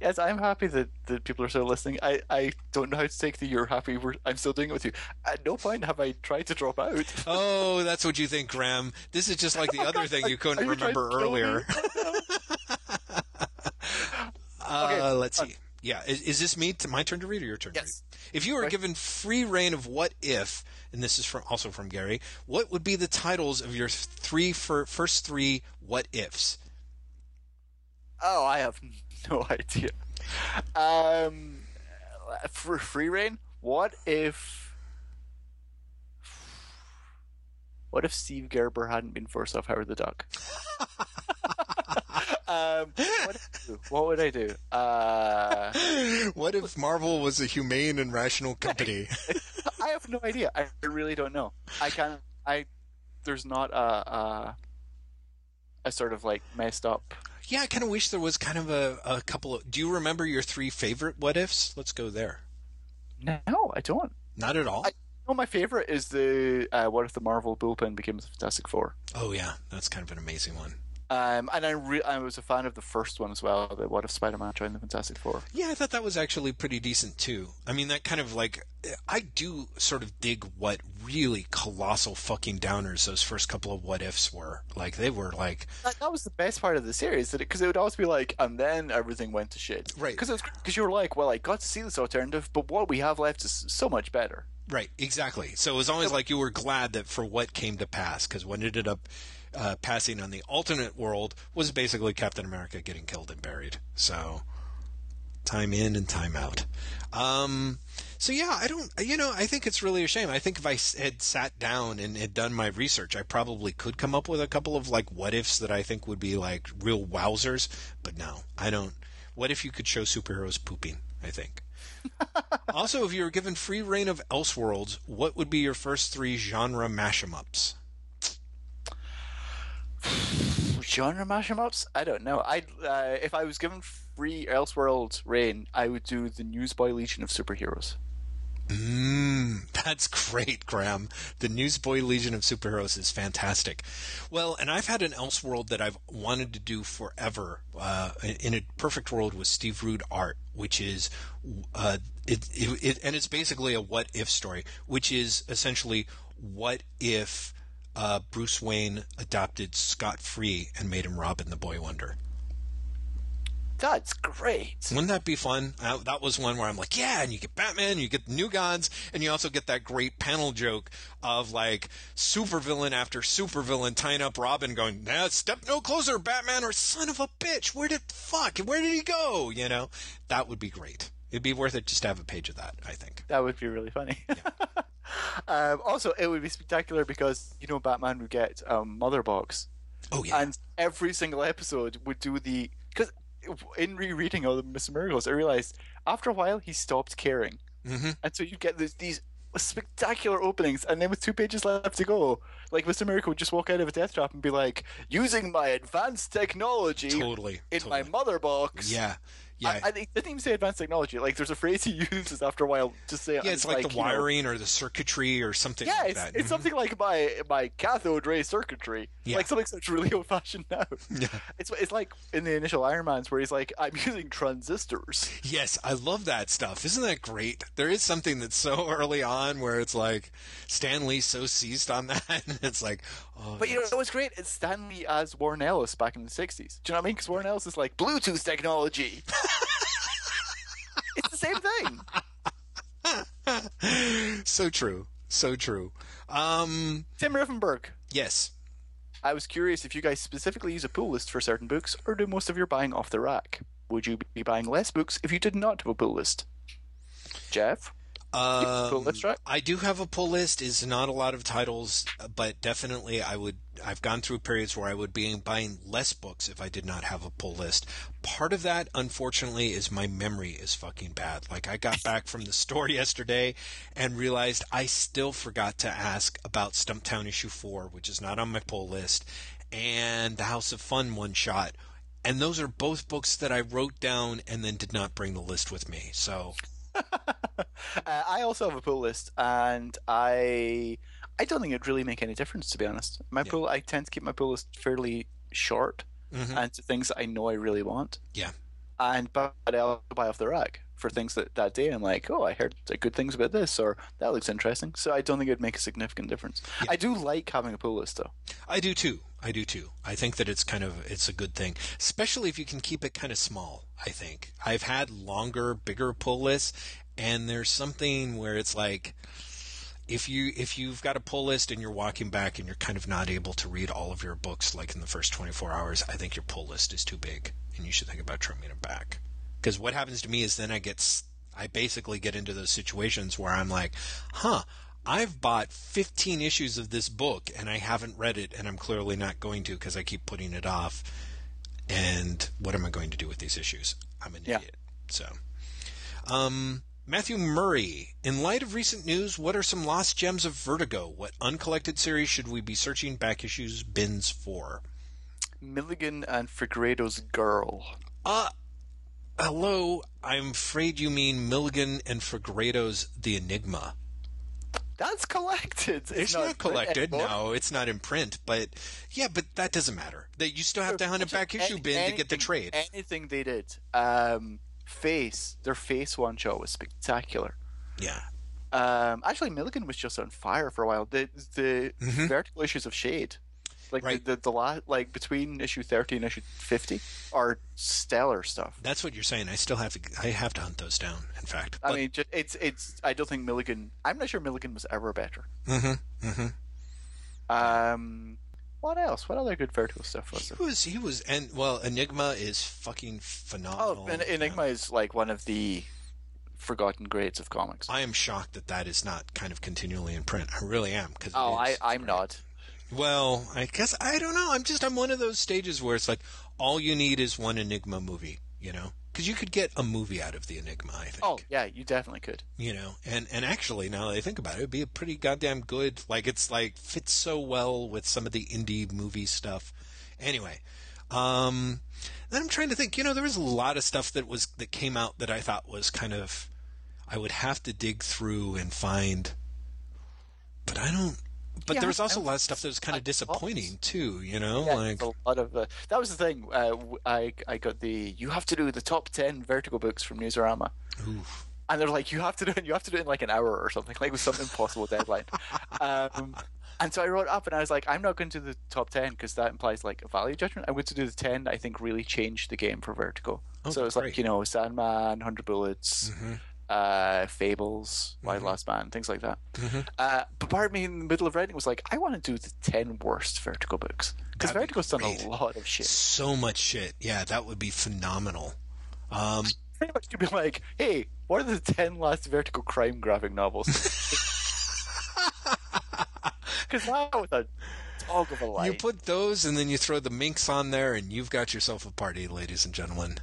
Yes, I'm happy that, that people are still listening. I, I don't know how to take the you're happy, we're, I'm still doing it with you. At no point have I tried to drop out. Oh, that's what you think, Graham. This is just like the other thing you couldn't you remember earlier. Okay. Uh, let's see. Yeah, is, is this me? To, my turn to read or your turn yes. to read? If you were right. given free reign of what if, and this is from, also from Gary, what would be the titles of your three for, first three what ifs? Oh, I have no idea. Um, for free reign, what if? What if Steve Gerber hadn't been first off Howard the Duck? Um, what, what would I do? Uh, what if Marvel was a humane and rational company? I have no idea. I really don't know. I can't. I there's not a a, a sort of like messed up. Yeah, I kind of wish there was kind of a, a couple of. Do you remember your three favorite what ifs? Let's go there. No, I don't. Not at all. I, No, my favorite is the uh, what if the Marvel bullpen became the Fantastic Four? Oh yeah, that's kind of an amazing one. Um, and I re- I was a fan of the first one as well, the What If Spider-Man joined the Fantastic Four. Yeah, I thought that was actually pretty decent too. I mean, that kind of like, I do sort of dig what really colossal fucking downers those first couple of What Ifs were. Like, they were like... That, that was the best part of the series, because it, it would always be like, and then everything went to shit. Right. Because you were like, well, I got to see this alternative, but what we have left is so much better. Right, exactly. So it was always like you were glad that for what came to pass, because what ended up uh, passing on the alternate world was basically Captain America getting killed and buried. So time in and time out. Um, so yeah, I don't, you know, I think it's really a shame. I think if I had sat down and had done my research, I probably could come up with a couple of like what ifs that I think would be like real wowzers. But no, I don't. What if you could show superheroes pooping? I think. Also, if you were given free reign of Elseworlds, what would be your first three genre mash-em-ups? Genre mash-em-ups? I don't know. I uh, if I was given free Elseworlds reign, I would do the Newsboy Legion of Superheroes. Mmm, that's great, Graham. The Newsboy Legion of Superheroes is fantastic. Well, and I've had an Elseworld that I've wanted to do forever. Uh, in a perfect world with Steve Rude art, which is, uh, it, it, it and it's basically a what if story, which is essentially what if uh, Bruce Wayne adopted Scott Free and made him Robin the Boy Wonder. That's great. Wouldn't that be fun? I, that was one where I'm like, yeah, and you get Batman, you get the New Gods, and you also get that great panel joke of like supervillain after supervillain tying up Robin going, nah, step no closer, Batman, or son of a bitch, where did fuck, where did he go? You know, that would be great. It'd be worth it just to have a page of that, I think. That would be really funny. Yeah. um, also, it would be spectacular because, you know, Batman would get um, Mother Box. Oh, yeah. And every single episode would do the... because in rereading all the Mister Miracles, I realized after a while he stopped caring, mm-hmm. and so you get this, these spectacular openings, and then with two pages left to go, like Mister Miracle would just walk out of a death trap and be like, "Using my advanced technology, totally in totally. my mother box." Yeah, yeah. I, I didn't even say advanced technology. Like, there's a phrase he uses after a while to say, "Yeah, it's like, like the wiring know, or the circuitry or something." Yeah, like it's, that. it's mm-hmm. something like my my cathode ray circuitry. Yeah. Like something that's really old fashioned now. Yeah. It's it's like in the initial Iron Man's where he's like, I'm using transistors. Yes, I love that stuff. Isn't that great? There is something that's so early on where it's like Stan Lee's so seized on that. It's like, oh. But you know, it was great. It's Stan Lee as Warren Ellis back in the sixties. Do you know what I mean? Because Warren Ellis is like Bluetooth technology. It's the same thing. So true. So true. Um, Tim Riffenberg. Yes. I was curious if you guys specifically use a pull list for certain books, or do most of your buying off the rack? Would you be buying less books if you did not have a pull list? Jeff? Um, do you have a pull list, right? I do have a pull list. It's not a lot of titles, but definitely I would. I've gone through periods where I would be buying less books if I did not have a pull list. Part of that, unfortunately, is my memory is fucking bad. Like, I got back from the store yesterday and realized I still forgot to ask about Stumptown issue four, which is not on my pull list, and The House of Fun one shot. And those are both books that I wrote down and then did not bring the list with me. So uh, I also have a pull list, and I... I don't think it'd really make any difference, to be honest. My yeah. pull, I tend to keep my pull list fairly short, mm-hmm. and to things that I know I really want. Yeah, and but I'll buy off the rack for things that that day I'm like, oh, I heard good things about this, or that looks interesting. So I don't think it'd make a significant difference. Yeah. I do like having a pull list, though. I do too. I do too. I think that it's kind of it's a good thing, especially if you can keep it kind of small. I think I've had longer, bigger pull lists, and there's something where it's like, If you if you've got a pull list and you're walking back and you're kind of not able to read all of your books like in the first twenty-four hours, I think your pull list is too big, and you should think about trimming it back. Because what happens to me is then I get I basically get into those situations where I'm like, huh, I've bought fifteen issues of this book and I haven't read it, and I'm clearly not going to because I keep putting it off. And what am I going to do with these issues? I'm an yeah. idiot. So, um. Matthew Murray, in light of recent news, what are some lost gems of Vertigo? What uncollected series should we be searching back issues bins for? Milligan and Figueredo's Girl. Uh, hello, I'm afraid you mean Milligan and Figueredo's The Enigma. That's collected. It's, it's not, not collected. No, it's not in print. But yeah, but that doesn't matter. That you still have to hunt a back issue bin anything, to get the trade. Anything they did. Um... Face, their Face one shot was spectacular. Yeah. Um, actually, Milligan was just on fire for a while. The the mm-hmm. vertical issues of Shade Like right. the, the the lot like between issue thirty and issue fifty are stellar stuff. That's what you're saying. I still have to I have to hunt those down. In fact, but I mean, just, it's it's. I don't think Milligan. I'm not sure Milligan was ever better. Mm-hmm. Mm-hmm. Um. What else? What other good Vertigo stuff was there? He was, he was, and well, Enigma is fucking phenomenal. Oh, en- Enigma yeah. is like one of the forgotten greats of comics. I am shocked that that is not kind of continually in print. I really am. Cause oh, I, I'm great. not. Well, I guess, I don't know. I'm just, I'm one of those stages where it's like, all you need is one Enigma movie, you know? Because you could get a movie out of the Enigma, I think. Oh, yeah, you definitely could. You know, and, and actually, now that I think about it, it would be a pretty goddamn good, like, it's like, fits so well with some of the indie movie stuff. Anyway, um, then I'm trying to think, you know, there was a lot of stuff that was, that came out that I thought was kind of, I would have to dig through and find, but I don't, but yeah, there was also a lot of stuff that was kind of disappointing too, you know. Yeah, like a lot of uh, that was the thing. Uh, I I got the you have to do the top ten Vertigo books from Newsarama, Oof. and they're like you have to do it. You have to do it in like an hour or something, like with some impossible deadline. Um, and so I wrote up and I was like, I'm not going to do the top ten because that implies like a value judgment. I'm going to do the ten that I think really changed the game for Vertigo. Oh, so it's like you know Sandman, one hundred Bullets. Mm-hmm. Uh, Fables, Wild mm-hmm. Last Man, things like that. Mm-hmm. Uh, but part of me in the middle of writing was like, I want to do the ten worst Vertigo books because Vertigo's done a lot of shit. So much shit. Yeah, that would be phenomenal. Um, pretty much to be like, hey, what are the ten last Vertigo crime graphic novels? Because that was a dog of a lie. You put those and then you throw the minx on there, and you've got yourself a party, ladies and gentlemen.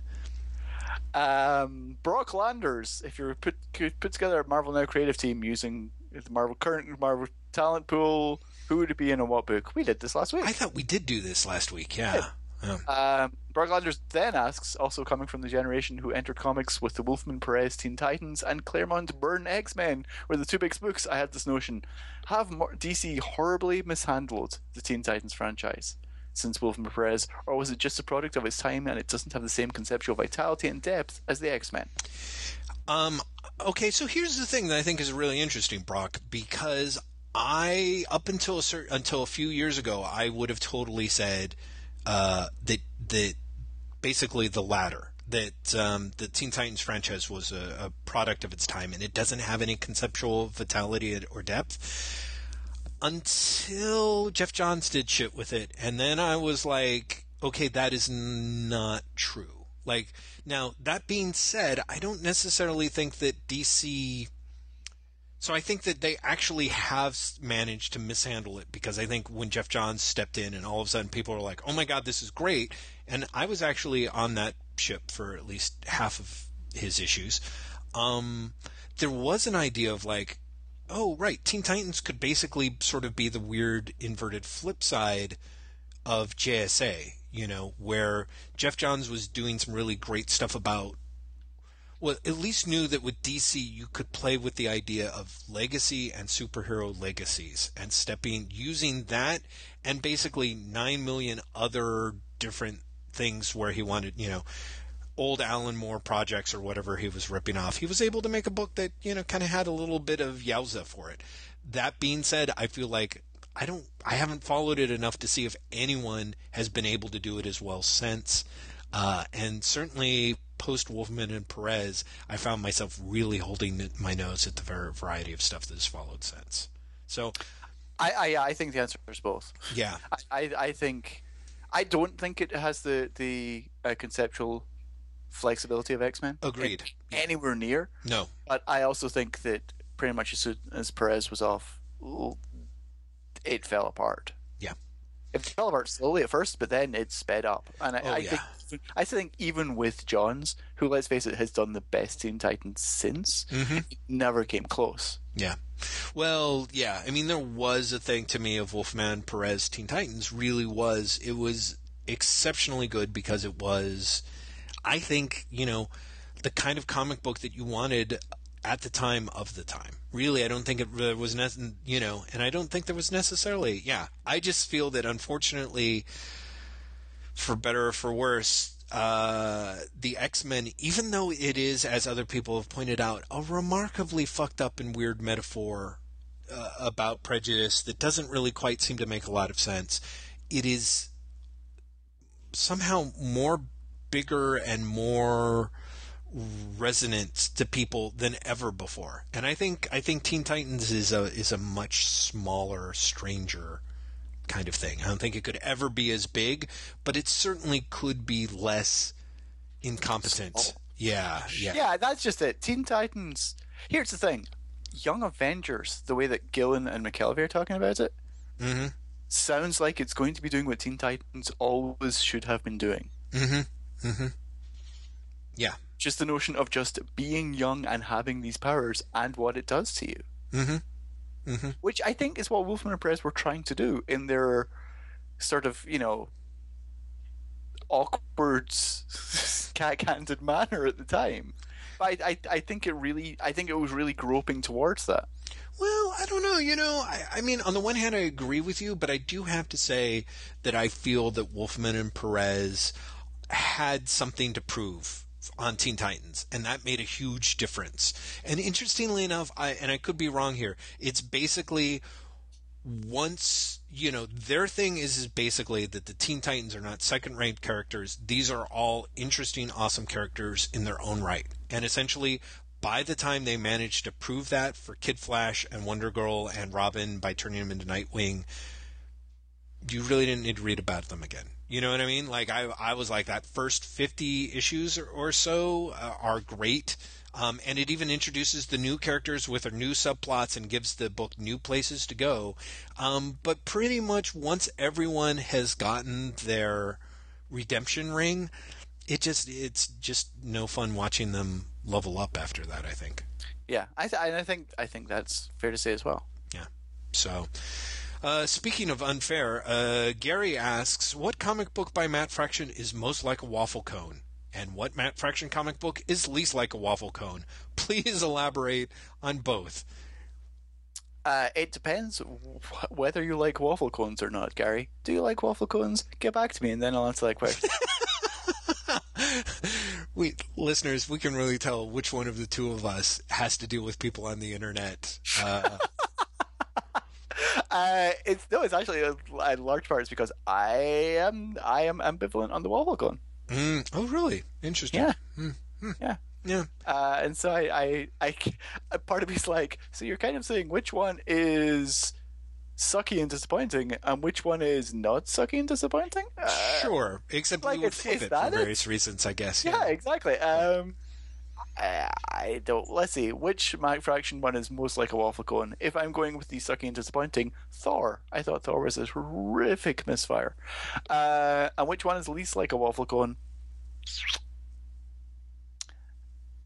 Um, Brock Landers, if you put could put together a Marvel Now creative team using the Marvel current Marvel talent pool, who would it be in a what book? We did this last week. I thought we did do this last week. Yeah. yeah. Um, Brock Landers then asks, also coming from the generation who entered comics with the Wolfman Perez Teen Titans and Claremont Byrne X Men were the two big spooks. I had this notion: have D C horribly mishandled the Teen Titans franchise since Wolfman Perez, or was it just a product of its time and it doesn't have the same conceptual vitality and depth as the X-Men? Um, okay, so here's the thing that I think is really interesting, Brock, because I, up until a, certain, until a few years ago, I would have totally said uh, that that basically the latter, that um, the Teen Titans franchise was a, a product of its time and it doesn't have any conceptual vitality or depth. Until Geoff Johns did shit with it, and then I was like, okay, that is not true. Like, now, that being said, I don't necessarily think that D C... So I think that they actually have managed to mishandle it, because I think when Geoff Johns stepped in and all of a sudden people were like, oh my god, this is great, and I was actually on that ship for at least half of his issues, um, there was an idea of like, oh, right, Teen Titans could basically sort of be the weird inverted flip side of J S A, you know, where Geoff Johns was doing some really great stuff about, well, at least knew that with D C you could play with the idea of legacy and superhero legacies and stepping, using that and basically nine million other different things where he wanted, you know, old Alan Moore projects or whatever he was ripping off, he was able to make a book that, you know, kind of had a little bit of yowza for it. That being said, I feel like I don't, I haven't followed it enough to see if anyone has been able to do it as well since. Uh, and certainly post Wolfman and Perez, I found myself really holding my nose at the variety of stuff that has followed since. So, I, I, I think the answer is both. Yeah, I, I, I think, I don't think it has the the uh, conceptual flexibility of X-Men. Agreed. Anywhere near. No. But I also think that pretty much as soon as Perez was off, it fell apart. Yeah. It fell apart slowly at first, but then it sped up. And I, oh, I yeah. think I think even with Johns, who, let's face it, has done the best Teen Titans since, mm-hmm. it never came close. Yeah. Well, yeah. I mean, there was a thing to me of Wolfman, Perez, Teen Titans really was, it was exceptionally good because it was... I think, you know, the kind of comic book that you wanted at the time of the time. Really, I don't think it there was, ne- you know, and I don't think there was necessarily, yeah. I just feel that unfortunately, for better or for worse, uh, the X-Men, even though it is, as other people have pointed out, a remarkably fucked up and weird metaphor uh, about prejudice that doesn't really quite seem to make a lot of sense, it is somehow more bigger and more resonant to people than ever before. And I think I think Teen Titans is a is a much smaller, stranger kind of thing. I don't think it could ever be as big, but it certainly could be less incompetent. Small. Yeah, yeah. Yeah, that's just it. Teen Titans. Here's the thing. Young Avengers, the way that Gillen and McKelvey are talking about it, mm-hmm. sounds like it's going to be doing what Teen Titans always should have been doing. Mm-hmm. Mm-hmm. Yeah. Just the notion of just being young and having these powers and what it does to you. Mm-hmm. Mm-hmm. Which I think is what Wolfman and Press were trying to do in their sort of, you know, awkward cack-handed manner at the time. But I, I, I think it really, I think it was really groping towards that. Well, I don't know. You know, I, I mean, on the one hand, I agree with you, but I do have to say that I feel that Wolfman and Perez had something to prove on Teen Titans, and that made a huge difference. And interestingly enough, I and I could be wrong here, it's basically once, you know, their thing is, is basically that the Teen Titans are not second-rate characters. These are all interesting, awesome characters in their own right. And essentially, by the time they managed to prove that for Kid Flash and Wonder Girl and Robin by turning them into Nightwing, you really didn't need to read about them again. You know what I mean? Like, I I was like, that first fifty issues or, or so uh, are great. Um, and it even introduces the new characters with their new subplots and gives the book new places to go. Um, but pretty much once everyone has gotten their redemption ring, it just it's just no fun watching them level up after that, I think. Yeah, I th- I think I think that's fair to say as well. Yeah. So, uh, speaking of unfair, uh, Gary asks, what comic book by Matt Fraction is most like a waffle cone? And what Matt Fraction comic book is least like a waffle cone? Please elaborate on both. Uh, it depends wh- whether you like waffle cones or not, Gary. Do you like waffle cones? Get back to me, and then I'll answer that question. We listeners, we can really tell which one of the two of us has to deal with people on the internet. Uh, uh, it's no, it's actually a, a large part is because I am I am ambivalent on the waffle cone. Mm. Oh, really? Interesting. Yeah. Mm. Mm. Yeah. Yeah. Uh, and so I, I, I, part of me's like, so you're kind of saying which one is sucky and disappointing, and which one is not sucky and disappointing? Uh, sure. Except like, you would flip it for it? various reasons, I guess. Yeah, yeah. Exactly. Um, I, I don't. Let's see. Which Matt Fraction one is most like a waffle cone? If I'm going with the sucky and disappointing, Thor. I thought Thor was a horrific misfire. Uh, and which one is least like a waffle cone?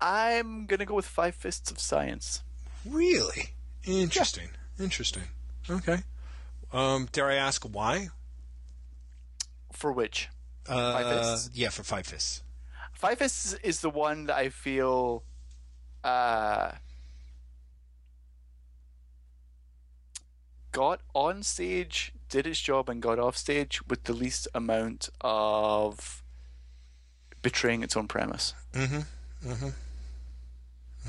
I'm gonna go with Five Fists of Science. Really? Interesting. Yeah. Interesting. Okay. Um, dare I ask why? For which? Uh, Five Fists? Yeah, for Five Fists. Five Fists is the one that I feel uh, got on stage, did its job, and got off stage with the least amount of betraying its own premise. Mm-hmm. Mm-hmm.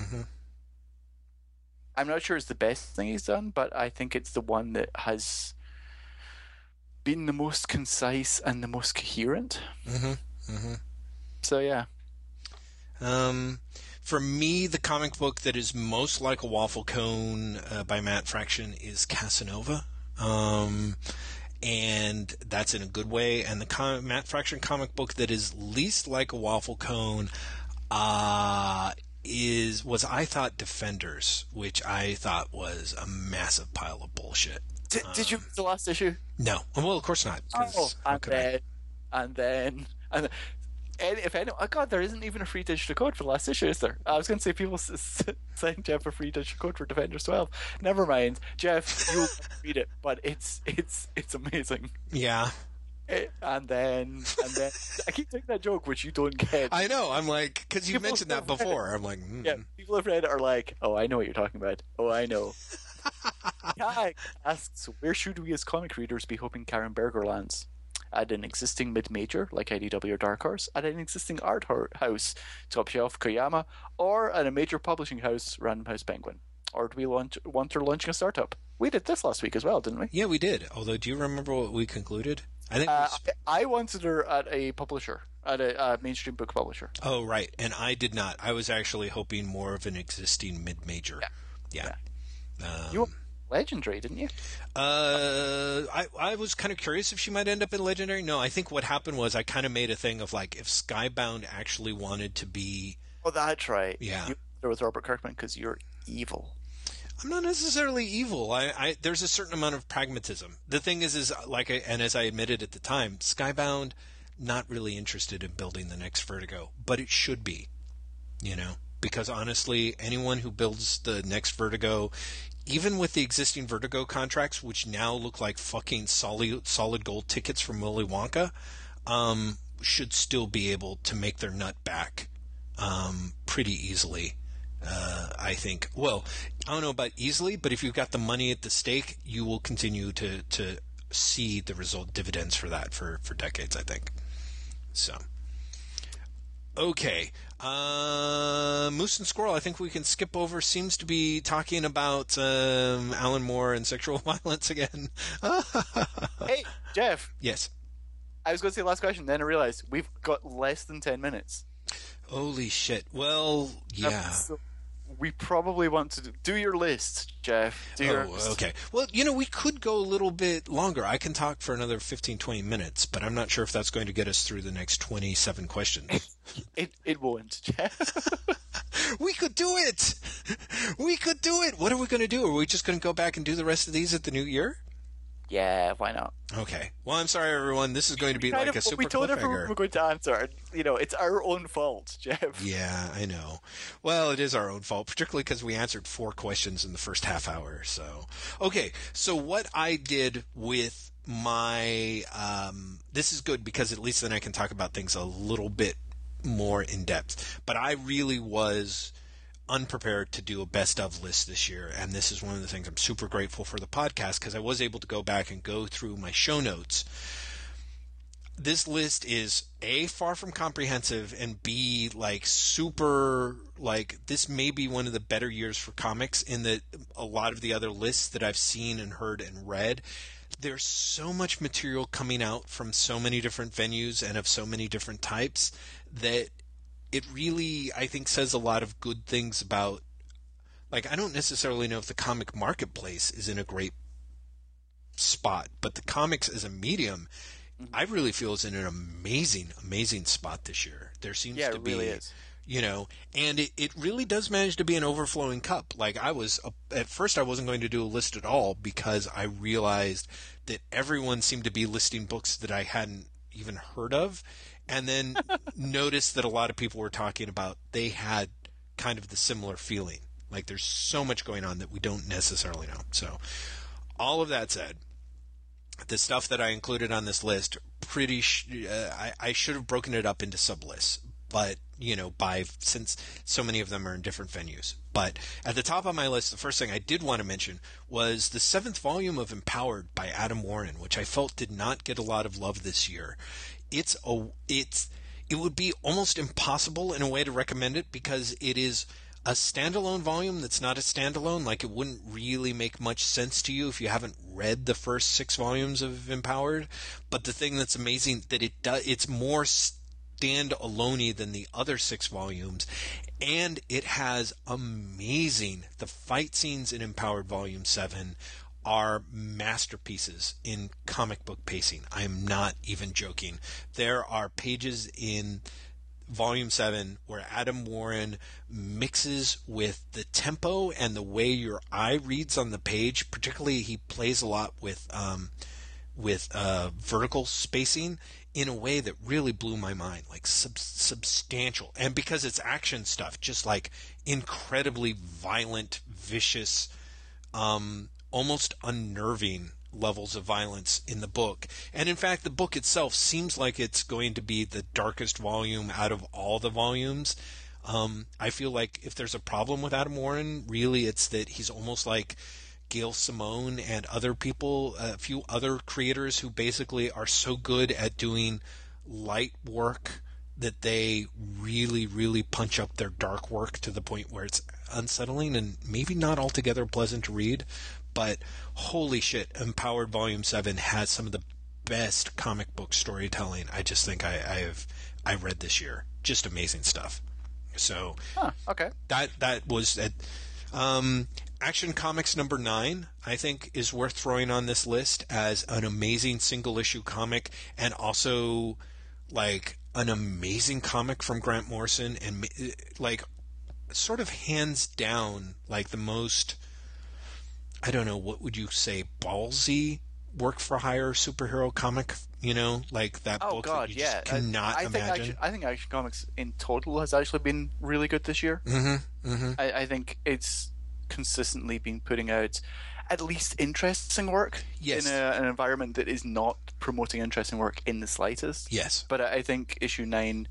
Mm-hmm. I'm not sure it's the best thing he's done, but I think it's the one that has been the most concise and the most coherent. Mm-hmm. Mm-hmm. So, yeah. Um, for me, the comic book that is most like a waffle cone uh, by Matt Fraction is Casanova. Um, and that's in a good way. And the com- Matt Fraction comic book that is least like a waffle cone uh, is was, I thought, Defenders, which I thought was a massive pile of bullshit. D- um, did you read the last issue? No. Well, of course not. Oh, and then, I... and then... And then... And if any, oh god, there isn't even a free digital code for the last issue, is there? I was going to say people signed Jeff a free digital code for Defenders twelve. Never mind, Jeff, you'll read it, but it's it's it's amazing. Yeah. It, and then and then I keep taking that joke, which you don't get. I know. I'm like, because you mentioned that before. I'm like, mm. yeah. People have read it are like, oh, I know what you're talking about. Oh, I know. Kai asks, where should we as comic readers be hoping Karen Berger lands? At an existing mid-major like I D W or Dark Horse, at an existing art house, Top Shelf, Koyama, or at a major publishing house, Random House Penguin? Or do we launch, want her launching a startup? We did this last week as well, didn't we? Yeah, we did. Although, do you remember what we concluded? I think uh, I, I wanted her at a publisher, at a uh, mainstream book publisher. Oh, right. And I did not. I was actually hoping more of an existing mid-major. Yeah. yeah. Um, you were Legendary, didn't you? Uh, I, I was kind of curious if she might end up in Legendary. No, I think what happened was I kind of made a thing of, like, if Skybound actually wanted to be... Oh, that's right. Yeah. You, there was Robert Kirkman because you're evil. I'm not necessarily evil. I, I there's a certain amount of pragmatism. The thing is, is like, I, and as I admitted at the time, Skybound not really interested in building the next Vertigo, but it should be, you know, because honestly, anyone who builds the next Vertigo, even with the existing Vertigo contracts, which now look like fucking solid solid gold tickets from Willy Wonka, um, should still be able to make their nut back um, pretty easily. Uh, I think, well, I don't know about easily, but if you've got the money at the stake, you will continue to, to see the result dividends for that for, for decades, I think. So, okay. Uh, Moose and Squirrel, I think we can skip over, seems to be talking about um, Alan Moore and sexual violence again. Hey, Jeff. Yes. I was going to say last question, then I realized we've got less than ten minutes. Holy shit. Well, yeah. So we probably want to do, do your list, Jeff. Do your oh, list. Okay. Well, you know, we could go a little bit longer. I can talk for another fifteen, twenty minutes, but I'm not sure if that's going to get us through the next twenty-seven questions. it, it won't, Jeff. We could do it. We could do it. What are we going to do? Are we just going to go back and do the rest of these at the new year? Yeah, why not? Okay. Well, I'm sorry, everyone. This is going to be like a super cliffhanger. We told everyone we're going to answer. You know, it's our own fault, Jeff. Yeah, I know. Well, it is our own fault, particularly because we answered four questions in the first half hour. So, okay. So what I did with my um, this is good because at least then I can talk about things a little bit more in depth. But I really was unprepared to do a best of list this year, and this is one of the things I'm super grateful for the podcast, because I was able to go back and go through my show notes. This list is A, far from comprehensive, and B, like super, like this may be one of the better years for comics in that a lot of the other lists that I've seen and heard and read, there's so much material coming out from so many different venues and of so many different types that it really, I think, says a lot of good things about, like, I don't necessarily know if the comic marketplace is in a great spot, but the comics as a medium, mm-hmm. I really feel is in an amazing, amazing spot this year. There seems yeah, to it be, really is. You know, and it, it really does manage to be an overflowing cup. Like, I was, at first I wasn't going to do a list at all because I realized that everyone seemed to be listing books that I hadn't even heard of. And then noticed that a lot of people were talking about they had kind of the similar feeling. Like there's so much going on that we don't necessarily know. So all of that said, the stuff that I included on this list, pretty sh- uh, I, I should have broken it up into sub-lists. But, you know, by since so many of them are in different venues. But at the top of my list, the first thing I did want to mention was the seventh volume of Empowered by Adam Warren, which I felt did not get a lot of love this year. It's a, it's, it would be almost impossible in a way to recommend it because it is a standalone volume that's not a standalone. Like it wouldn't really make much sense to you if you haven't read the first six volumes of Empowered. But the thing that's amazing that it does, it's more stand-alone-y than the other six volumes. And it has amazing, the fight scenes in Empowered Volume seven are masterpieces in comic book pacing. I am not even joking. There are pages in Volume seven where Adam Warren mixes with the tempo and the way your eye reads on the page. Particularly, he plays a lot with um, with uh, vertical spacing in a way that really blew my mind. Like sub- substantial, and because it's action stuff, just like incredibly violent, vicious. Um, almost unnerving levels of violence in the book. And in fact, the book itself seems like it's going to be the darkest volume out of all the volumes. Um, I feel like if there's a problem with Adam Warren, really it's that he's almost like Gail Simone and other people, a few other creators who basically are so good at doing light work that they really, really punch up their dark work to the point where it's unsettling and maybe not altogether pleasant to read. But holy shit, Empowered Volume seven has some of the best comic book storytelling I just think I, I have I read this year. Just amazing stuff. So huh, okay, that that was at, um, Action Comics number nine. I think is worth throwing on this list as an amazing single issue comic, and also like an amazing comic from Grant Morrison, and like sort of hands down like the most, I don't know, what would you say, ballsy work for hire superhero comic, you know, like that oh, book God, that you yeah. just cannot I, I imagine. Think Action, I think Action Comics in total has actually been really good this year. Mm-hmm, mm-hmm. I, I think it's consistently been putting out at least interesting work yes. in a, an environment that is not promoting interesting work in the slightest. Yes. But I think issue nine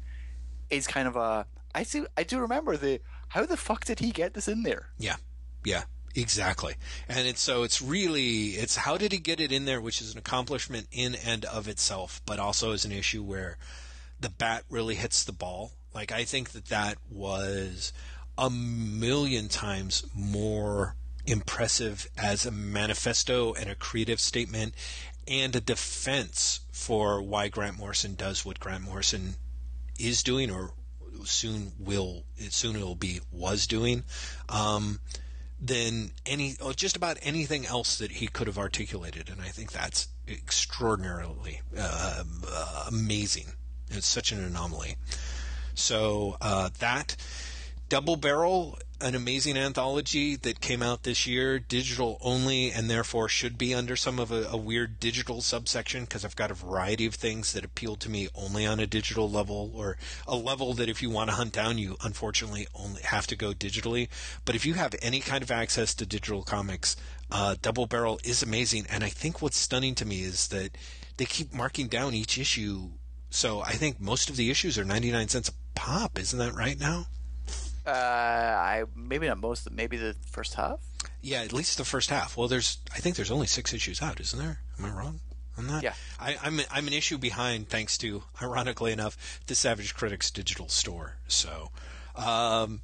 is kind of a... I do, I do remember the... How the fuck did he get this in there? Yeah, yeah. Exactly. And it's, so it's really, it's how did he get it in there, which is an accomplishment in and of itself, but also is an issue where the bat really hits the ball. Like, I think that that was a million times more impressive as a manifesto and a creative statement and a defense for why Grant Morrison does what Grant Morrison is doing, or soon will, soon will be, was doing. Um, than any, or just about anything else that he could have articulated. And I think that's extraordinarily uh, amazing. It's such an anomaly. So uh, that Double Barrel, an amazing anthology that came out this year, digital only, and therefore should be under some of a, a weird digital subsection, because I've got a variety of things that appeal to me only on a digital level, or a level that if you want to hunt down, you unfortunately only have to go digitally. But if you have any kind of access to digital comics, uh, Double Barrel is amazing. And I think what's stunning to me is that they keep marking down each issue. So I think most of the issues are ninety-nine cents a pop. Isn't that right now? Uh, I maybe not most, maybe the first half. Yeah, at least the first half. Well, there's, I think there's only six issues out, isn't there? Am I wrong on that? Yeah, I, I'm I'm an issue behind, thanks to, ironically enough, the Savage Critics digital store. So, um,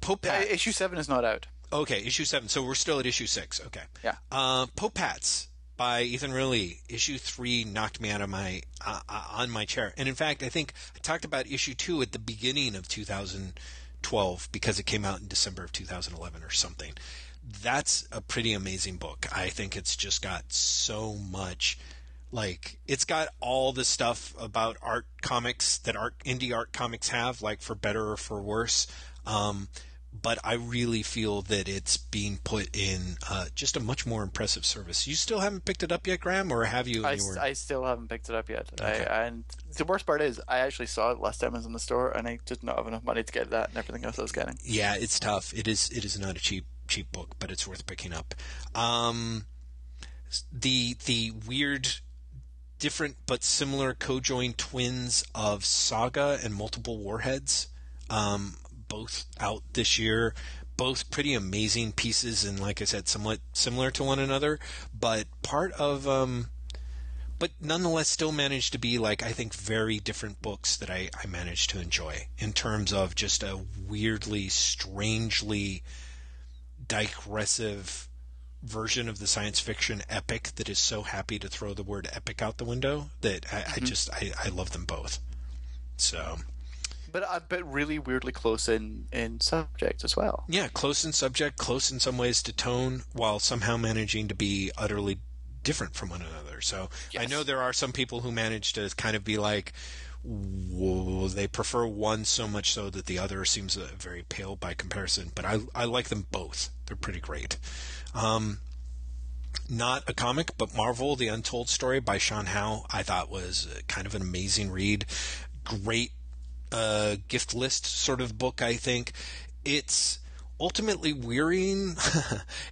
Popat, uh, issue seven is not out. Okay, issue seven. So we're still at issue six. Okay. Yeah. Uh, Popats by Ethan Riley. Issue three knocked me out of my uh, on my chair, and in fact, I think I talked about issue two at the beginning of two thousand twelve because it came out in December of two thousand eleven or something. That's a pretty amazing book. I think it's just got so much, like, it's got all the stuff about art comics that art indie art comics have, like for better or for worse. Um, but I really feel that it's being put in uh, just a much more impressive service. You still haven't picked it up yet, Graham, or have you? I, st- I still haven't picked it up yet. Okay. I, and the worst part is I actually saw it last time I was in the store, and I did not have enough money to get that and everything else I was getting. Yeah, it's tough. It is It is not a cheap cheap book, but it's worth picking up. Um, the the weird, different, but similar co-joined twins of Saga and Multiple Warheads. Um both out this year, both pretty amazing pieces, and like I said, somewhat similar to one another, but part of, um, but nonetheless still managed to be, like, I think very different books that I, I managed to enjoy in terms of just a weirdly, strangely digressive version of the science fiction epic that is so happy to throw the word epic out the window that I, mm-hmm. I just, I, I love them both. So... But a bit really weirdly close in, in subject as well. Yeah, close in subject, close in some ways to tone, while somehow managing to be utterly different from one another. So yes. I know there are some people who manage to kind of be like, whoa, they prefer one so much so that the other seems very pale by comparison. But I, I like them both. They're pretty great. Um, not a comic, but Marvel, The Untold Story by Sean Howe, I thought was kind of an amazing read. Great. Uh, gift list sort of book, I think. It's ultimately wearying.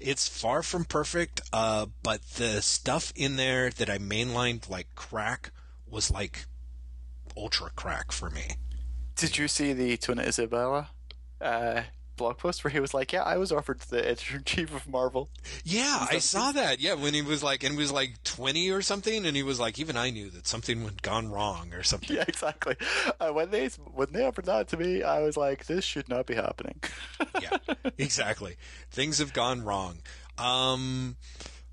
It's far from perfect, uh, but the stuff in there that I mainlined like crack was like ultra crack for me. Did you see the Tuna Isabella uh, blog post where he was like, yeah, I was offered the editor-in-chief of Marvel? Yeah, I saw that. Yeah, when he was like, and he was like twenty or something, and he was like, even I knew that something had gone wrong or something. Yeah, exactly. Uh, when they when they offered that to me, I was like, this should not be happening. Yeah, exactly. Things have gone wrong. Um,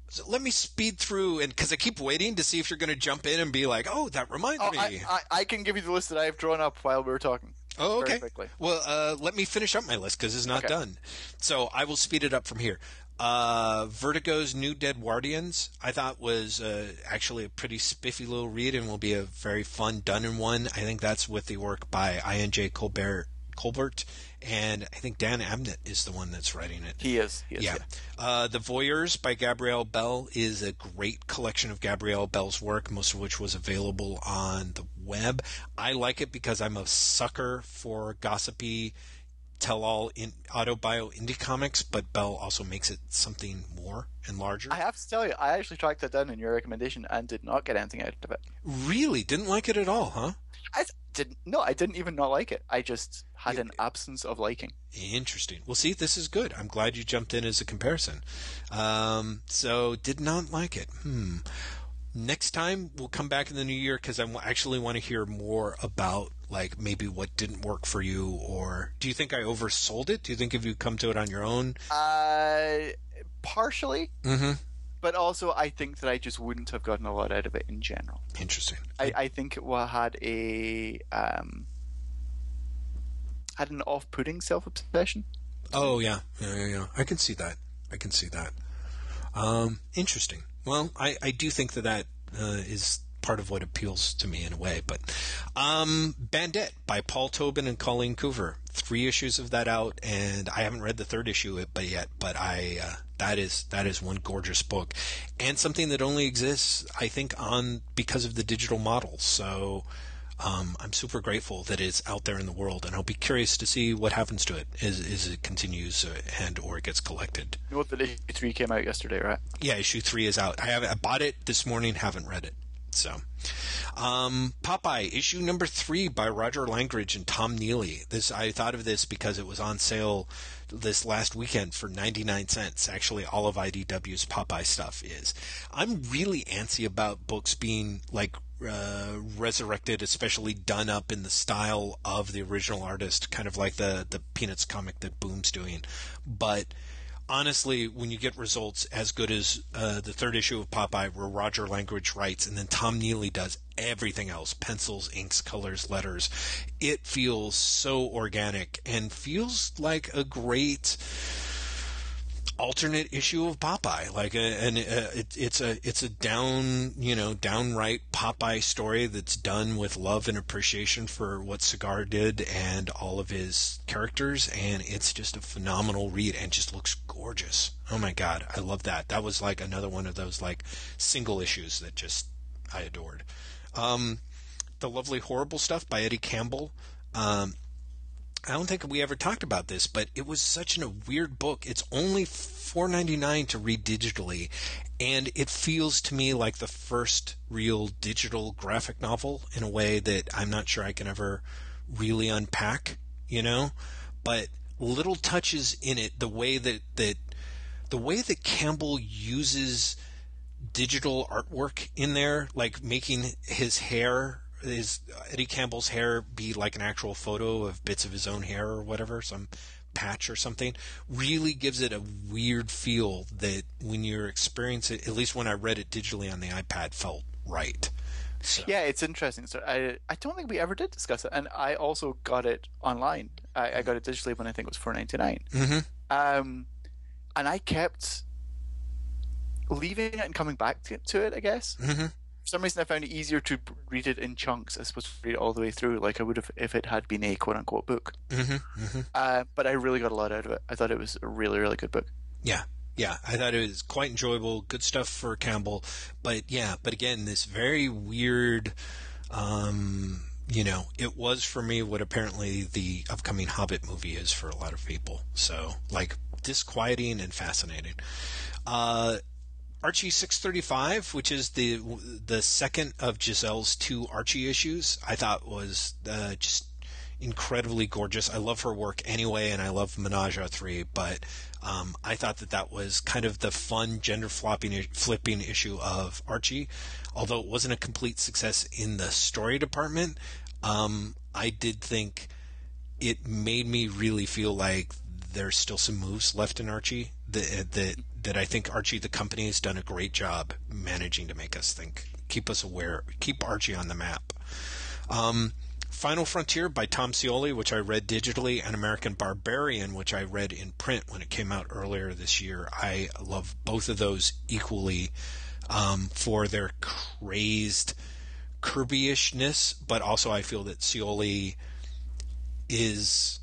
So let me speed through, and because I keep waiting to see if you're going to jump in and be like, "Oh, that reminds oh, me." I, I, I can give you the list that I have drawn up while we were talking. Oh, okay. Well, uh, let me finish up my list because it's not okay. done. So I will speed it up from here. Uh, Vertigo's New Dead Guardians, I thought was uh, actually a pretty spiffy little read, and will be a very fun done in one. I think that's with the work by I N J Colbert. Colbert, and I think Dan Abnett is the one that's writing it. He is. He is yeah. yeah. Uh, the Voyeurs by Gabrielle Bell is a great collection of Gabrielle Bell's work, most of which was available on the web. I like it because I'm a sucker for gossipy tell-all in auto-bio indie comics, but Bell also makes it something more and larger. I have to tell you, I actually tracked that down in your recommendation and did not get anything out of it. Really? Didn't like it at all, huh? I didn't. No, I didn't even not like it. I just had an absence of liking. Interesting. Well, see, this is good. I'm glad you jumped in as a comparison. Um, so, did not like it. Hmm. Next time, we'll come back in the new year because I actually want to hear more about, like, maybe what didn't work for you, or do you think I oversold it? Do you think if you come to it on your own? Uh, partially. Mm-hmm. But also, I think that I just wouldn't have gotten a lot out of it in general. Interesting. I, I think it had a um, had an off-putting self-obsession. Oh yeah, yeah, yeah, yeah. I can see that. I can see that. Um, interesting. Well, I, I do think that that uh, is part of what appeals to me in a way. But um, Bandit by Paul Tobin and Colleen Coover. Three issues of that out, and I haven't read the third issue but yet. But I. Uh, That is that is one gorgeous book, and something that only exists, I think, on because of the digital model. So um, I'm super grateful that it's out there in the world, and I'll be curious to see what happens to it as, as it continues and or it gets collected. You know that issue three came out yesterday, right? Yeah, issue three is out. I have I bought it this morning, haven't read it. So, um, Popeye issue number three by Roger Langridge and Tom Neely. This I thought of this because it was on sale this last weekend for ninety-nine cents. Actually, all of I D W's Popeye stuff is. I'm really antsy about books being like uh, resurrected, especially done up in the style of the original artist, kind of like the the Peanuts comic that Boom's doing, but. Honestly, when you get results as good as uh, the third issue of Popeye, where Roger Langridge writes and then Tom Neely does everything else, pencils, inks, colors, letters, it feels so organic and feels like a great alternate issue of Popeye. Like a, an, a, it, it's a it's a down, you know, downright Popeye story that's done with love and appreciation for what Cigar did and all of his characters, and it's just a phenomenal read and just looks gorgeous. Oh my god, I love that. That was like another one of those like single issues that just I adored. Um, The Lovely Horrible Stuff by Eddie Campbell. Um, I don't think we ever talked about this, but it was such a weird book. It's only four ninety-nine to read digitally, and it feels to me like the first real digital graphic novel in a way that I'm not sure I can ever really unpack, you know? But little touches in it, the way that, that the way that Campbell uses digital artwork in there, like making his hair is Eddie Campbell's hair be like an actual photo of bits of his own hair or whatever, some patch or something, really gives it a weird feel that when you're experiencing it, at least when I read it digitally on the iPad, felt right. So. Yeah, it's interesting. So I I don't think we ever did discuss it, and I also got it online. I, I got it digitally when I think it was four ninety-nine. Mm-hmm. Um, and I kept leaving it and coming back to, to it, I guess. Mm-hmm. For some reason, I found it easier to read it in chunks as opposed to read it all the way through, like I would have if it had been a quote-unquote book. Mm-hmm, mm-hmm. Uh, but I really got a lot out of it. I thought it was a really, really good book. Yeah, yeah. I thought it was quite enjoyable, good stuff for Campbell. But, yeah, but again, this very weird, um, you know, it was for me what apparently the upcoming Hobbit movie is for a lot of people. So, like, disquieting and fascinating. Uh Archie six thirty-five, which is the the second of Giselle's two Archie issues, I thought was uh, just incredibly gorgeous. I love her work anyway, and I love Menage a Three, but um, I thought that that was kind of the fun gender-flopping flipping issue of Archie. Although it wasn't a complete success in the story department, um, I did think it made me really feel like there's still some moves left in Archie that that that I think Archie the company has done a great job managing to make us think, keep us aware, keep Archie on the map. Um, Final Frontier by Tom Scioli, which I read digitally, and American Barbarian, which I read in print when it came out earlier this year. I love both of those equally um, for their crazed Kirby-ishness, but also I feel that Scioli is,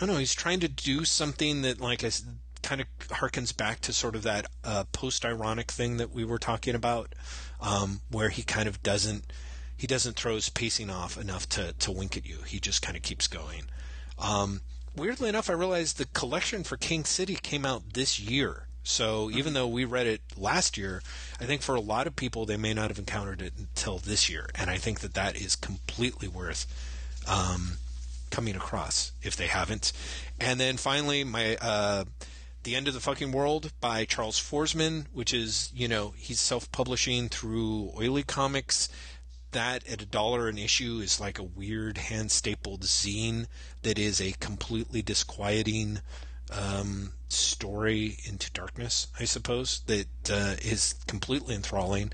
I don't know, he's trying to do something that, like I said, kind of harkens back to sort of that uh, post-ironic thing that we were talking about, um, where he kind of doesn't, he doesn't throw his pacing off enough to, to wink at you. He just kind of keeps going. Um, weirdly enough, I realized the collection for King City came out this year. So mm-hmm. even though we read it last year, I think for a lot of people, they may not have encountered it until this year. And I think that that is completely worth um, coming across if they haven't. And then finally, my uh, The End of the Fucking World by Charles Forsman, which is, you know, he's self-publishing through Oily Comics. That at a dollar an issue is like a weird hand stapled zine that is a completely disquieting um, story into darkness, I suppose, that uh, is completely enthralling.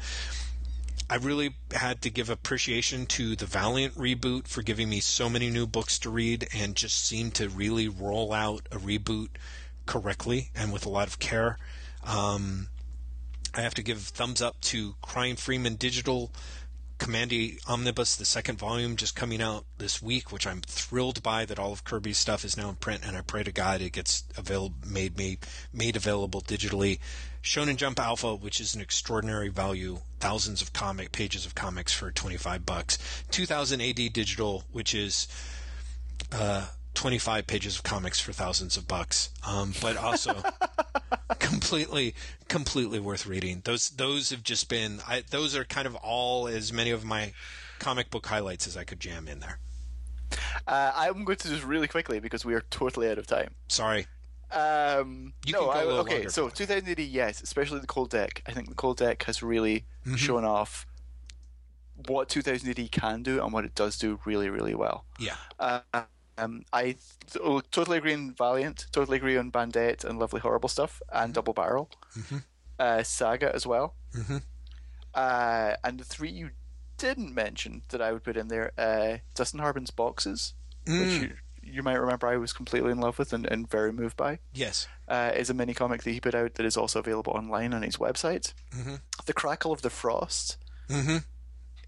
I really had to give appreciation to the Valiant reboot for giving me so many new books to read and just seemed to really roll out a reboot correctly and with a lot of care. Um, I have to give thumbs up to Crying Freeman Digital, Commandy Omnibus, the second volume just coming out this week, which I'm thrilled by, that all of Kirby's stuff is now in print, and I pray to God it gets avail- made, made made available digitally. Shonen Jump Alpha, which is an extraordinary value, thousands of comic pages of comics for twenty-five bucks. two thousand A D Digital, which is uh, twenty-five pages of comics for thousands of bucks, um, but also completely, completely worth reading. Those, those have just been. I, those are kind of all as many of my comic book highlights as I could jam in there. Uh, I'm going to just really quickly because we are totally out of time. Sorry. Um, you no, can go I, a little okay. Longer, so two thousand eighty, yes, especially the Cold Deck. I think the Cold Deck has really mm-hmm. shown off what two thousand eighty can do and what it does do really, really well. Yeah. Uh, Um, I th- totally agree on Valiant, totally agree on Bandette and Lovely Horrible Stuff and Double Barrel, mm-hmm. uh, Saga as well, mm-hmm. uh, and the three you didn't mention that I would put in there, uh, Dustin Harbin's Boxes, mm. which you, you might remember I was completely in love with and, and very moved by. Yes, uh, is a mini comic that he put out that is also available online on his website. Mm-hmm. The Crackle of the Frost. Mm-hmm.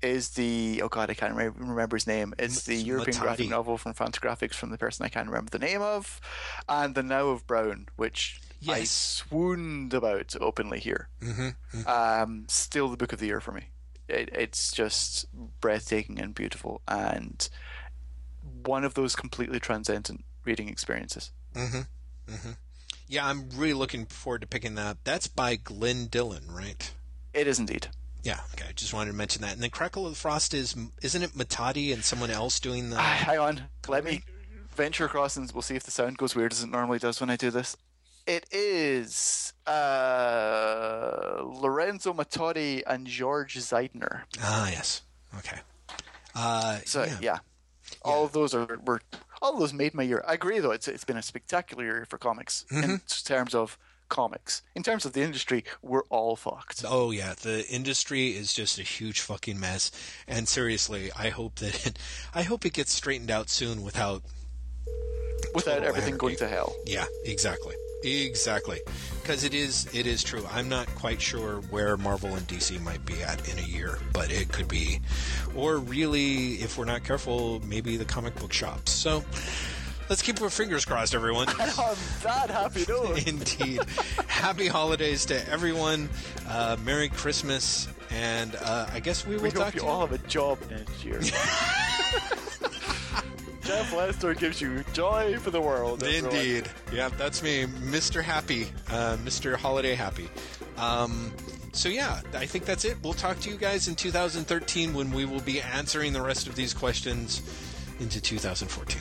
Is the, oh god, I can't re- remember his name. It's the it's European Matadi. Graphic novel from Fantagraphics from the person I can't remember the name of, and The Now of Brown, which yes. I swooned about openly here. Mm-hmm. Mm-hmm. Um, still the book of the year for me. It, it's just breathtaking and beautiful, and one of those completely transcendent reading experiences. Mm-hmm. Mm-hmm. Yeah, I'm really looking forward to picking that up. That's by Glenn Dillon, right? It is indeed. Yeah, okay, I just wanted to mention that. And then Crackle of the Frost is, isn't it Matadi and someone else doing the... Uh, hang on, let me venture across and we'll see if the sound goes weird as it normally does when I do this. It is uh, Lorenzo Matadi and George Zeidner. Ah, yes, okay. Uh, so, yeah. yeah. All yeah. of those are were all of those made my year. I agree, though, it's it's been a spectacular year for comics mm-hmm. in terms of... comics. In terms of the industry, we're all fucked. Oh yeah, the industry is just a huge fucking mess. And seriously, I hope that it, I hope it gets straightened out soon without without everything anarchy. Going to hell. Yeah, exactly, exactly. Because it is it is true. I'm not quite sure where Marvel and D C might be at in a year, but it could be, or really, if we're not careful, maybe the comic book shops. So. Let's keep our fingers crossed, everyone. I'm that happy, though. Indeed. Happy holidays to everyone. Uh, Merry Christmas. And uh, I guess we will we talk to you. We hope you all have a job next year. Jeff Lester gives you joy for the world. Everyone. Indeed. Yeah, that's me, Mister Happy, uh, Mister Holiday Happy. Um... So yeah, I think that's it. We'll talk to you guys in two thousand thirteen when we will be answering the rest of these questions into two thousand fourteen.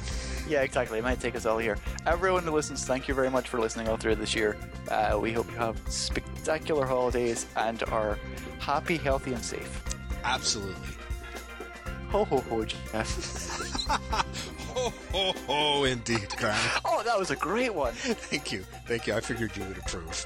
Yeah, exactly. It might take us all year. Everyone who listens, thank you very much for listening all through this year. Uh, we hope you have spectacular holidays and are happy, healthy, and safe. Absolutely. Ho, ho, ho, Jeff. ho, ho, ho, indeed, Grant. Oh, that was a great one. Thank you. Thank you. I figured you would approve.